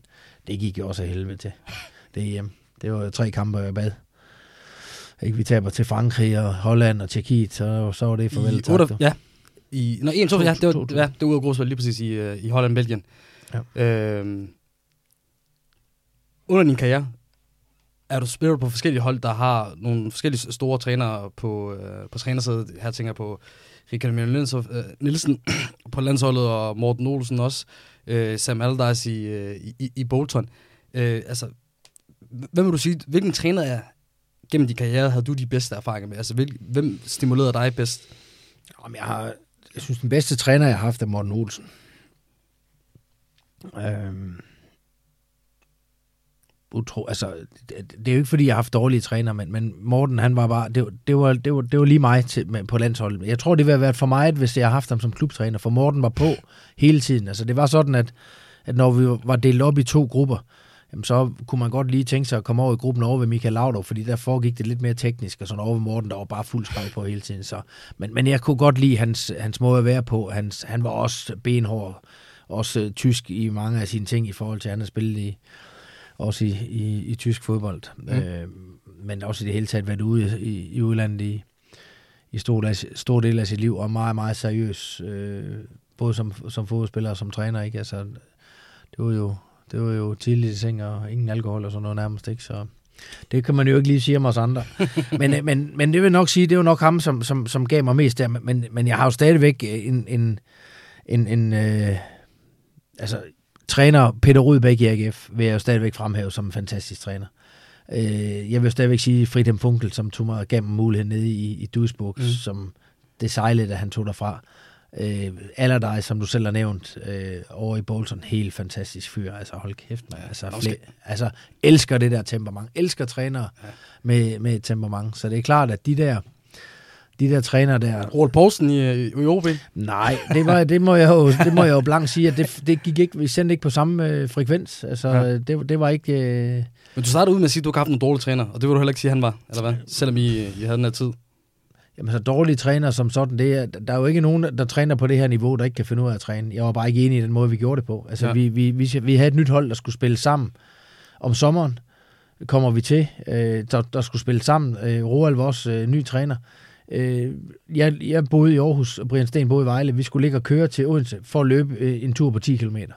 det gik jo også af helvede til. Det EM. Det var 3 kampe, jeg bad. Ikke, vi taber til Frankrig og Holland og Tjekkiet, så var det farvel tak. Ja. Når 1-2, ja, det var det ude af Grosvold lige præcis i Holland og Belgien. Ja. Under din karriere er du spiller på forskellige hold, der har nogle forskellige store trænere på trænersædet. Her tænker jeg på Richard Møller Nielsen på landsholdet og Morten Olsen også. Sam Allardyce i Bolton. Altså, hvem vil du sige, hvilken træner er gennem din karriere, havde du de bedste erfaringer med? Altså, hvem stimulerede dig bedst? Jamen, jeg synes, den bedste træner, jeg har haft, er Morten Olsen. Det er jo ikke, fordi jeg har haft dårlige træner, men Morten, han var bare... Det var lige mig på landsholdet. Jeg tror, det ville have været for meget, hvis jeg havde haft ham som klubtræner, for Morten var på hele tiden. Altså, det var sådan, at når vi var delt op i 2 grupper, jamen, så kunne man godt lige tænke sig at komme over i gruppen over ved Michael Laudrup, fordi der foregik det lidt mere teknisk, og sådan over ved Morten, der var bare fuld skreg på hele tiden. Så. Men jeg kunne godt lide hans måde at være på. Han var også benhård, også tysk i mange af sine ting i forhold til, at han har spillet i tysk fodbold. Men også i det hele taget været ude i udlandet i stor del af sit liv, og meget, meget seriøs, både som fodboldspiller og som træner. Ikke? Altså, det var jo tidligt i seng, og ingen alkohol og sådan noget nærmest, ikke? Så det kan man jo ikke lige sige om os andre. Men det vil nok sige, det var nok ham, som gav mig mest der. Men jeg har jo stadigvæk en træner, Peter Rudbæk i AGF, vil jeg jo stadigvæk fremhæve som en fantastisk træner. Jeg vil jo stadigvæk sige Friedhelm Funkel, som tog mig gennem muligheden nede i Duisburg, som det sejlede, da han tog derfra. Allardyce, som du selv har nævnt, over i Bolton, helt fantastisk fyr, altså hold kæft, man. Altså elsker det der temperament, elsker trænere med temperament, så det er klart, at de der trænere der... Roald Poulsen i OB? Nej, det må jeg jo blankt sige, at det gik ikke, vi sendte ikke på samme frekvens, altså ja. det var ikke... Men du startede ud med at sige, at du ikke har haft nogle dårlige trænere, og det vil du heller ikke sige, han var, eller hvad? Selvom I havde den her tid. Jamen så dårlige trænere som sådan, der er jo ikke nogen, der træner på det her niveau, der ikke kan finde ud af at træne. Jeg var bare ikke enig i den måde, vi gjorde det på. Altså, ja. Vi havde et nyt hold, der skulle spille sammen. Om sommeren kommer vi til, der skulle spille sammen. Roald, vores ny træner. Jeg boede i Aarhus, og Brian Sten boede i Vejle. Vi skulle ligge og køre til Odense for at løbe en tur på 10 kilometer.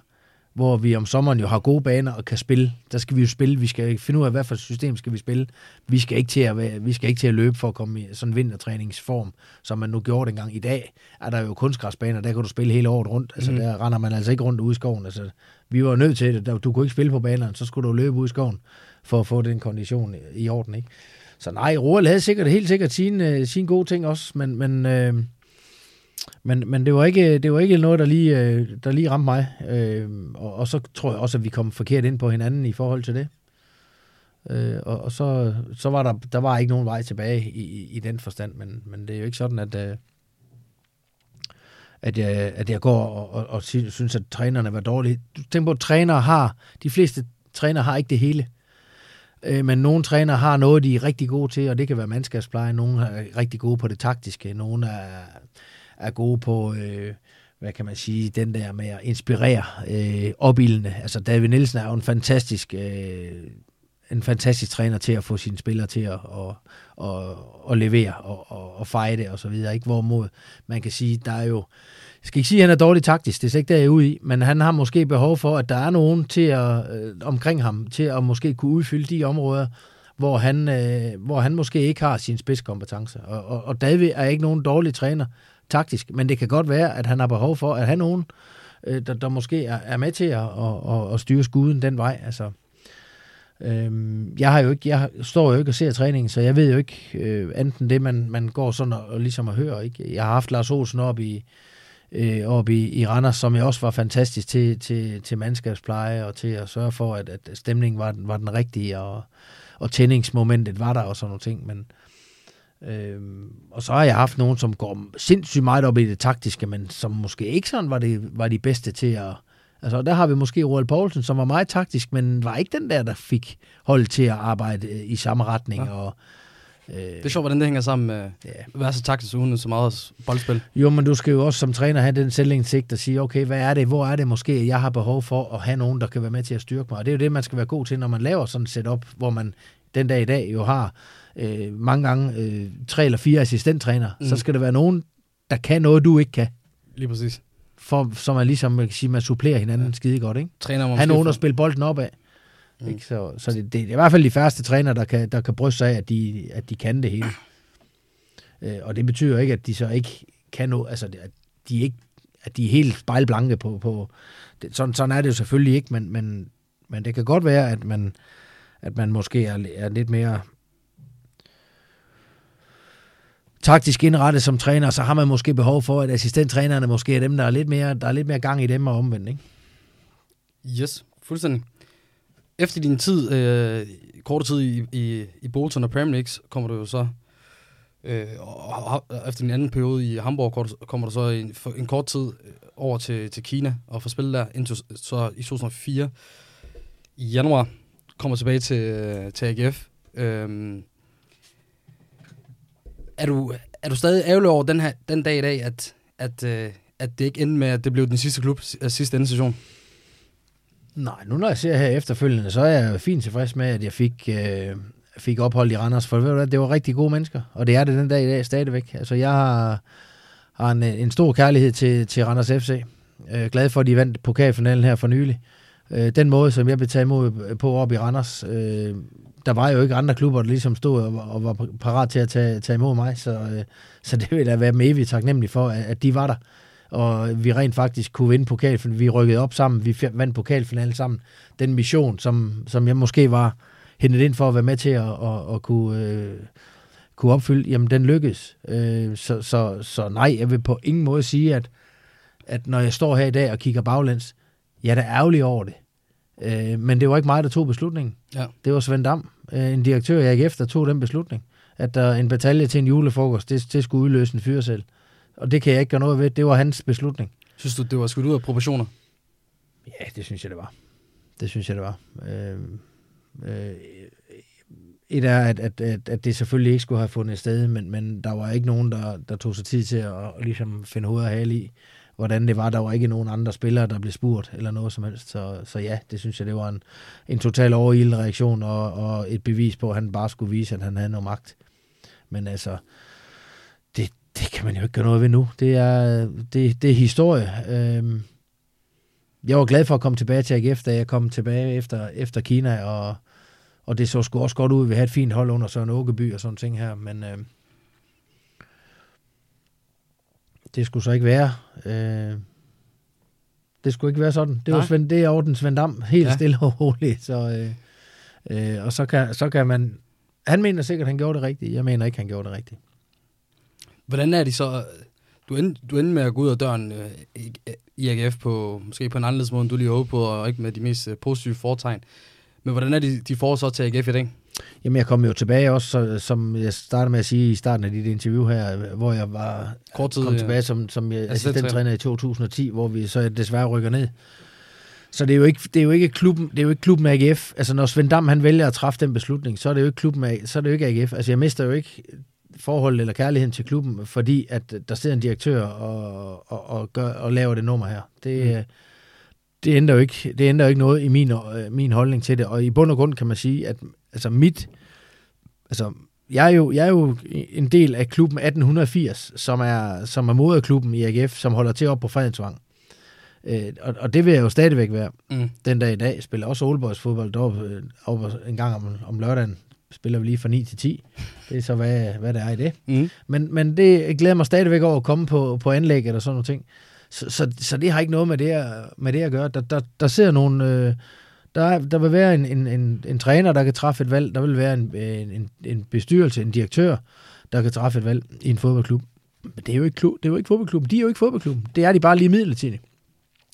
Hvor vi om sommeren jo har gode baner og kan spille. Der skal vi jo spille. Vi skal finde ud af, hvad for et system skal vi spille. Vi skal ikke til at løbe for at komme i sådan en vintertræningsform, som man nu gjorde dengang. I dag er der jo kunstgræsbaner, der kan du spille hele året rundt. Altså, der render man altså ikke rundt ude i skoven. Altså, vi var nødt til det. Du kunne ikke spille på banerne, så skulle du løbe ude i skoven for at få den kondition i orden, ikke? Så nej, Roald havde helt sikkert sine gode ting også, men det var ikke noget, der lige ramte mig. Og så tror jeg også, at vi kom forkert ind på hinanden i forhold til det. Og så var der var ikke nogen vej tilbage i den forstand. Men det er jo ikke sådan, at jeg går og synes, at trænerne var dårlige. Tænk på, at de fleste trænere har ikke det hele. Men nogle trænere har noget, de er rigtig gode til, og det kan være mandskabspleje. Nogle er rigtig gode på det taktiske. Nogle er gode på, hvad kan man sige, den der med at inspirere opildende. Altså David Nielsen er jo en fantastisk træner til at få sine spillere til at levere og fighte og så videre. Ikke hvorimod man kan sige, der er jo... Jeg skal ikke sige, at han er dårlig taktisk, det er ikke der, jeg er ude i, men han har måske behov for, at der er nogen til at, omkring ham, til at måske kunne udfylde de områder, hvor han måske ikke har sine spidskompetencer. Og David er ikke nogen dårlig træner taktisk, men det kan godt være, at han har behov for at have nogen, der måske er med til at styre skuden den vej. Altså, jeg står jo ikke og ser træningen, så jeg ved jo ikke enten det, man går sådan og ligesom at høre. Ikke? Jeg har haft Lars Olsen op i Randers, som jeg også var fantastisk til mandskabspleje og til at sørge for, at stemningen var den rigtige, og tændingsmomentet var der og sådan nogle ting. Og så har jeg haft nogen, som går sindssygt meget op i det taktiske, men som måske ikke sådan var de bedste til at Altså, der har vi måske Roald Poulsen, som var meget taktisk, men var ikke den der fik holdet til at arbejde i samme retning. Ja. Og, det er sjovt, hvordan det hænger sammen med at være så taktisk uden så meget også boldspil. Jo, men du skal jo også som træner have den selvindsigt og sige, okay, hvad er det, hvor er det måske, jeg har behov for at have nogen, der kan være med til at styrke mig. Og det er jo det, man skal være god til, når man laver sådan et setup, hvor man den dag i dag jo har mange gange 3 eller 4 assistenttrænere. Mm. Så skal der være nogen, der kan noget, du ikke kan. Lige præcis. For, som man ligesom kan sige, man supplerer hinanden skide godt, ikke? Træner, han er nogen, der spiller bolden opad. Mm. Ikke? Så det er i hvert fald de færreste trænere, der kan bryste sig af, at de kan det hele. Og det betyder ikke, at de så ikke kan noget, altså at de er helt spejlblanke på det, sådan er det jo selvfølgelig ikke, men det kan godt være, at man måske er lidt mere taktisk indrettet som træner, så har man måske behov for, at assistenttrænerne måske er dem, der er lidt mere gang i dem og omvendt, ikke? Yes, fuldstændig. Efter din tid, korte tid i Bolton og Premier League, kommer du jo så, og efter din anden periode i Hamburg, kommer du så en kort tid over til Kina og får spillet der indtil så i 2004. I januar kommer tilbage til AGF. Er du stadig ærgerlig over den dag i dag, at det ikke endte med, at det blev den sidste klub, sidste anden sæson? Nej, nu når jeg ser her efterfølgende, så er jeg fint tilfreds med, at jeg fik ophold i Randers, for ved du hvad, det var rigtig gode mennesker, og det er det den dag i dag stadigvæk. Altså, jeg har en stor kærlighed til Randers FC. Glad for, at de vandt pokalfinalen her for nylig. Den måde, som jeg blev taget imod på op i Randers, der var jo ikke andre klubber, der ligesom stod og var parat til at tage imod mig, så det vil jeg være med evigt taknemmelig for, at de var der. Og vi rent faktisk kunne vinde pokalfinalen. Vi rykkede op sammen, vi vandt pokalfinalen sammen. Den mission, som jeg måske var hentet ind for at være med til at kunne opfylde, jamen den lykkedes. Så nej, jeg vil på ingen måde sige, at når jeg står her i dag og kigger baglæns, jeg er da ærgerlig over det. Men det var ikke mig, der tog beslutningen. Ja. Det var Svend Dam, en direktør i AGF, der tog den beslutning. At der en batalje til en julefrokost, det skulle udløse en fyrsel. Og det kan jeg ikke gøre noget ved. Det var hans beslutning. Synes du, det var skudt ud af proportioner? Ja, det synes jeg, det var. Et er, at det selvfølgelig ikke skulle have fundet sted, men der var ikke nogen, der tog sig tid til at ligesom finde hovedet og hale i, hvordan det var. Der var ikke nogen andre spillere, der blev spurgt eller noget som helst. Så ja, det synes jeg, det var en total overildet reaktion og et bevis på, at han bare skulle vise, at han havde noget magt. Men altså, det kan man jo ikke gøre noget ved nu. Det er historie. Jeg var glad for at komme tilbage til AGF, da jeg kom tilbage efter Kina, og det så sgu også godt ud. Vi havde et fint hold under Søren Åkeby og sådan ting her, men det skulle så ikke være. Det skulle ikke være sådan. Det var det er over den Svend Dam, helt stille og roligt. Og så kan man... Han mener sikkert, han gjorde det rigtigt. Jeg mener ikke, han gjorde det rigtigt. Hvordan er de så... Du endte med at gå ud af døren i AGF på, måske på en anderledes måde, end du lige håbede på, og ikke med de mest positive fortegn. Men hvordan er de får så til AGF i dag? Jamen, jeg kom jo tilbage også, som jeg startede med at sige i starten af dit interview her, hvor jeg var kom tilbage som assistenttræner i 2010, hvor vi så desværre rykker ned. Så det er jo ikke klubben AGF. Altså, når Svend Dam, han vælger at træffe den beslutning, så er det jo ikke klubben, så er det jo ikke AGF. Altså, jeg mister jo ikke forhold eller kærligheden til klubben, fordi at der sidder en direktør og laver det nummer her. Det ændrer jo ikke noget i min holdning til det. Og i bund og grund kan man sige, at altså jeg er jo en del af klubben 1880, som er moderklubben i AGF, som holder til op på Fredensvang. Og det vil jeg jo stadigvæk være. Den dag i dag spiller også Aalborgs fodbold deroppe en gang om lørdagen. Spiller vi lige fra 9 til 10. Det er så, hvad der er i det. Men det glæder mig stadigvæk over at komme på anlægget eller sådan nogle ting. Så det har ikke noget med det at gøre. Der sidder nogle... Der vil være en træner, der kan træffe et valg. Der vil være en bestyrelse, en direktør, der kan træffe et valg i en fodboldklub. Men det er jo ikke fodboldklubben. De er jo ikke fodboldklubben. Det er de bare lige midlertidigt.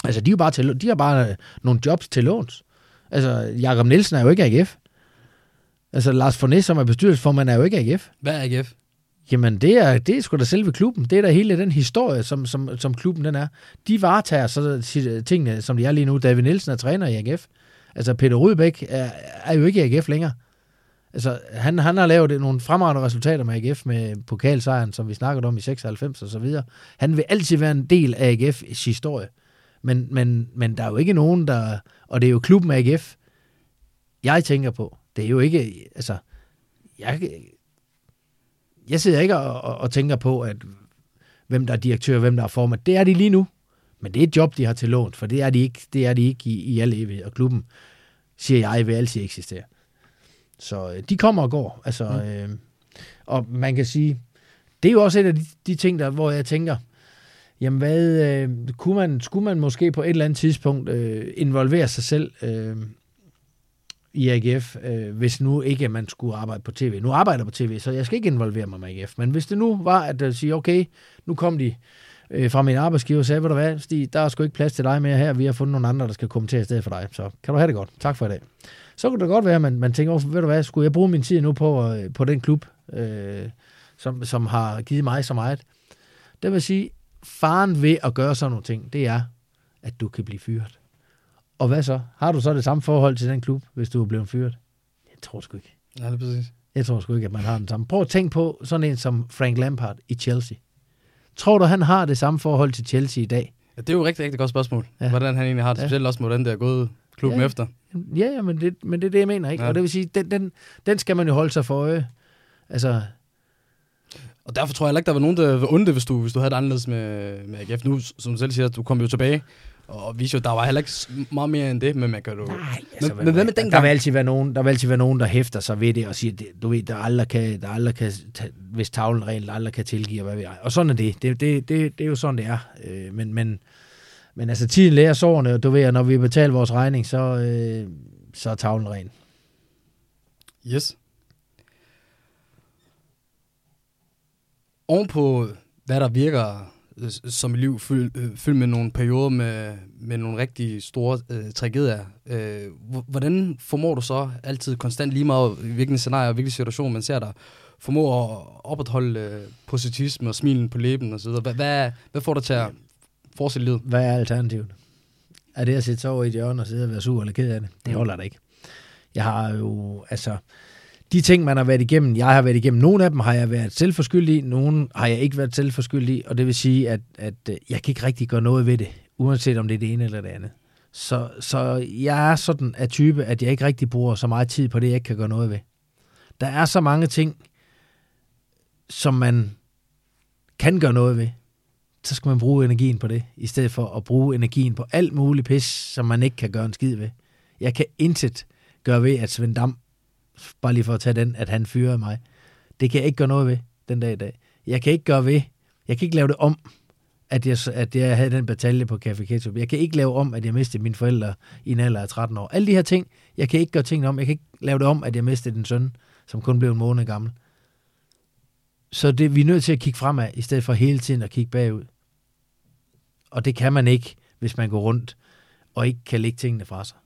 Altså, de har bare nogle jobs til låns. Altså, Jakob Nielsen er jo ikke AGF. Altså, Lars Fornæs, som er bestyrelsesformand, er jo ikke AGF. Hvad er AGF? Jamen, det er sgu da selve klubben. Det er da hele den historie, som klubben den er. De varetager så tingene, som de er lige nu. David Nielsen er træner i AGF. Altså, Peter Rudbæk er jo ikke i AGF længere. Altså, han har lavet nogle fremragende resultater med AGF, med pokalsejren, som vi snakkede om i 96 og så videre. Han vil altid være en del af AGF's historie. Men der er jo ikke nogen, der... Og det er jo klubben AGF, jeg tænker på. Det er jo ikke... Altså, jeg sidder ikke og tænker på, at hvem der er direktør, hvem der er formand. Det er de lige nu. Men det er et job, de har til lånt, for det er de ikke, i al evighed. Og klubben, siger jeg, vil altid eksistere. Så de kommer og går. Altså, og man kan sige, det er jo også et af de ting, der, hvor jeg tænker, jamen hvad, skulle man måske på et eller andet tidspunkt involvere sig selv i AGF, hvis nu ikke man skulle arbejde på tv. Nu arbejder jeg på tv, så jeg skal ikke involvere mig med AGF. Men hvis det nu var at sige, okay, nu kom de fra min arbejdsgiver og sagde, ved du hvad, Stig, der er sgu ikke plads til dig mere her. Vi har fundet nogle andre, der skal kommentere i stedet for dig. Så kan du have det godt. Tak for i dag. Så kunne det godt være, at man tænker, ved du hvad, skulle jeg bruge min tid nu på den klub, som har givet mig så meget. Det vil sige, faren ved at gøre sådan nogle ting, det er, at du kan blive fyret. Og hvad så? Har du så det samme forhold til den klub, hvis du er blevet fyret? Jeg tror sgu ikke. Nej, det er præcis. Jeg tror sgu ikke, at man har den samme. Prøv at tænke på sådan en som Frank Lampard i Chelsea. Tror du, han har det samme forhold til Chelsea i dag? Ja, det er jo et rigtig, rigtig godt spørgsmål. Ja. Hvordan han egentlig har det, specielt også med den der gode klubben efter. Ja, men det er det, jeg mener, ikke? Ja. Og det vil sige, den skal man jo holde sig for øje. Altså... Og derfor tror jeg ikke, der var nogen, der var ondt, hvis du havde det anderledes med AGF. Nu, som du selv siger, du kom jo tilbage, og viste jo, der var heller ikke meget mere end det, men man kan jo... Nej, altså, men hvad med dengang? Der vil altid være nogen, der hæfter sig ved det og siger, du ved, der aldrig kan hvis tavlen rent aldrig kan tilgive, hvad ved jeg. Og sådan er det. Det er jo sådan, det er. Men altså, tiden lærer sårene, og du ved, når vi betaler vores regning, så er tavlen ren. Yes. Ovenpå, hvad der virker som i liv, fyldt med nogle perioder med nogle rigtig store tragedier. Hvordan formår du så altid konstant, lige meget hvilken scenarie og hvilken situation man ser der, formår at opretholde positivisme og smilen på læben og så videre? Hvad får dig til at fortsætte livet? Hvad er alternativet? Er det at sætte sig over i et hjørne og sidde og være sur eller ked af det? Det holder der ikke. Jeg har jo, altså... De ting, man har været igennem, jeg har været igennem, nogle af dem har jeg været selvforskyldig i, nogle har jeg ikke været selvforskyldig i, og det vil sige, at jeg kan ikke rigtig gøre noget ved det, uanset om det er det ene eller det andet. Så jeg er sådan af type, at jeg ikke rigtig bruger så meget tid på det, jeg ikke kan gøre noget ved. Der er så mange ting, som man kan gøre noget ved. Så skal man bruge energien på det, i stedet for at bruge energien på alt muligt pis, som man ikke kan gøre en skid ved. Jeg kan intet gøre ved, at Svend Dam, bare lige for at tage den, at han fyrer mig. Det kan jeg ikke gøre noget ved den dag i dag. Jeg kan ikke lave det om, at jeg havde den batalje på Café Ketchup. Jeg kan ikke lave om, at jeg mistede mine forældre i en alder af 13 år. Alle de her ting, jeg kan ikke gøre tingene om. Jeg kan ikke lave det om, at jeg mistede den søn, som kun blev en måned gammel. Så det, vi er nødt til at kigge fremad, i stedet for hele tiden at kigge bagud. Og det kan man ikke, hvis man går rundt og ikke kan lægge tingene fra sig.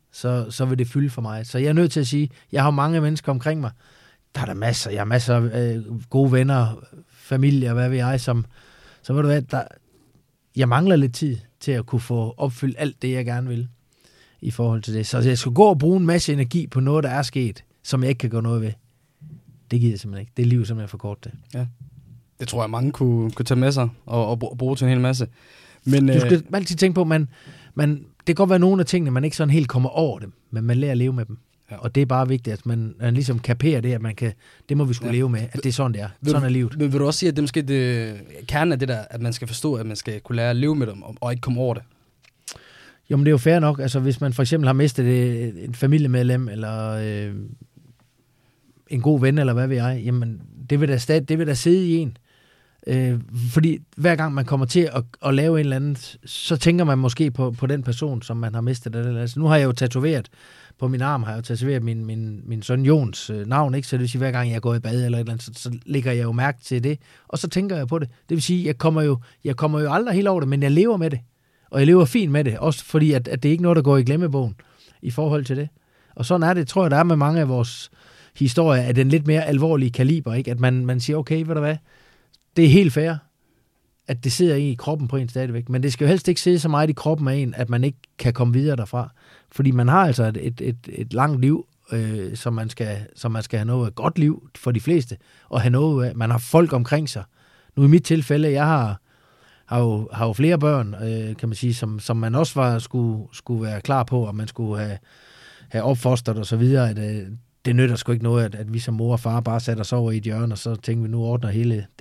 Så vil det fylde for mig. Så jeg er nødt til at sige, jeg har mange mennesker omkring mig. Der er masser. Jeg har masser af gode venner, familie og hvad ved jeg, så ved du hvad, jeg mangler lidt tid til at kunne få opfyldt alt det, jeg gerne vil i forhold til det. Så jeg skal gå og bruge en masse energi på noget, der er sket, som jeg ikke kan gøre noget ved. Det gider jeg simpelthen ikke. Det er livet simpelthen for kort, det. Ja. Det tror jeg, mange kunne tage med sig og bruge til en hel masse. Men, du skal altid tænke på, at man det kan godt være nogle af tingene, man ikke sådan helt kommer over dem, men man lærer at leve med dem. Ja. Og det er bare vigtigt, at man ligesom kaperer det, at man kan, det må vi skulle leve med, at det er sådan, det er. Sådan er livet. Men vil du også sige, at det måske kernen af det der, at man skal forstå, at man skal kunne lære at leve med dem, og ikke komme over det? Jo, men det er jo fair nok. Altså, hvis man for eksempel har mistet en familiemedlem, eller en god ven, eller hvad ved jeg, jamen, det vil da sidde i en. Fordi hver gang man kommer til at lave en eller anden, så tænker man måske på den person, som man har mistet. Altså, nu har jeg jo tatoveret på min arm, har jeg jo tatoveret min søn Jons navn, ikke? Så det vil sige, hver gang jeg går i bad eller et eller andet, så lægger jeg jo mærke til det, og så tænker jeg på det. Det vil sige, jeg kommer jo aldrig helt over det, men jeg lever med det, og jeg lever fint med det, også fordi at det er ikke noget, der går i glemmebogen i forhold til det. Og sådan er det, tror jeg, der er med mange af vores historier af den lidt mere alvorlige kaliber, ikke? At man siger, okay, ved du hvad, Det er helt fair, at det sidder i kroppen på en stadigvæk. Men det skal jo helst ikke sidde så meget i kroppen af en, at man ikke kan komme videre derfra. Fordi man har altså et langt liv, som man skal have noget af. Godt liv for de fleste, og have noget af. Man har folk omkring sig. Nu i mit tilfælde, jeg har jo flere børn, kan man sige, som man også skulle være klar på, og man skulle have opfostret og så videre, at det nytter sgu ikke noget, at vi som mor og far bare satte os over i et hjørne, og så tænkte vi, nu ordner det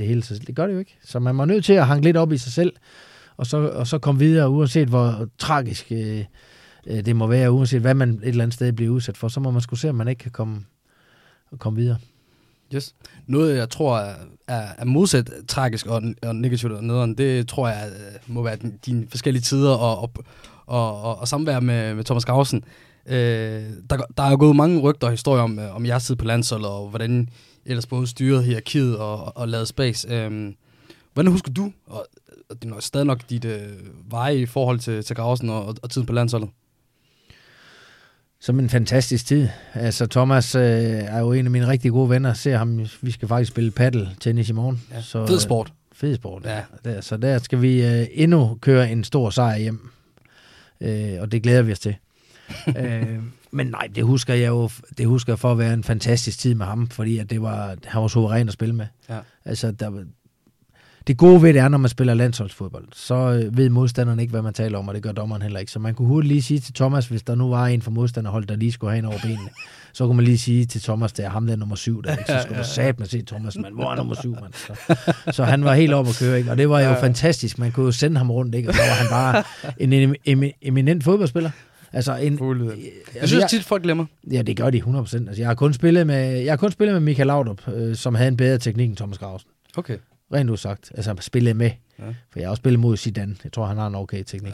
hele. Så det gør det jo ikke. Så man var nødt til at hanke lidt op i sig selv, og så komme videre, uanset hvor tragisk det må være, uanset hvad man et eller andet sted bliver udsat for, så må man sgu se, at man ikke kan komme videre. Yes. Noget, jeg tror er modsat tragisk og negativt og nederen, det tror jeg må være dine forskellige tider og samvær med Thomas Gravesen. Der er jo gået mange rygter og historier om jeres tid på landsholdet, og hvordan ellers både styret hierarkiet og lavet spas. Hvordan husker du, og det er stadig nok dit veje i forhold til Gravesen og tiden på landsholdet? Som en fantastisk tid. Altså, Thomas er jo en af mine rigtig gode venner. Ser ham, vi skal faktisk spille paddeltennis i morgen. Ja. Så, fed sport. Fed sport, ja. Så der skal vi endnu køre en stor sejr hjem. Og det glæder vi os til. Men nej, det husker jeg jo. Det husker jeg for at være en fantastisk tid med ham, fordi at han var suveræn at spille med. Ja. Altså, det gode ved det er, når man spiller landsholdsfodbold, så ved modstanderen ikke, hvad man taler om, og det gør dommeren heller ikke. Så man kunne hurtigt lige sige til Thomas, hvis der nu var en fra modstanderhold, der lige skulle have en over benene, så kunne man lige sige til Thomas, der er ham der nummer 7, der ikke, så skulle man satme se Thomas, men hvor er nummer 7, mand? Så han var helt oppe at køre, ikke? Og det var jo fantastisk. Man kunne jo sende ham rundt, ikke? Og så var han bare en eminent fodboldspiller. Altså jeg synes tit, folk glemmer. Ja, det gør de 100%. Altså, jeg har kun spillet med Michael Laudrup, som havde en bedre teknik end Thomas Gravesen. Okay. Rent udsagt. Altså, spillede med. Ja. For jeg har også spillet mod Zidane. Jeg tror, han har en okay teknik.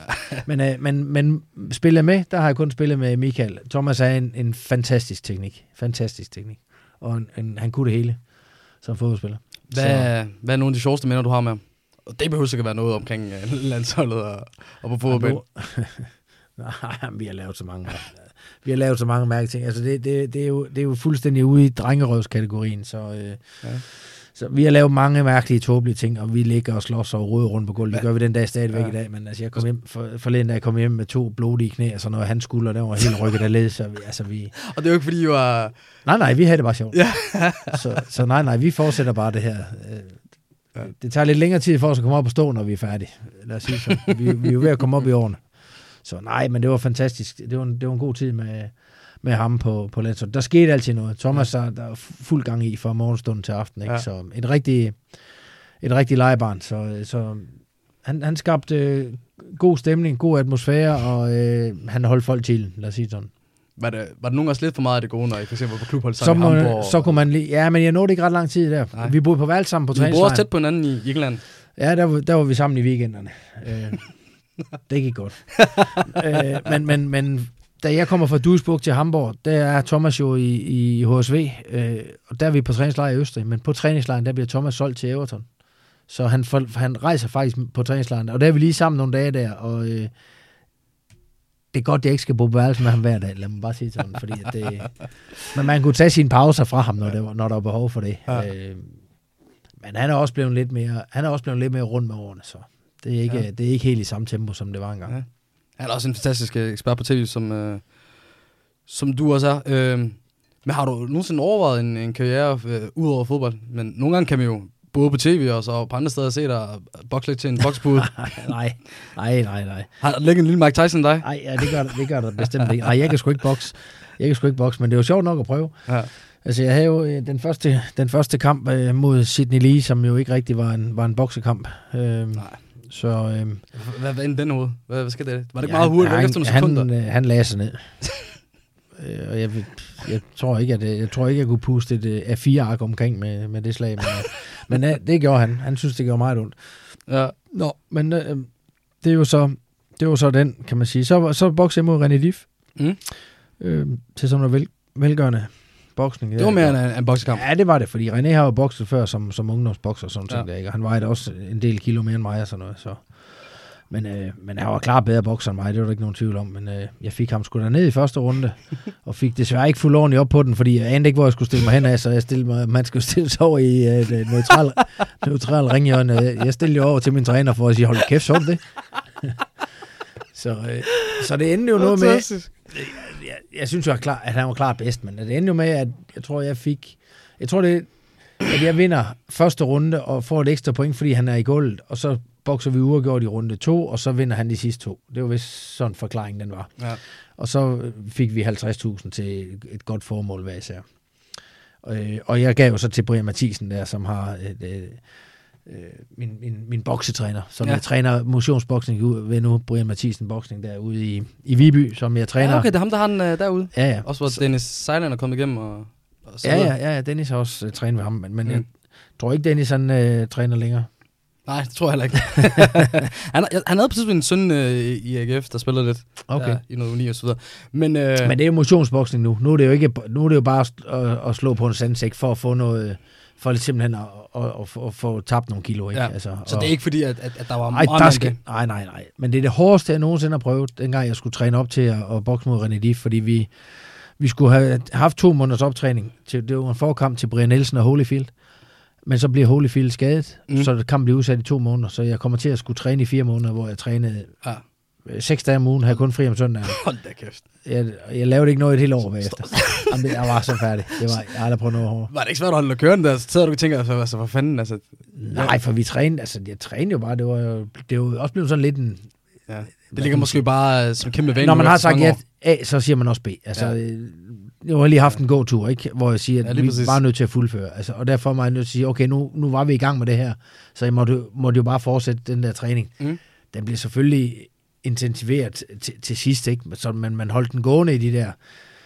Ja. Men spillet med, der har jeg kun spillet med Michael. Thomas er en fantastisk teknik. Fantastisk teknik. Og han kunne det hele som fodboldspiller. Hvad er nogle af de sjoveste minder, du har med ham? Og det behøver sikkert være noget omkring landsholdet og på fodboldbanen. Nej, vi har lavet så mange. Vi har lavet så mange mærketing. Altså, det er jo fuldstændig ude i drengerøvskategorien, så... Så vi har lavet mange mærkelige, tåbelige ting, og vi ligger og slås og roder rundt på gulvet. Det gør vi den dag stadigvæk i dag, men altså, jeg kom hjem forleden, da jeg kom hjem med 2 blodige knæ, og sådan noget, han skulder, der var hele rykket af led, så vi, altså vi... Og det er jo ikke, fordi I var... Nej, vi havde det bare sjovt. Så nej, vi fortsætter bare det her. Det tager lidt længere tid for os at komme op og stå, når vi er færdige. Lad os sige så. Vi er jo ved at komme op i årene. Så nej, men det var fantastisk. Det var en god tid med ham på landsholdet. Der skete altid noget. Thomas der er fuld gang i fra morgenstunden til aften, ikke? Ja. Så et rigtig legebarn. Så han skabte god stemning, god atmosfære, og han holdt folk til, lad os sige sådan. Var det nogen også lidt for meget af det gode, når I f.eks. var på klubhold sammen i Hamburg? Så kunne man lige... Ja, men jeg nåede ikke ret lang tid der. Nej. Vi boede på valg sammen på træningslejren. Vi boede også tæt på hinanden i England. Ja, der var vi sammen i weekenderne. Det gik godt. Men da jeg kommer fra Duisburg til Hamburg, der er Thomas jo i HSV, og der er vi på træningslejr i Østrig, men på træningslejren, der bliver Thomas solgt til Everton. Så han rejser faktisk på træningslejren, og der er vi lige sammen nogle dage der, og det er godt, at jeg ikke skal bo på værelse med ham hver dag, lad mig bare sige sådan, fordi at det... Men man kunne tage sine pauser fra ham, når der var behov for det. Ja. Men han er også blevet lidt mere rundt med årene, så det er ikke, det er ikke helt i samme tempo, som det var engang. Ja. Han er også en fantastisk ekspert på tv, som du også er. Men har du nogensinde overvejet en karriere ud over fodbold? Men nogle gange kan man jo både på tv og så på andre steder se dig bokse lidt til en bokspude. Nej. Har der ligget en lille Mike Tyson dig? Nej, ja, det gør der bestemt ikke. Nej, jeg kan sgu ikke bokse, men det er jo sjovt nok at prøve. Ja. Altså, jeg havde jo den første kamp mod Sydney Lee, som jo ikke rigtig var en boksekamp. Nej. Så, hvad endte den hoved? Hvad skal det? Var det ikke meget hurtigt? Han lagde sig ned. Og jeg tror ikke, jeg kunne puste et A4-ark omkring med det slag. Men det gjorde han. Han synes, det gjorde meget ondt. Ja. Nå, men det var så den, kan man sige. Så boksede jeg mod René Dif. Mm. Til sådan noget velgørende boksning. Det var mere en boksekamp. Ja, det var det, fordi René har jo bokset før som ungdomsbokser og sådan ting der, ikke? Og han vejede også en del kilo mere end mig og sådan noget. Så. Men han var klart bedre bokser end mig, det var der ikke nogen tvivl om, men jeg fik ham sgu derned i første runde, og fik desværre ikke fuld ordentligt op på den, fordi jeg anede ikke, hvor jeg skulle stille mig hen af, så jeg stillede mig, man skulle stille sig over i et neutral ringhjørne. Jeg stillede jo over til min træner for at sige, hold kæft, så det. Så det endte jo noget med, jeg synes jo, at han var klart bedst, men det endte jo med, at jeg tror, at jeg vinder første runde og får et ekstra point, fordi han er i gulvet, og så bokser vi uafgjort i runde 2, og så vinder han de sidste 2. Det var vist sådan forklaringen, den var. Ja. Og så fik vi 50.000 til et godt formål hver især. Og jeg gav jo så til Brian Mathisen der, som har min boksetræner, som jeg træner motionsboksning ved nu, Brian Mathisen boksning derude i Viby, som jeg træner. Ja, okay, det er ham, der har den derude. Ja. Også hvor Dennis Seilander kom igennem og ja, Dennis har også trænet med ham, men jeg tror ikke, Dennis han træner længere. Nej, det tror jeg heller ikke. han havde præcis en søn i AGF, der spillede lidt i noget uni og så videre. Men det er jo motionsboksning nu. Nu er det jo bare at slå på en sandsæk for at få noget, for simpelthen at få tabt nogle kilo. Ikke? Ja. Altså, så det er ikke fordi, at der var meget mængde? Nej. Men det er det hårdeste, jeg nogensinde har prøvet, dengang jeg skulle træne op til at bokse mod René Diff, fordi vi skulle have haft 2 måneders optræning. Det var en forkamp til Brian Nielsen og Holyfield. Men så bliver Holyfield skadet, så kampen bliver udsat i 2 måneder. Så jeg kommer til at skulle træne i 4 måneder, hvor jeg trænede 6 dage om ugen, havde kun fri om søndagen. Hold da kæft. Jeg lavede ikke noget et helt år bagefter. Jamen, jeg var så færdig. Jeg har da prøvet noget hårdt. Var det ikke svært at holde køren der? Så sidder du og tænker, altså, hvad fanden? Altså, nej, for vi trænede, altså jeg trænede jo bare. Det var jo også blevet sådan lidt en... Ja. Det ligger måske bare som kæmpe vane. Når man har sagt ja, A, så siger man også B. Altså... Ja. Jeg har lige haft en god tur, ikke? Hvor jeg siger, at vi bare er nødt til at fuldføre. Altså, og derfor var jeg nødt til at sige, okay, nu var vi i gang med det her, så jeg måtte jo bare fortsætte den der træning. Den blev selvfølgelig intensiveret til sidst, ikke? Så man holdt den gående i de der.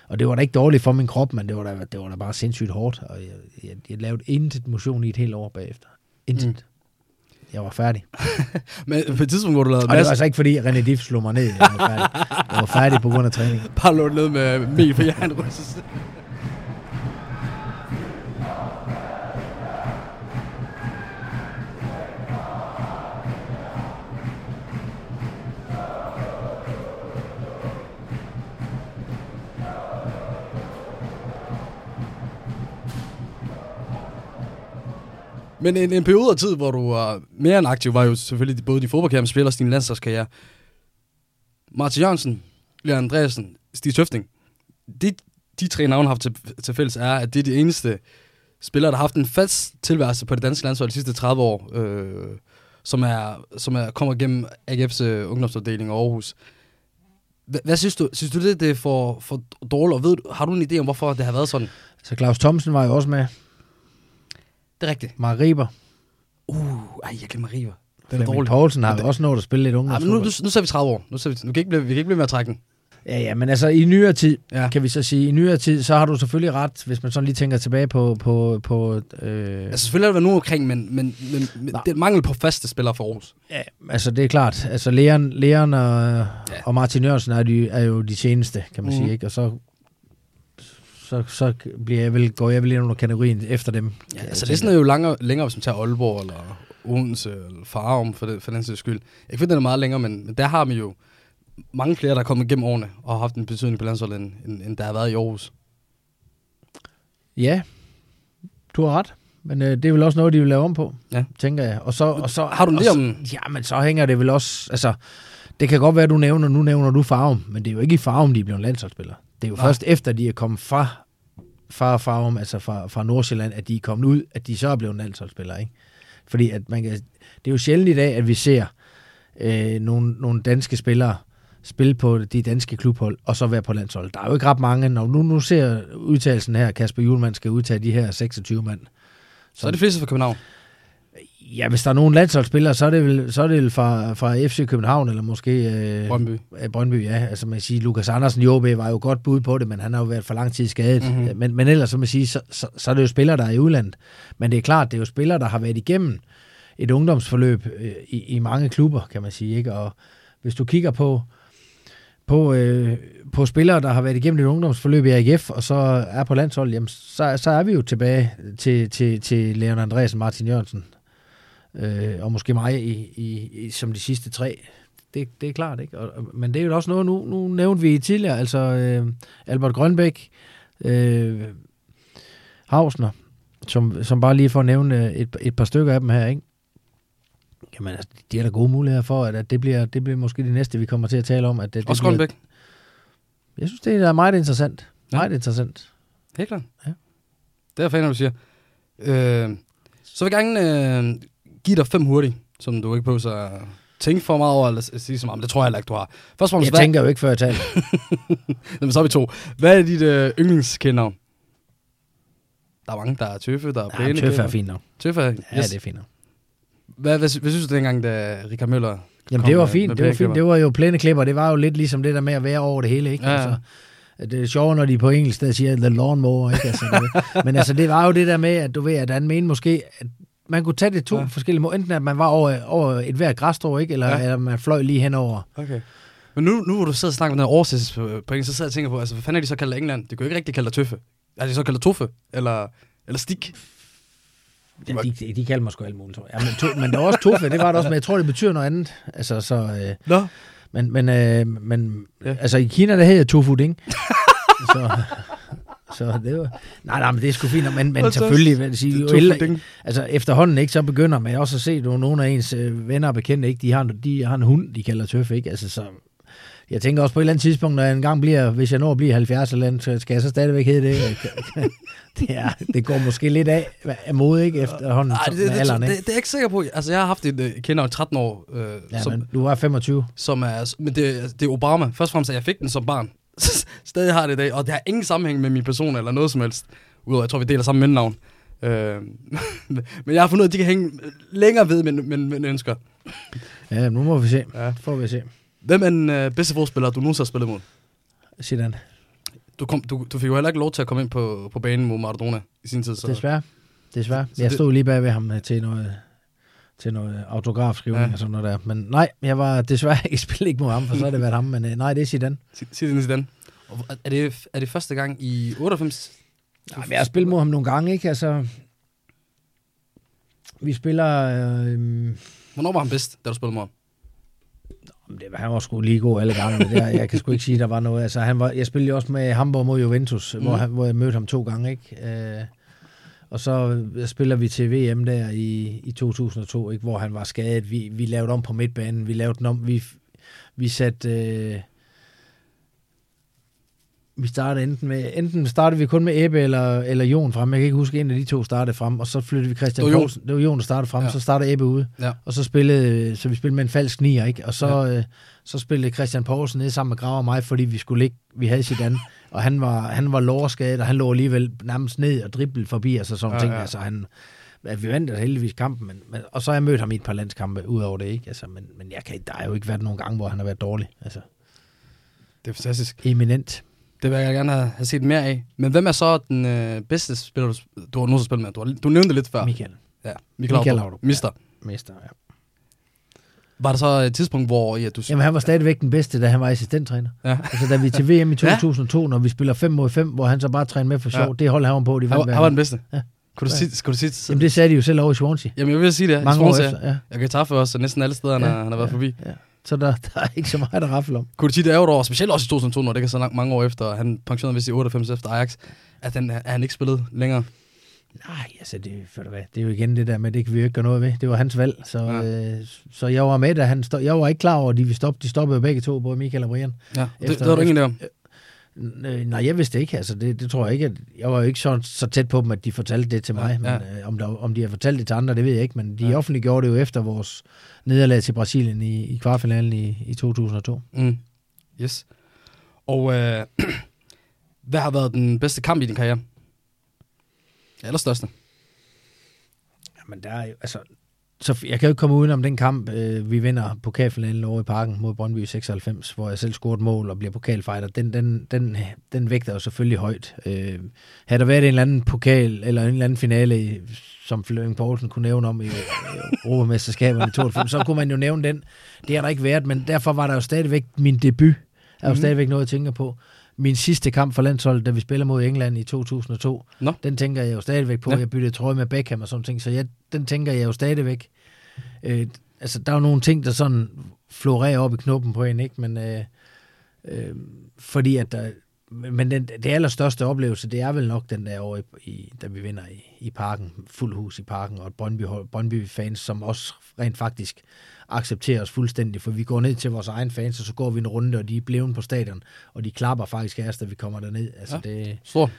Og det var da ikke dårligt for min krop, men det var da bare sindssygt hårdt. Og jeg lavede intet motion i et helt år bagefter. Intet. Jeg var færdig. Men på et tidspunkt, hvor du lavede... Og det var altså ikke, fordi René Diff slog mig ned. Jeg var færdig på grund af træning. Bare lå ned med mig, for jeg er en rysses. Men en periode af tid, hvor du var mere end aktiv, var jo selvfølgelig både din fodboldkarriere, men spiller og din landsholdskarriere. Martin Jørgensen, Leon Andreasen, Stig Tøfting. De tre navne har haft til fælles er, at det er de eneste spillere, der har haft en fast tilværelse på det danske landshold de sidste 30 år, som kommer gennem AGF's ungdomsafdeling i Aarhus. Hvad synes du? Synes du, det er for dårligt? Har du en idé om, hvorfor det har været sådan? Så Claus Thomsen var jo også med. Det er rigtigt. Mark Riber. Jeg glemmer Riber. Flemming Poulsen har også nået at spille lidt ungdomsfodbold. Nu ser vi 30 år. Vi kan ikke blive med at trække den. Ja, men altså i nyere tid, kan vi så sige. I nyere tid, så har du selvfølgelig ret, hvis man sådan lige tænker tilbage på altså selvfølgelig har det været nu omkring, men det er mangel på faste spillere for Aarhus. Ja, altså det er klart. Altså Leon og Martin Jørgensen er jo de seneste, kan man sige, ikke? Og så går jeg vel ind under kategorien efter dem. Ja, altså det er jo længere, hvis man tager Aalborg eller Odense eller Farum for den sags skyld. Jeg finder den er meget længere, men der har man jo mange flere, der er kommet gennem årene og har haft en betydning på landsholdet, end der har været i Aarhus. Ja, du har ret. Men det er vel også noget, de vil lave om på, tænker jeg. Og så har du det om... Ja, men så hænger det vel også... Altså, det kan godt være, at nu nævner du Farum, men det er jo ikke i Farum, de er blevet landsholdsspillere. Det er jo først efter, de er kommet fra Farum, altså fra Nordsjælland, at de er kommet ud, at de så er blevet landsholdsspillere, ikke? Fordi at det er jo sjældent i dag, at vi ser nogle danske spillere spille på de danske klubhold, og så være på landsholdet. Der er jo ikke ret mange. Når nu ser udtalelsen her, Kasper Hjulmand skal udtage de her 26 mand. Så er det fleste fra København? Ja, hvis der er nogen landsholdsspillere, så er det vel fra FC København, eller måske... Brøndby, ja. Altså man siger, Lukas Andersen i OB var jo godt bud på det, men han har jo været for lang tid skadet. Mm-hmm. Men ellers, som man siger, så er det jo spillere, der er i udlandet. Men det er klart, det er jo spillere, der har været igennem et ungdomsforløb i mange klubber, kan man sige, ikke? Og hvis du kigger på spillere, der har været igennem et ungdomsforløb i AGF, og så er på landshold, jamen, så er vi jo tilbage til Leon Andreasen, Martin Jørgensen, og måske mig som de sidste tre. Det er klart, ikke? Og, men det er jo også noget, nu nævnte vi tidligere, altså Albert Grønbæk, Hausner, som bare lige for at nævne et par stykker af dem her, ikke? Jamen, altså, de er der gode muligheder for, at det bliver måske det næste, vi kommer til at tale om. At det også Grønbæk? Jeg synes, det er meget interessant. Ja. Meget interessant. Helt klart. Ja. Det er fanden, du siger. Så vil jeg gerne give dig 5 hurtigt, som du ikke behøver at tænke for meget over, eller sige så meget, men det tror jeg heller ikke, du har. Først, jeg tænker jo ikke, før jeg taler. Jamen, så er vi 2. Hvad er dit yndlingskændnavn? Der er mange, der er Tøffe, der er Blæne. Tøffe er fint nok. Tøffe er, yes. Ja, det er fint nok. Hvad synes du dengang, da Richard Møller... Jamen, det var fint. Det var fint. Det var jo plæneklipper. Det var jo lidt ligesom det der med at være over det hele, ikke? Ja. Altså, det er sjovt, når de på engelsk der siger, the lawnmower, ikke? Altså, det. Men altså, det var jo det der med, at du ved, at han mente måske, at man kunne tage det 2 forskellige måder. Enten at man var over et hvert græsstrå, ikke? Eller at man fløj lige henover. Okay. Men nu hvor du sidder og snakker med den her oversættelse på engelsk, så sidder jeg og tænker på, altså, hvad fanden er de så kaldt i England? Det kunne ikke rigtig kalde dig Tøffe. Er de så kaldt Toffe? Eller Stig? Ja, de kaldte mig sgu alt muligt, tror jeg. Men der var også Toffe, det var det også, men jeg tror, det betyder noget andet. Altså, så... Nå? Men ja. Altså, i Kina, der hedder jeg tofu, ikke? så det var... Nej, men det er sgu fint, men selvfølgelig, vil jeg sige, jo ældre... Altså, efterhånden, ikke, så begynder man også at se, at nogle af ens venner og bekendte, ikke? De har en hund, de kalder Tøffe, ikke? Altså, så... Jeg tænker også på et eller andet tidspunkt, når jeg engang bliver, hvis jeg når at blive 70 eller andet, skal jeg så stadigvæk hedde det. Det går måske lidt af mode, ikke, efterhånden. Ej, med alderen, ikke? Det er jeg ikke sikker på. Altså, jeg har haft en kender i 13 år. Men du var 25. Som er, men det er Obama. Først og fremmest, at jeg fik den som barn. Stadig har det i dag, og det har ingen sammenhæng med min person eller noget som helst. Udover, jeg tror, vi deler samme mellemnavn. Men jeg har fundet ud af, at de kan hænge længere ved, men ønsker. Ja, nu må vi se. Ja. Får vi se. Hvem er den bedste fodspiller, du nogensinde har spillet mod? Zidane. Du fik jo heller ikke lov til at komme ind på banen mod Maradona i sin tid. Så. Desværre. Jeg stod lige bag ved ham til noget autografskrivning og sådan noget der. Men nej, jeg var desværre ikke spillet ikke mod ham, for så har det været ham. Men nej, det er Zidane. Zidane. Og er det første gang i 98? Nej, jeg har spillet mod ham nogle gange, ikke? Altså, vi spiller... Hvornår var han bedst, da du spillede mod ham? Han var sgu lige god alle gange. Jeg kan sgu ikke sige, der var noget. Altså, jeg spillede jo også med Hamburg mod Juventus, hvor jeg mødte ham 2 gange. Ikke? Og så spiller vi til VM der i 2002, ikke? Hvor han var skadet. Vi lavede om på midtbanen. Vi lavede den om. Vi satte... Vi startede enten startede vi kun med Ebbe eller Jon frem. Jeg kan ikke huske, en af de 2 startede frem, og så flyttede vi Christian Poulsen. Det var Jon, der startede frem, ja. Så startede Ebbe ude. Ja. Og så vi spillede med en falsk 9'er, ikke? Og så spillede Christian Poulsen ned sammen med Grav og mig, fordi vi skulle ligge. Vi havde Zidane, og han var lårskadet, og han lå alligevel nærmest ned og driblede forbi os og sådan ting. Altså, vi vandt heldigvis kampen, men og så har jeg mødt ham i et par landskampe ud over det, ikke? Altså, men der har jo ikke været nogen gange, hvor han har været dårlig. Altså, det er fantastisk. Eminent. Det vil jeg gerne have set mere af. Men hvem er så den bedste spiller, du har nogensinde spillet med? Du nævnte det lidt før. Michael Laudrup. Mister, ja. Var der så et tidspunkt, hvor... Ja, jamen, han var stadigvæk den bedste, da han var assistenttræner. Ja. Altså, da vi til VM i 2002, når vi spiller 5 mod 5, hvor han så bare træner med for sjov, det holder han på. Han var den bedste? Ja. Kunne du sige det? Jamen, det sagde de jo selv over i Swansea. Jamen, jeg vil sige det. Mange Swansea, år efter, ja. Jeg kan tage for os næsten alle steder, han har været forbi. Ja. Så der er ikke så meget, der raffler om. Kunne du sige, det er jo år, specielt også i 2002, når det ikke er så langt, mange år efter, han pensionerede vist i 98 efter Ajax, at han ikke spillet længere? Nej, altså, det er jo igen det der med, det kan vi jo ikke gøre noget ved. Det var hans valg, så jeg var med, da han jeg var ikke klar over, at de stoppede begge to, både Michael og Brian. Ja, det var du ingen der om? Nej, jeg vidste ikke, altså, det tror jeg ikke. Jeg var jo ikke så tæt på dem, at de fortalte det til mig, men om de har fortalt det til andre, det ved jeg ikke, men de offentliggjorde det jo efter vores nederlag til Brasilien i kvartfinalen i 2002. Mm. Yes. Og hvad har været den bedste kamp i din karriere? Allerstørste? Jamen, der er jo, altså... Så jeg kan jo ikke komme udenom den kamp, vi vinder pokalfinalen over i Parken mod Brøndby 96, hvor jeg selv scorede et mål og bliver pokalfighter. Den vægter jo selvfølgelig højt. Havde der været en eller anden pokal, eller en eller anden finale, som Flemming Poulsen kunne nævne om i Europamesterskaberne i 92, så kunne man jo nævne den. Det har der ikke været, men derfor var der jo stadigvæk min debut. Der er jo stadigvæk noget, jeg tænker på. Min sidste kamp for landsholdet, da vi spiller mod England i 2002, den tænker jeg jo stadigvæk på. Ja. Jeg byttede trøje med Beckham og sådan ting, så den tænker jeg jo stadigvæk. altså, der er jo nogle ting, der sådan florerer op i knoppen på en, ikke? Men, fordi at der, men det allerstørste oplevelse, det er vel nok den der år, da vi vinder i parken, fuld hus i parken, og Brøndby-fans, som også rent faktisk accepterer os fuldstændig, for vi går ned til vores egen fans, og så går vi en runde, og de er blevet på stadion, og de klapper faktisk af os, da vi kommer derned. Altså, ja, det, stor.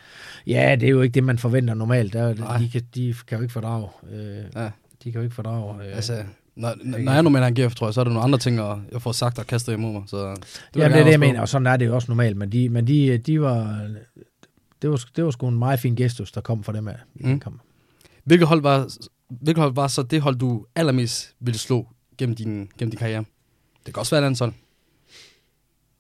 Ja, det er jo ikke det, man forventer normalt. De kan jo ikke fordrage. Altså, når jeg nu mener AGF, tror jeg, så er der nogle andre ting, og jeg får sagt og kastet imod mig. Så det er det, jeg mener, og sådan er det jo også normalt, men de var... Det var sgu en meget fin gestus, der kom fra dem af. Hvilket hold var så det hold, du allermest ville slå gennem din karriere? Det kan også være landshold.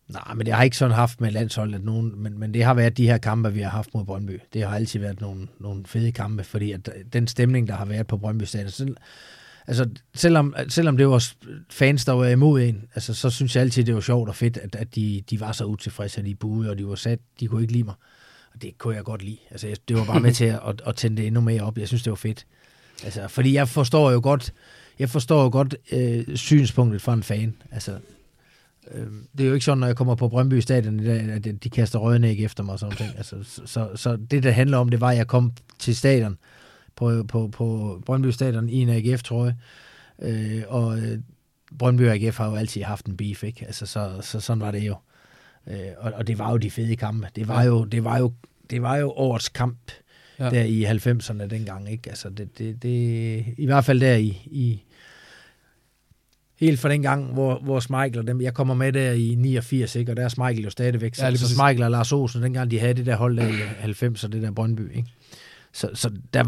Nej, men det har ikke sådan haft med landshold, at nogen, men det har været de her kampe, vi har haft mod Brøndby. Det har altid været nogle fede kampe, fordi at den stemning, der har været på Brøndby Stadion, altså, selvom det var fans, der var imod en, altså, så synes jeg altid, det var sjovt og fedt, at de var så utilfredse, at de buede, og de var sat, de kunne ikke lide mig. Og det kunne jeg godt lide. Altså, det var bare med til at tænde det endnu mere op. Jeg synes, det var fedt. Altså, fordi jeg forstår jo godt synspunktet fra en fan. Altså, det er jo ikke sådan, når jeg kommer på Brøndby Stadion i dag, at de kaster rødene ikke efter mig og sådan noget. Altså, så det, der handler om, det var, at jeg kom til stadion på Brøndby Stadion i en AGF-trøje. Og Brøndby og AGF har jo altid haft en beef, ikke? Altså, så sådan var det jo. Og det var jo de fede kampe. Det var jo årets kamp der i 90'erne dengang, ikke? Altså det i hvert fald der i helt fra den gang, hvor Schmeichel og dem, jeg kommer med der i 89, ikke? Og der er Schmeichel jo stadigvæk. Ja, så Schmeichel og Lars Olsen, dengang de havde det der hold der i 90'erne, det der Brøndby, ikke? Så der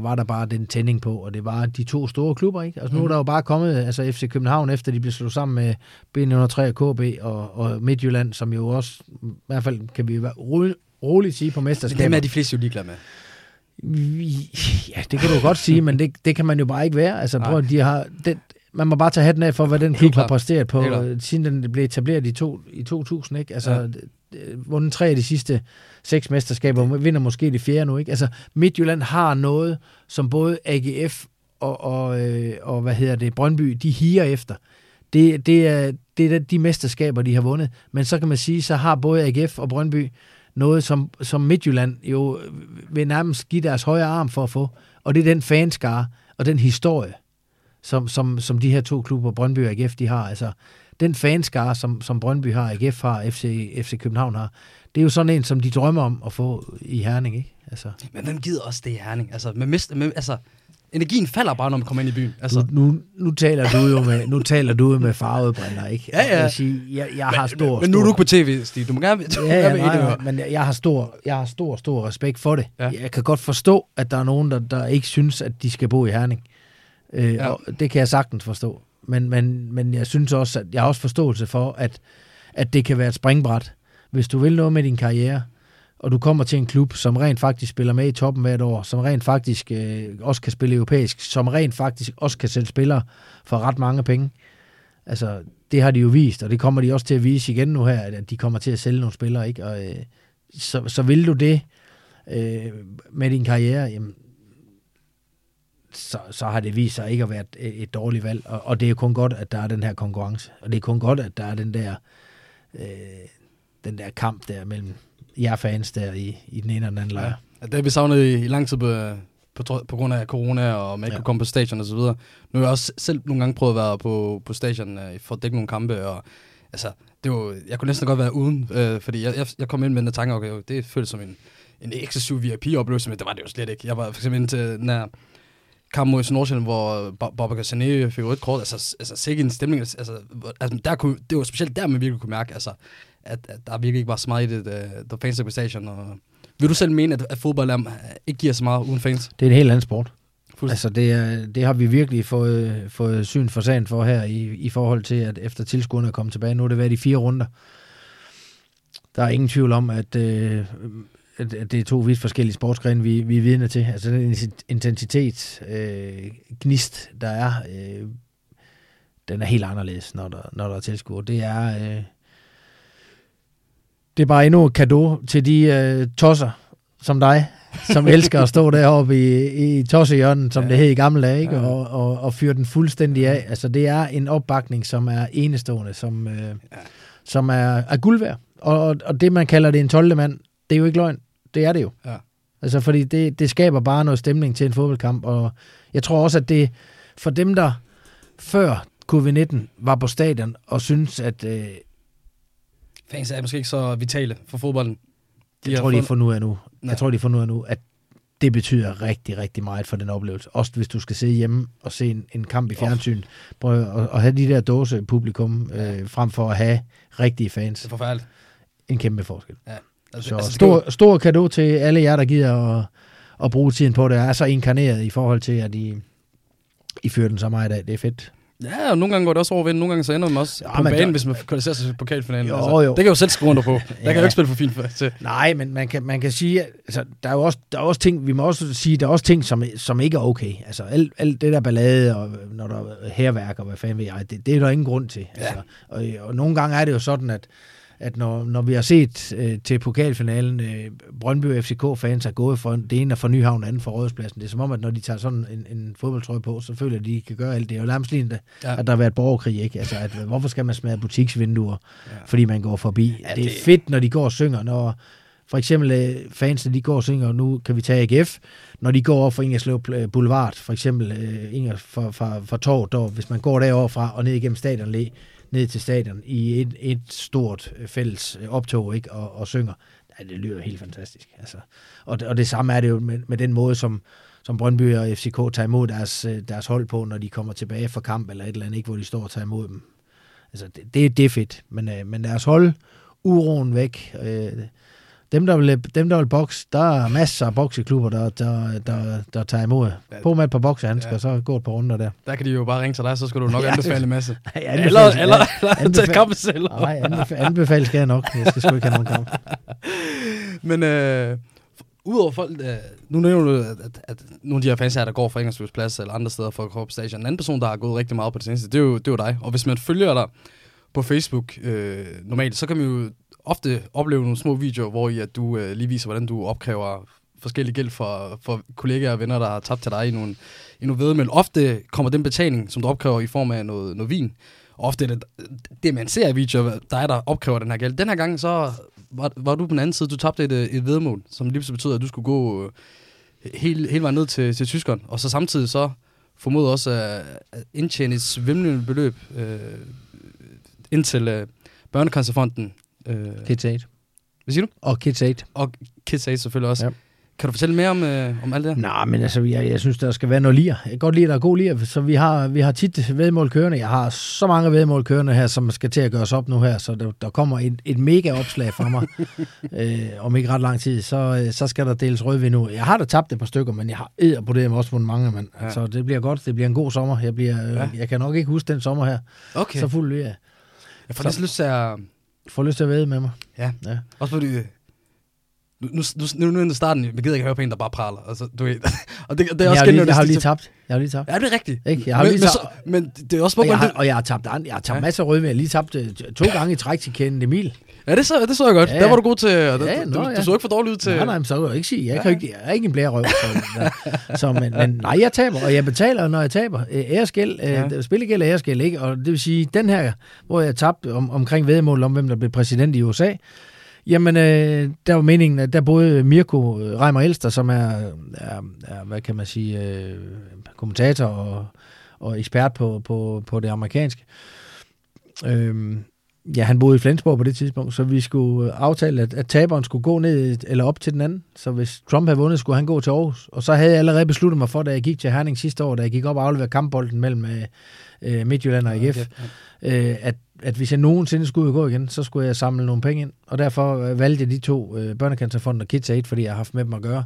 var der bare den tænding på, og det var de to store klubber, ikke? Altså nu er der jo bare kommet, altså FC København, efter de blev slået sammen med B103 og KB og Midtjylland, som jo også, i hvert fald kan vi roligt sige på mesterskabet. Hvem er de fleste jo ligeglade med? Ja, det kan du godt sige, men det kan man jo bare ikke være. Altså prøv, man må bare tage hatten af for, hvad den klub har præsteret på, siden den blev etableret i 2000, ikke? Altså... Ja. Vundet 3 af de sidste 6 mesterskaber, og vinder måske det 4. nu, ikke? Altså, Midtjylland har noget, som både AGF og Brøndby, de higer efter. Det er de mesterskaber, de har vundet. Men så kan man sige, så har både AGF og Brøndby noget, som Midtjylland jo vil nærmest give deres højre arm for at få. Og det er den fanskare og den historie, som de her to klubber, Brøndby og AGF, de har. Altså, den fanskare, som Brøndby har, AGF har, FC København har, det er jo sådan en, som de drømmer om at få i Herning, ikke? Altså. Men hvem gider også det i Herning? Altså, energien falder bare, når man kommer ind i byen. Altså. Nu taler du jo med farvebrænder, ikke? Ja. Jeg har stor... Men nu er du ikke på tv, Stig. Du må gerne... Men jeg har stor respekt for det. Ja. Jeg kan godt forstå, at der er nogen, der ikke synes, at de skal bo i Herning. Og det kan jeg sagtens forstå. Men jeg synes også, at jeg har også forståelse for, at det kan være et springbræt. Hvis du vil noget med din karriere, og du kommer til en klub, som rent faktisk spiller med i toppen hvert år, som rent faktisk også kan spille europæisk, som rent faktisk også kan sælge spillere for ret mange penge. Altså, det har de jo vist, og det kommer de også til at vise igen nu her, at de kommer til at sælge nogle spillere, ikke? Og, så vil du det med din karriere, jamen, så har det vist sig ikke at være et dårligt valg, og det er kun godt, at der er den her konkurrence, og det er kun godt, at der er den der kamp der mellem jer fans der i den ene og den anden lejr. Ja, det har vi savnet i lang tid på grund af corona, og man ikke kunne komme på stadion og så videre. Nu har jeg også selv nogle gange prøvet at være på stadion for at dække nogle kampe, og altså, det var, jeg kunne næsten godt være uden, fordi jeg kom ind med den tanke, okay, det føltes som en eksklusiv VIP-oplevelse, men det var det jo slet ikke. Jeg var for eksempel ind til nær kamp mod Nordsjælland, hvor Bobak og Sané fik rødt kort, altså sikke en stemning, altså der kunne, det var specielt der, man virkelig kunne mærke, altså, at der virkelig ikke var så meget i det, der fans på stadion. Og vil du selv mene, at fodbold ikke giver så meget uden fans? Det er en helt anden sport. Altså, det har vi virkelig fået syn for sagen for her, i forhold til, at efter tilskuerne er kommet tilbage, nu har det været i 4 runder. Der er ingen tvivl om, at det er 2 vidt forskellige sportsgrene, vi er vidne til. Altså den intensitet, gnist, der er, den er helt anderledes, når der er tilskuer. Det er bare endnu et cadeau til de tosser som dig, som elsker at stå deroppe i tossehjørnen, som det hed i gamle dage, ikke? Og fyre den fuldstændig af. Altså, det er en opbakning, som er enestående, som er guld værd. Og det, man kalder det en 12. mand, det er jo ikke løgn. Det er det jo. Ja. Altså, fordi det skaber bare noget stemning til en fodboldkamp, og jeg tror også, at det for dem, der før COVID-19 var på stadion og synes at fans er måske ikke så vitale for fodbolden. Jeg tror, de får nu at det betyder rigtig, rigtig meget for den oplevelse. Også hvis du skal sidde hjemme og se en kamp i fjernsyn. Prøv at have de der dåse publikum, frem for at have rigtige fans. Det er forfærdeligt. En kæmpe forskel. Ja. Så stor cadeau til alle jer, der gider at bruge tiden på det. Jeg er så inkarneret i forhold til, at I fører den så meget i dag. Det er fedt. Ja, og nogle gange går det også over vinden, nogle gange så ender man også på banen, hvis man kvalificerer sig til pokalfinalen. Altså, det kan jo selv skrue under på. Der kan jo ikke spille for fint til. Nej, men man kan sige, altså, der er også ting, vi må også sige, der er også ting, som ikke er okay. Altså, alt det der ballade, og når der er hærværk, og hvad fanden ved jeg, det er der ingen grund til. Altså, og nogle gange er det jo sådan, at når vi har set til pokalfinalen, Brøndby FCK-fans er gået for det ene er for Nyhavn, anden for Rådhuspladsen. Det er som om, at når de tager sådan en fodboldtrøje på, så føler de kan gøre alt det. Og lamslignende, at der har været borgerkrig, ikke? Altså, hvorfor skal man smadre butiksvinduer, fordi man går forbi? Ja, det er fedt, når de går og synger. Når for eksempel fansene, de går og synger, nu kan vi tage AGF. Når de går over for Ingerslev Boulevard, for eksempel fra Torv, hvis man går deroverfra og ned igennem Stadionallé, ned til stadion i et stort fælles optog, ikke? Og synger. Ja, det lyder helt fantastisk. Altså. Og det samme er det jo med den måde, som Brøndby og FCK tager imod deres hold på, når de kommer tilbage fra kamp eller et eller andet, ikke? Hvor de står og tager imod dem. Altså, det er fedt. Men deres hold, uroen væk. Dem, der vil bokse, der er masser af bokseklubber, der tager imod. På med et par boksehandsker, og så går et par runder der. Der kan de jo bare ringe til dig, så skal du nok anbefale en masse. Eller tage kampen selv. Nej, anbefale skal jeg nok. Jeg skal sgu ikke have nogen kamp. Men udover folk, nu nævner du, at nogle af de her fans her, der går fra Ingerslev Plads eller andre steder for at gå på stadion. En anden person, der har gået rigtig meget på det seneste, det er jo dig. Og hvis man følger dig på Facebook normalt, så kan man jo ofte oplever nogle små videoer, hvor i at du lige viser, hvordan du opkræver forskellige gæld for kollegaer og venner, der har tabt til dig i nogle vedmøl. Ofte kommer den betaling, som du opkræver i form af noget vin. Og ofte er det man ser i videoer, der opkræver den her gæld. Den her gang, så var du på den anden side. Du tabte et vedmål, som lige så betød, at du skulle gå hele vejen ned til tyskeren. Og så samtidig så formoder også at indtjene et svimlende beløb indtil børnecancerfonden. Kids Aid. Hvad siger du? Og Kids Aid. Og Kids Aid selvfølgelig også. Ja. Kan du fortælle mere om alt det her? Nej, men altså, jeg synes, der skal være noget lir. Jeg kan godt lide, der er god lir, så vi har tit vedmål kørende. Jeg har så mange vedmål kørende her, som skal til at gøres op nu her, så der kommer et mega opslag fra mig om ikke ret lang tid. Så skal der deles rødvin nu. Jeg har da tabt et par stykker, men jeg har på det også vundet mange, mand. Ja. Så det bliver godt. Det bliver en god sommer. Jeg kan nok ikke huske den sommer her. Okay. Så fuld lir. Jeg får næsten lyst til at... Får lyst til at væde med mig. Ja. Også fordi... Nu er det starten. Jeg gider ikke høre på en, der bare praler. Altså, du ved. Og det er også jeg har lige tabt. Ja, det er rigtigt. Ikke? Men det er også... Og jeg har tabt masser af rødvin. Jeg har lige tabt 2 gange i træk til Ken Emil. Ja, det så jeg godt. Ja. Der var du god til... Du så ikke for dårlig ud til... Nej, men så kan jeg ikke sige. Jeg er ikke en blærerøv. Men nej, jeg taber. Og jeg betaler, når jeg taber. Æresgæld. Spillegæld og æresgæld, ikke? Og det vil sige, den her, hvor jeg tabte omkring væddemål om, hvem der blev præsident i USA... Jamen, der var meningen, at der både Mirko Reimer Elster, som er hvad kan man sige, kommentator og ekspert på det amerikanske. Han boede i Flensborg på det tidspunkt, så vi skulle aftale, at taberen skulle gå ned eller op til den anden. Så hvis Trump havde vundet, skulle han gå til Aarhus. Og så havde jeg allerede besluttet mig for, da jeg gik til Herning sidste år, da jeg gik op og afleverede kampbolden mellem Midtjylland og AGF, at hvis jeg nogensinde skulle ud og gå igen, så skulle jeg samle nogle penge ind. Og derfor valgte jeg de to, Børnecancerfonden og Kids Aid, fordi jeg har haft med dem at gøre,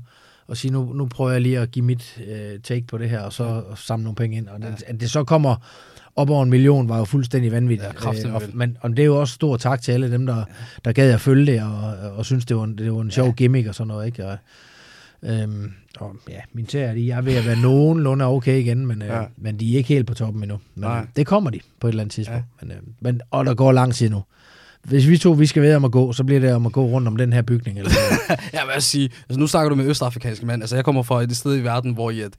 og sige, nu prøver jeg lige at give mit take på det her, og så samle nogle penge ind. Og at det så kommer op over 1 million, var jo fuldstændig vanvittigt. Ja, kraftigt, men det er jo også stor tak til alle dem, der gad at følge det, og synes, det var en sjov gimmick og sådan noget, ikke? Min tæer, jeg er ved at være nogenlunde okay igen, men de er ikke helt på toppen endnu. Men det kommer de på et eller andet tidspunkt. Men, og der går lang tid nu. Hvis vi to, vi skal være om at gå, så bliver det om at gå rundt om den her bygning. Eller jeg vil sige, altså nu snakker du med østafrikanske mand. Altså jeg kommer fra et sted i verden, hvor I, at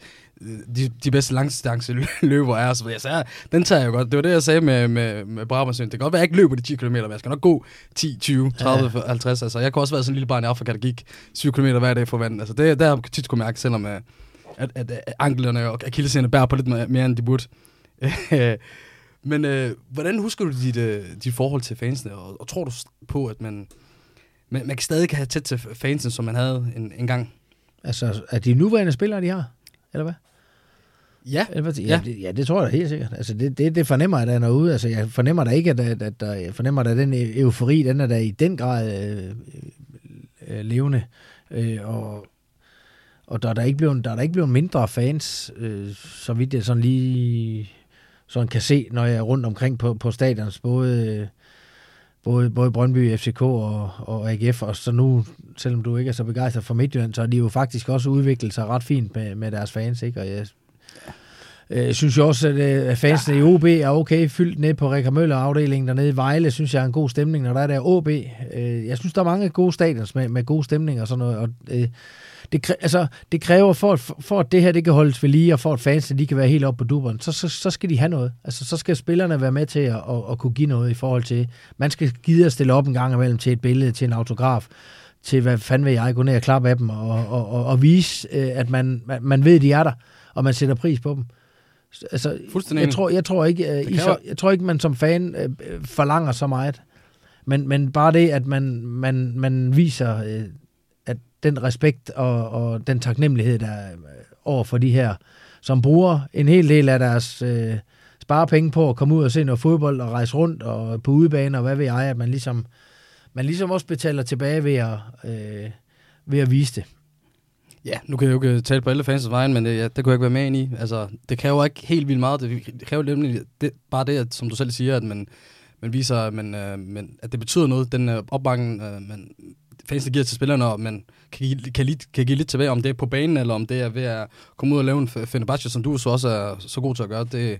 de bedste langdistance løber er. Så jeg, den tager jeg jo godt. Det var det, jeg sagde med Brabersøn. Det kan godt være, jeg ikke løber de 10 km, men jeg skal nok gå 10, 20, 30, 50. Altså jeg kunne også være sådan en lille barn i Afrika, der gik 7 km hver dag for vandet. Altså det der jeg tit kunne mærke, selvom at anklerne og akillesene bærer på lidt mere end de burde. Men hvordan husker du dit forhold til fansene, og tror du på, at man stadig kan have tæt til fansene, som man havde en gang? Altså, er de nuværende spillere, de har, eller hvad? Ja. Det tror jeg da helt sikkert. Altså, det fornemmer jeg da derude. Altså, jeg fornemmer da ikke, jeg fornemmer da den eufori, den er der i den grad levende, og der er ikke blevet mindre fans, så vidt jeg sådan lige... sådan kan se, når jeg er rundt omkring på stadions, både Brøndby, FCK og AGF, og så nu, selvom du ikke er så begejstret for Midtjylland, så har de jo faktisk også udviklet sig ret fint med deres fans, ikke? Og jeg synes jo også, at fansene i OB er okay fyldt ned på Rikker Møller-afdelingen dernede i Vejle, synes jeg er en god stemning, når der er der OB. Jeg synes, der er mange gode stadions med gode stemninger og sådan noget, og det kræver, for at det her det kan holdes ved lige, og for at fansene de kan være helt oppe på dupperen, så skal de have noget. Altså, så skal spillerne være med til at kunne give noget i forhold til... Man skal gide at stille op en gang imellem til et billede, til en autograf, til hvad fanden vil jeg, gå ned og klappe af dem, og vise, at man ved, de er der, og man sætter pris på dem. Altså, jeg tror ikke, man som fan forlanger så meget. Men bare det, at man viser... den respekt og den taknemmelighed, der er over for de her, som bruger en hel del af deres sparepenge på at komme ud og se noget fodbold og rejse rundt og på udebane og hvad ved jeg, at man ligesom også betaler tilbage ved at vise det. Ja, nu kan jeg jo ikke tale på alle fansens vejen, men det kunne jeg ikke være med ind i. Altså, det kræver ikke helt vildt meget. Det kræver nemlig bare det, at, som du selv siger, at man viser, at, at det betyder noget, den opbakning, man... fans, der giver til spillerne, og man kan give lidt tilbage, om det er på banen, eller om det er ved at komme ud og lave en Fenerbahce, som du så også er så god til at gøre. Det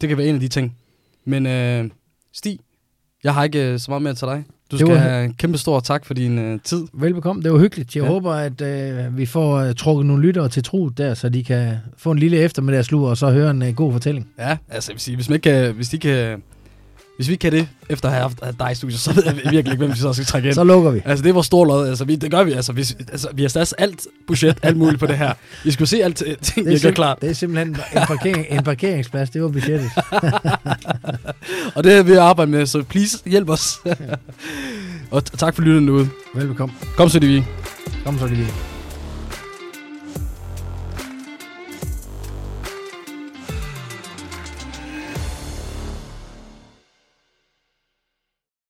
kan være en af de ting. Men Stig, jeg har ikke så meget mere til dig. Du skal have en kæmpe stor tak for din tid. Velbekomme, det var hyggeligt. Jeg håber, at vi får trukket nogle lyttere til truet der, så de kan få en lille eftermiddagslur, og så høre en god fortælling. Ja, altså hvis vi kan det, efter at have haft dig i studiet, så ved jeg virkelig ikke, hvem vi så skal trække ind. Så lukker vi. Altså, det er vores store lod. Altså, det gør vi. Altså, vi har stadig alt budget, alt muligt på det her. Vi skulle se alt ting, vi gør klart. Det er simpelthen en parkeringsplads. Det var budgettet. Og det er vi at arbejde med, så please hjælp os. Og tak for lytterne derude. Velbekomme. Kom så, de vi.